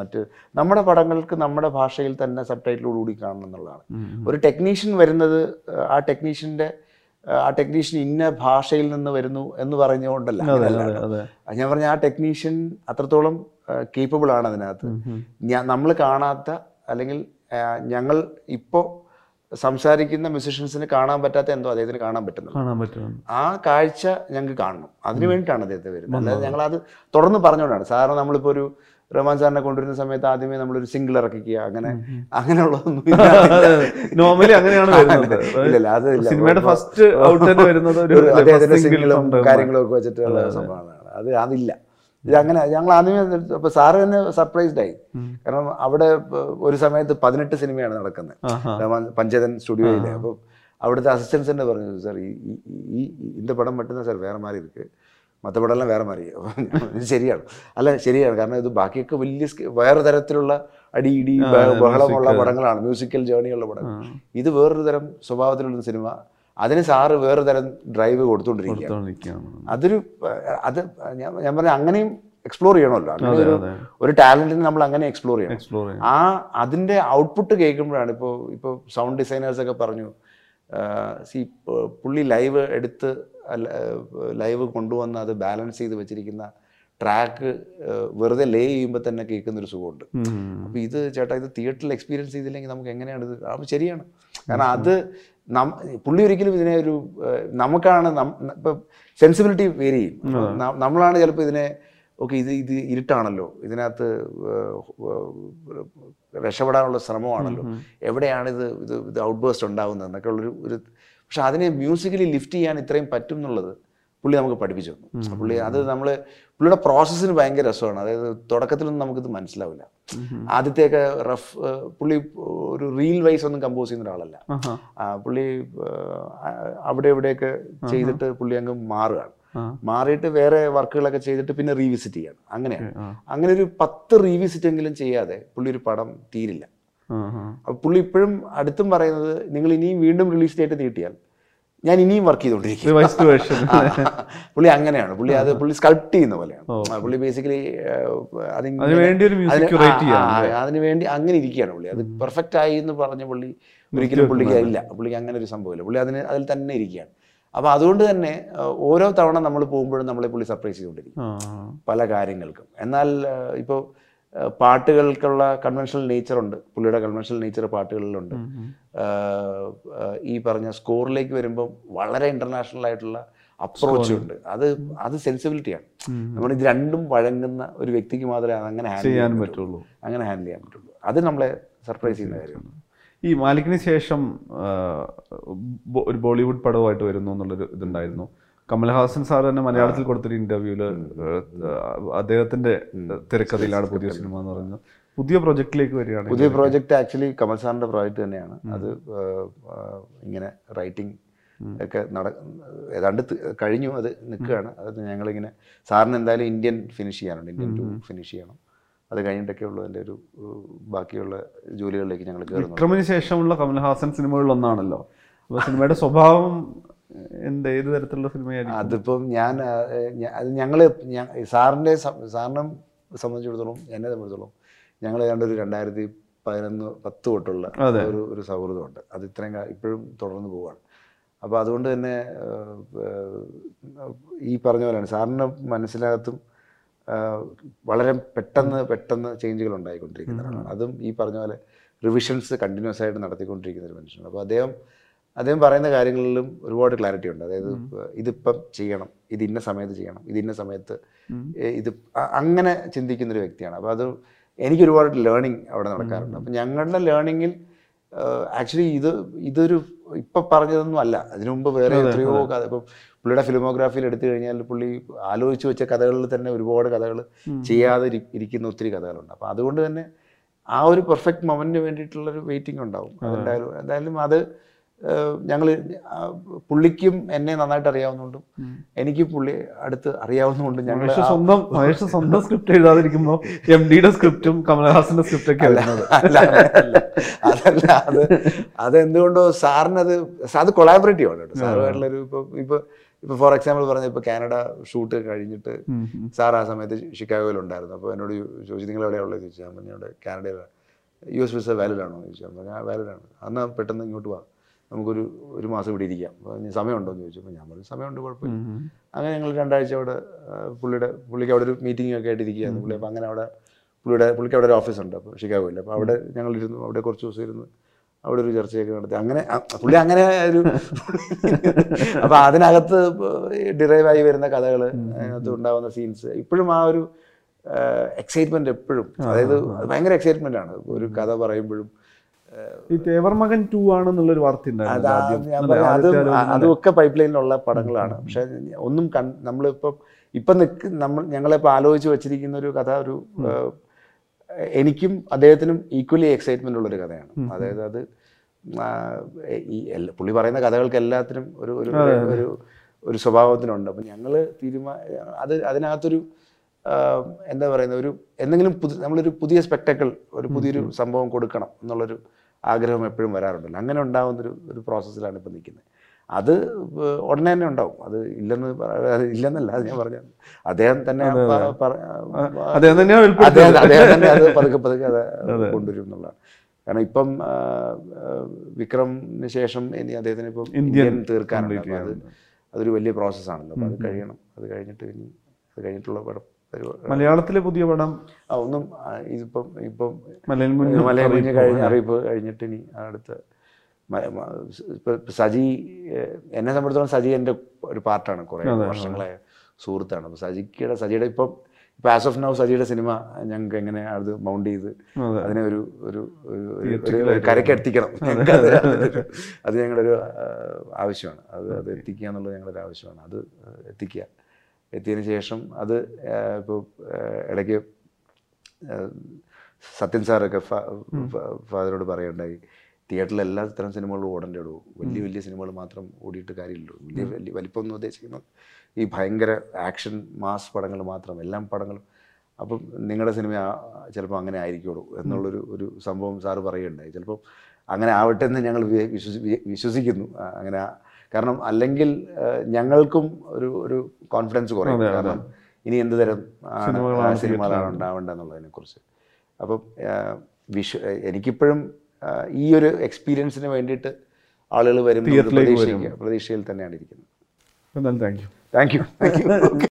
മറ്റ് നമ്മുടെ പടങ്ങൾക്ക് നമ്മുടെ ഭാഷയിൽ തന്നെ സബ് ടൈറ്റിലോടുകൂടി കാണണം എന്നുള്ളതാണ്. ഒരു ടെക്നീഷ്യൻ വരുന്നത് ആ ടെക്നീഷ്യൻ്റെ ആ ടെക്നീഷ്യൻ ഇന്ന ഭാഷയിൽ നിന്ന് വരുന്നു എന്ന് പറഞ്ഞുകൊണ്ടല്ല. ഞാൻ പറഞ്ഞ ആ ടെക്നീഷ്യൻ അത്രത്തോളം കേപ്പബിൾ ആണ് അതിനകത്ത്. ഞാൻ നമ്മൾ കാണാത്ത അല്ലെങ്കിൽ ഞങ്ങൾ ഇപ്പോൾ സംസാരിക്കുന്ന മ്യൂസിഷ്യൻസിന് കാണാൻ പറ്റാത്ത എന്തോ അദ്ദേഹത്തിന് കാണാൻ പറ്റുന്നു. ആ കാഴ്ച ഞങ്ങൾക്ക് കാണണം, അതിനു വേണ്ടിയിട്ടാണ് അദ്ദേഹത്തെ വരുന്നത്. അല്ലാതെ ഞങ്ങളത് തുറന്ന് പറഞ്ഞുകൊണ്ടാണ്. സാറിന് നമ്മളിപ്പോൾ ഒരു റഹ്മാൻ സാറിനെ കൊണ്ടുവരുന്ന സമയത്ത് ആദ്യമേ നമ്മളൊരു സിംഗിൾ ഇറക്കിക്കുക, അങ്ങനെ അങ്ങനെയുള്ളതൊന്നും നോർമലി അങ്ങനെയാണ് ഫസ്റ്റ് സിംഗിളും കാര്യങ്ങളൊക്കെ വെച്ചിട്ടുള്ള സംഭവമാണ്. അത് അതില്ല, ഇതങ്ങനെ ഞങ്ങൾ ആദ്യമേ. അപ്പൊ സാറ് തന്നെ സർപ്രൈസ്ഡ് ആയി, കാരണം അവിടെ ഒരു സമയത്ത് പതിനെട്ട് സിനിമയാണ് നടക്കുന്നത് പഞ്ചതൻ സ്റ്റുഡിയോയില്. അപ്പൊ അവിടുത്തെ അസിസ്റ്റൻസ് തന്നെ പറഞ്ഞു, സാർ ഈ ഈ ഇന്ന പടം പറ്റുന്ന സാർ വേറെ മാറി ഇരിക്ക്, മറ്റേ പടം എല്ലാം വേറെ മാറി. ഇത് ശരിയാണ്, അല്ല ശരിയാണ്, കാരണം ഇത് ബാക്കിയൊക്കെ വലിയ വേറെ തരത്തിലുള്ള അടി ഇടി ബഹളമുള്ള പടങ്ങളാണ്, മ്യൂസിക്കൽ ജേണിയുള്ള പടങ്ങൾ. ഇത് വേറൊരു തരം സ്വഭാവത്തിലുള്ള സിനിമ, അതിന് സാറ് വേറെ തരം ഡ്രൈവ് കൊടുത്തോണ്ടിരിക്കുകയാണ്. അതൊരു അത് ഞാൻ ഞാൻ പറഞ്ഞ അങ്ങനെയും എക്സ്പ്ലോർ ചെയ്യണമല്ലോ, അങ്ങനെ ഒരു ഒരു ടാലന്റിന് നമ്മൾ അങ്ങനെ എക്സ്പ്ലോർ ചെയ്യണം. ആ അതിൻ്റെ ഔട്ട്പുട്ട് കേൾക്കുമ്പോഴാണ് ഇപ്പോൾ ഇപ്പോൾ സൗണ്ട് ഡിസൈനേഴ്സൊക്കെ പറഞ്ഞു, സി പുള്ളി ലൈവ് എടുത്ത് ലൈവ് കൊണ്ടുവന്ന് അത് ബാലൻസ് ചെയ്ത് വെച്ചിരിക്കുന്ന ട്രാക്ക് വെറുതെ ലേ ചെയ്യുമ്പോൾ തന്നെ കേൾക്കുന്നൊരു സുഖമുണ്ട്. അപ്പോൾ ഇത് ചേട്ടാ ഇത് തിയേറ്ററിൽ എക്സ്പീരിയൻസ് ചെയ്തില്ലെങ്കിൽ നമുക്ക് എങ്ങനെയാണ് ഇത്? അപ്പോൾ ശരിയാണ്, കാരണം അത് നം പുള്ളി ഒരിക്കലും ഇതിനെ ഒരു നമുക്കാണ് ഇപ്പം സെൻസിബിലിറ്റി വേരി ചെയ്യും. നമ്മളാണ് ചിലപ്പോൾ ഇതിനെ ഓക്കെ ഇത് ഇത് ഇരുട്ടാണല്ലോ, ഇതിനകത്ത് രക്ഷപ്പെടാനുള്ള ശ്രമമാണല്ലോ, എവിടെയാണ് ഇത് ഇത് ഇത് ഔട്ട് ബേസ്റ്റ് ഉണ്ടാകുന്നത് എന്നൊക്കെ ഉള്ളൊരു ഒരു പക്ഷെ അതിനെ മ്യൂസിക്കലി ലിഫ്റ്റ് ചെയ്യാൻ ഇത്രയും പറ്റും എന്നുള്ളത് പുള്ളി നമുക്ക് പഠിപ്പിച്ചു തന്നു. പുള്ളി അത് നമ്മൾ പുള്ളിയുടെ പ്രോസസ്സിന് ഭയങ്കര രസമാണ്. അതായത് തുടക്കത്തിലൊന്നും നമുക്കിത് മനസ്സിലാവില്ല, ആദ്യത്തെയൊക്കെ റഫ് പുള്ളി ഒരു റീൽ വൈസ് ഒന്നും കമ്പോസ് ചെയ്യുന്ന ഒരാളല്ല. പുള്ളി അവിടെ ഇവിടെയൊക്കെ ചെയ്തിട്ട് പുള്ളി അങ്ങ് മാറുകയാണ്, മാറിയിട്ട് വേറെ വർക്കുകളൊക്കെ ചെയ്തിട്ട് പിന്നെ റീവിസിറ്റ് ചെയ്യാണ്. അങ്ങനെയാണ് അങ്ങനെ ഒരു പത്ത് റീവിസിറ്റ് എങ്കിലും ചെയ്യാതെ പുള്ളി ഒരു പടം തീരില്ല. അപ്പൊ പുള്ളി ഇപ്പോഴും അടുത്തും പറയുന്നത്, നിങ്ങൾ ഇനിയും വീണ്ടും റിലീസ് ഡേറ്റ് നീട്ടിയാൽ ഞാൻ ഇനിയും വർക്ക് ചെയ്തുകൊണ്ടിരിക്കും. പുള്ളി അങ്ങനെയാണ്, പുള്ളി അത് പുള്ളി സ്കൾപ്റ്റ് ചെയ്യുന്ന പോലെയാണ്. പുള്ളി ബേസിക്കലി അതിന് വേണ്ടി അങ്ങനെ ഇരിക്കുകയാണ്. പുള്ളി അത് പെർഫെക്റ്റ് ആയി എന്ന് പറഞ്ഞ് പുള്ളി ഒരിക്കലും പുള്ളിക്ക് ഇല്ല, പുള്ളിക്ക് അങ്ങനെ ഒരു സംഭവമില്ല. പുള്ളി അതിന് അതിൽ തന്നെ ഇരിക്കുകയാണ്. അപ്പൊ അതുകൊണ്ട് തന്നെ ഓരോ തവണ നമ്മൾ പോകുമ്പോഴും നമ്മളെ പുള്ളി സർപ്രൈസ് ചെയ്തുകൊണ്ടിരിക്കും പല കാര്യങ്ങൾക്കും. എന്നാൽ ഇപ്പോൾ പാട്ടുകൾക്കുള്ള കൺവെൻഷണൽ നേച്ചറുണ്ട്, പുള്ളിയുടെ കൺവെൻഷണൽ നേച്ചർ പാട്ടുകളിലുണ്ട്. ഈ പറഞ്ഞ സ്കോറിലേക്ക് വരുമ്പം വളരെ ഇന്റർനാഷണൽ ആയിട്ടുള്ള അപ്രോച്ച് ഉണ്ട്. അത് അത് സെൻസിബിലിറ്റിയാണ്. നമ്മൾ ഇത് രണ്ടും വഴങ്ങുന്ന ഒരു വ്യക്തിക്ക് മാത്രമേ അങ്ങനെ ഹാൻഡിൽ ചെയ്യാൻ പറ്റുള്ളൂ അങ്ങനെ ഹാൻഡിൽ ചെയ്യാൻ പറ്റുള്ളൂ. അത് നമ്മളെ സർപ്രൈസ് ചെയ്യുന്ന കാര്യമാണ്. ഈ മാലിക്കിന് ശേഷം ഒരു ബോളിവുഡ് പടവുമായിട്ട് വരുന്നു എന്നുള്ളൊരു ഇതുണ്ടായിരുന്നു. കമൽഹാസൻ സാർ തന്നെ മലയാളത്തിൽ കൊടുത്തൊരു ഇന്റർവ്യൂല് അദ്ദേഹത്തിന്റെ തിരക്കഥയിലാണ് പുതിയ സിനിമ എന്ന് പറഞ്ഞത്. പുതിയ പ്രോജക്റ്റിലേക്ക് വരികയാണ്. പുതിയ പ്രോജക്റ്റ് ആക്ച്വലി കമൽ സാറിന്റെ പ്രോജക്റ്റ് തന്നെയാണ്. അത് ഇങ്ങനെ റൈറ്റിംഗ് ഒക്കെ നട ഏതാണ്ട് കഴിഞ്ഞു, അത് നിൽക്കുകയാണ്. അത് ഞങ്ങളിങ്ങനെ സാറിന് എന്തായാലും ഇന്ത്യൻ ഫിനിഷ് ചെയ്യാനുണ്ട്, ഇന്ത്യൻ ടു ഫിനിഷ് ചെയ്യണം. അത് കഴിഞ്ഞിട്ടൊക്കെ ഉള്ളൂ അതിൻ്റെ ഒരു ബാക്കിയുള്ള ജോലികളിലേക്ക് ഞങ്ങൾ കയറുന്നു. വിക്രമിന് ശേഷമുള്ള കമൽഹാസൻ സിനിമകളിലൊന്നാണല്ലോ. അപ്പോൾ സിനിമയുടെ സ്വഭാവം എന്ത്, ഏത് തരത്തിലുള്ള സിനിമയായിരിക്കും? അതിപ്പം ഞാൻ അത് ഞങ്ങൾ സാറിൻ്റെ സാറിനെ സംബന്ധിച്ചിടത്തോളം എന്നെ സംബന്ധിച്ചിടത്തോളം ഞങ്ങൾ ഏതാണ്ട് ഒരു രണ്ടായിരത്തി പതിനൊന്ന് പത്ത് തൊട്ടുള്ള ഒരു ഒരു സൗഹൃദമുണ്ട്. അത് ഇത്രയും ഇപ്പോഴും തുടർന്ന് പോവുകയാണ്. അപ്പോൾ അതുകൊണ്ട് തന്നെ ഈ പറഞ്ഞ പോലെയാണ് സാറിൻ്റെ മനസ്സിനകത്തും വളരെ പെട്ടെന്ന് പെട്ടെന്ന് ചേഞ്ചുകൾ ഉണ്ടായിക്കൊണ്ടിരിക്കുന്നതാണ്. അതും ഈ പറഞ്ഞ പോലെ റിവിഷൻസ് കണ്ടിന്യൂസ് ആയിട്ട് നടത്തിക്കൊണ്ടിരിക്കുന്ന ഒരു മനുഷ്യനാണ്. അപ്പോൾ അദ്ദേഹം അദ്ദേഹം പറയുന്ന കാര്യങ്ങളിലും ഒരുപാട് ക്ലാരിറ്റി ഉണ്ട്. അതായത് ഇതിപ്പം ചെയ്യണം, ഇത് ഇന്ന സമയത്ത് ചെയ്യണം, ഇത് ഇന്ന സമയത്ത് ഇത് അങ്ങനെ ചിന്തിക്കുന്നൊരു വ്യക്തിയാണ്. അപ്പോൾ അത് എനിക്കൊരുപാട് ലേണിംഗ് അവിടെ നടക്കാറുണ്ട്. അപ്പം ഞങ്ങളുടെ ലേണിങ്ങിൽ ആക്ച്വലി ഇത് ഇതൊരു ഇപ്പം പറഞ്ഞതൊന്നും അല്ല, അതിനു മുമ്പ് വേറെ എത്രയോ കഥ. ഇപ്പം പുള്ളിയുടെ ഫിലിമോഗ്രാഫിയിൽ എടുത്തു കഴിഞ്ഞാൽ പുള്ളി ആലോചിച്ച് വെച്ച കഥകളിൽ തന്നെ ഒരുപാട് കഥകൾ ചെയ്യാതെ ഇരിക്കുന്ന ഒത്തിരി കഥകളുണ്ട്. അപ്പം അതുകൊണ്ട് തന്നെ ആ ഒരു പെർഫെക്റ്റ് മൊമെന്റിന് വേണ്ടിയിട്ടുള്ളൊരു വെയിറ്റിംഗ് ഉണ്ടാവും. അതെന്തായാലും എന്തായാലും അത് ഞങ്ങൾ പുള്ളിക്കും എന്നെ നന്നായിട്ട് അറിയാവുന്നതുകൊണ്ടും എനിക്ക് പുള്ളി അടുത്ത് അറിയാവുന്നതുകൊണ്ടും ഞങ്ങൾ സ്വന്തം മഹേഷ് സ്വന്തം സ്ക്രിപ്റ്റ് എഴുതാതിരിക്കുമ്പോൾ എം ഡിയുടെ സ്ക്രിപ്റ്റും കമൽഹാസന്റെ സ്ക്രിപ്റ്റൊക്കെ അതല്ല. അത് അതെന്തുകൊണ്ടോ സാറിനത് അത് കൊളാബറേറ്റീവ് ആണ് കേട്ടോ. സാറുമായിട്ടുള്ളൊരു ഇപ്പൊ ഇപ്പൊ ഇപ്പൊ ഫോർ എക്സാമ്പിൾ പറഞ്ഞ ഇപ്പൊ കാനഡ ഷൂട്ട് കഴിഞ്ഞിട്ട് സാർ ആ സമയത്ത് ഷിക്കാഗോയിലുണ്ടായിരുന്നു. അപ്പോൾ എന്നോട് ചോദിച്ചു, നിങ്ങൾ എവിടെയാണുള്ളത് ചോദിച്ചാൽ പറഞ്ഞു, അവിടെ കാനഡയിലാണ്. യു എസ് വിസ വാലിഡ് ആണോ ചോദിച്ചാൽ പറഞ്ഞു, ആ വാലിഡ് ആണ്. അന്ന് പെട്ടെന്ന് ഇങ്ങോട്ട് വാ, നമുക്കൊരു ഒരു മാസം ഇവിടെ ഇരിക്കാം, സമയമുണ്ടോ എന്ന് ചോദിച്ചപ്പോൾ ഞാൻ പറഞ്ഞു സമയമുണ്ട്, കുഴപ്പമില്ല. അങ്ങനെ ഞങ്ങൾ രണ്ടാഴ്ച അവിടെ പുള്ളിയുടെ പുള്ളിക്ക് അവിടെ ഒരു മീറ്റിംഗ് ഒക്കെ ആയിട്ട് ഇരിക്കുകയായിരുന്നു പുള്ളി. അപ്പോൾ അങ്ങനെ അവിടെ പുള്ളിയുടെ പുള്ളിക്ക് അവിടെ ഒരു ഓഫീസുണ്ട് അപ്പോൾ ഷിക്കാഗോയിൽ. അപ്പോൾ അവിടെ ഞങ്ങളിരുന്നു, അവിടെ കുറച്ച് ദിവസം ഇരുന്ന് അവിടെ ഒരു ചർച്ചയൊക്കെ നടത്തി. അങ്ങനെ പുള്ളി അങ്ങനെ ഒരു അപ്പോൾ അതിനകത്ത് ഡിറൈവായി വരുന്ന കഥകൾ, അതിനകത്ത് ഉണ്ടാകുന്ന സീൻസ് ഇപ്പോഴും ആ ഒരു എക്സൈറ്റ്മെന്റ് എപ്പോഴും, അതായത് ഭയങ്കര എക്സൈറ്റ്മെന്റ് ആണ് ഒരു കഥ പറയുമ്പോഴും. ഈ തേവർമകൻ ടു ആണെന്നുള്ളൊരു വാർത്ത ഉണ്ടായിരുന്നു. അതൊക്കെ പൈപ്പ് ലൈനിലുള്ള പടങ്ങളാണ്. പക്ഷെ ഒന്നും കൺ നമ്മളിപ്പം ഇപ്പം നിൽക്ക് നമ്മൾ ഞങ്ങളിപ്പോൾ ആലോചിച്ച് വെച്ചിരിക്കുന്ന ഒരു കഥ ഒരു എനിക്കും അദ്ദേഹത്തിനും ഈക്വലി എക്സൈറ്റ്മെന്റ് ഉള്ളൊരു കഥയാണ്. അതായത് അത് ഈ എല്ലാ പുള്ളി പറയുന്ന കഥകൾക്ക് എല്ലാത്തിനും ഒരു ഒരു ഒരു സ്വഭാവത്തിനുണ്ട്. അപ്പം ഞങ്ങൾ തീരുമാനം അത് അതിനകത്തൊരു എന്താ പറയുന്ന ഒരു എന്തെങ്കിലും പുതിയ നമ്മളൊരു പുതിയ സ്പെക്ടക്കിൾ ഒരു പുതിയൊരു സംഭവം കൊടുക്കണം എന്നുള്ളൊരു ആഗ്രഹം എപ്പോഴും വരാറുണ്ടല്ലോ. അങ്ങനെ ഉണ്ടാകുന്നൊരു ഒരു പ്രോസസ്സിലാണ് ഇപ്പം നിൽക്കുന്നത്. അത് ഉടനെ തന്നെ ഉണ്ടാവും. അത് ഇല്ലെന്ന് ഇല്ലെന്നല്ല, അത് ഞാൻ പറഞ്ഞു അദ്ദേഹം തന്നെ അദ്ദേഹം തന്നെ അത് പതുക്കെ പതുക്കെ അത് കൊണ്ടുവരും എന്നുള്ളതാണ്. കാരണം ഇപ്പം വിക്രമിന് ശേഷം ഇനി അദ്ദേഹത്തിന് ഇപ്പം ഇന്ത്യൻ തീർക്കാനുള്ള അത് അതൊരു വലിയ പ്രോസസ്സാണല്ലോ. അപ്പം അത് കഴിയണം. അത് കഴിഞ്ഞിട്ട് ഇനി അത് കഴിഞ്ഞിട്ടുള്ള പടം മലയാളത്തിലെ പുതിയ പടം ഒന്നും ഇതിപ്പം ഇപ്പം മലയാളം കുഞ്ഞ് കഴിഞ്ഞ അറിയിപ്പ് കഴിഞ്ഞിട്ട് ഇനി അടുത്ത സജി എന്നെ സംബന്ധിച്ചോളം സജി എൻ്റെ ഒരു പാർട്ടാണ്, കുറേ വർഷങ്ങളായ സുഹൃത്താണ്. അപ്പോൾ സജിയുടെ സജിയുടെ ഇപ്പം ഇപ്പം ആസ് ഓഫ് നൗ സജിയുടെ സിനിമ ഞങ്ങൾക്ക് എങ്ങനെ അത് മൗണ്ട് ചെയ്ത് അതിനെ ഒരു ഒരു ഒരു കരക്കെത്തിക്കണം, അത് ഞങ്ങളുടെ ഒരു ആവശ്യമാണ്. അത് അത് എത്തിക്കുക എന്നുള്ളത് ഞങ്ങളുടെ ആവശ്യമാണ്. അത് എത്തിക്കുക എത്തിയതിനു ശേഷം അത് ഇപ്പോൾ ഇടയ്ക്ക് സത്യൻ സാറൊക്കെ ഫാദറോട് പറയുണ്ടായി തിയേറ്ററിൽ എല്ലാ ഇത്തരം സിനിമകളും ഓടേണ്ടി ഉള്ളൂ, വലിയ വലിയ സിനിമകൾ മാത്രം ഓടിയിട്ട് കാര്യമില്ലല്ലോ. വലിയ വലിയ വലിപ്പമൊന്നും ഉദ്ദേശിക്കുന്നത് ഈ ഭയങ്കര ആക്ഷൻ മാസ് പടങ്ങൾ മാത്രം എല്ലാം പടങ്ങളും. അപ്പം നിങ്ങളുടെ സിനിമ ചിലപ്പോൾ അങ്ങനെ ആയിരിക്കുള്ളൂ എന്നുള്ളൊരു ഒരു സംഭവം സാറ് പറയുകയുണ്ടായി. ചിലപ്പോൾ അങ്ങനെ ആവട്ടെ എന്ന് ഞങ്ങൾ വിശ്വസി വിശ്വസിക്കുന്നു അങ്ങനെ. കാരണം അല്ലെങ്കിൽ ഞങ്ങൾക്കും ഒരു ഒരു കോൺഫിഡൻസ് കുറയും, കാരണം ഇനി എന്ത് തരം സിനിമകളാണ് ഉണ്ടാവേണ്ടത് എന്നുള്ളതിനെ കുറിച്ച്. അപ്പം വിശ്വ എനിക്കിപ്പോഴും ഈ ഒരു എക്സ്പീരിയൻസിന് വേണ്ടിയിട്ട് ആളുകൾ വരുമ്പോൾ പ്രതീക്ഷയിൽ തന്നെയാണ് ഇരിക്കുന്നത്. Thank you thank you thank U.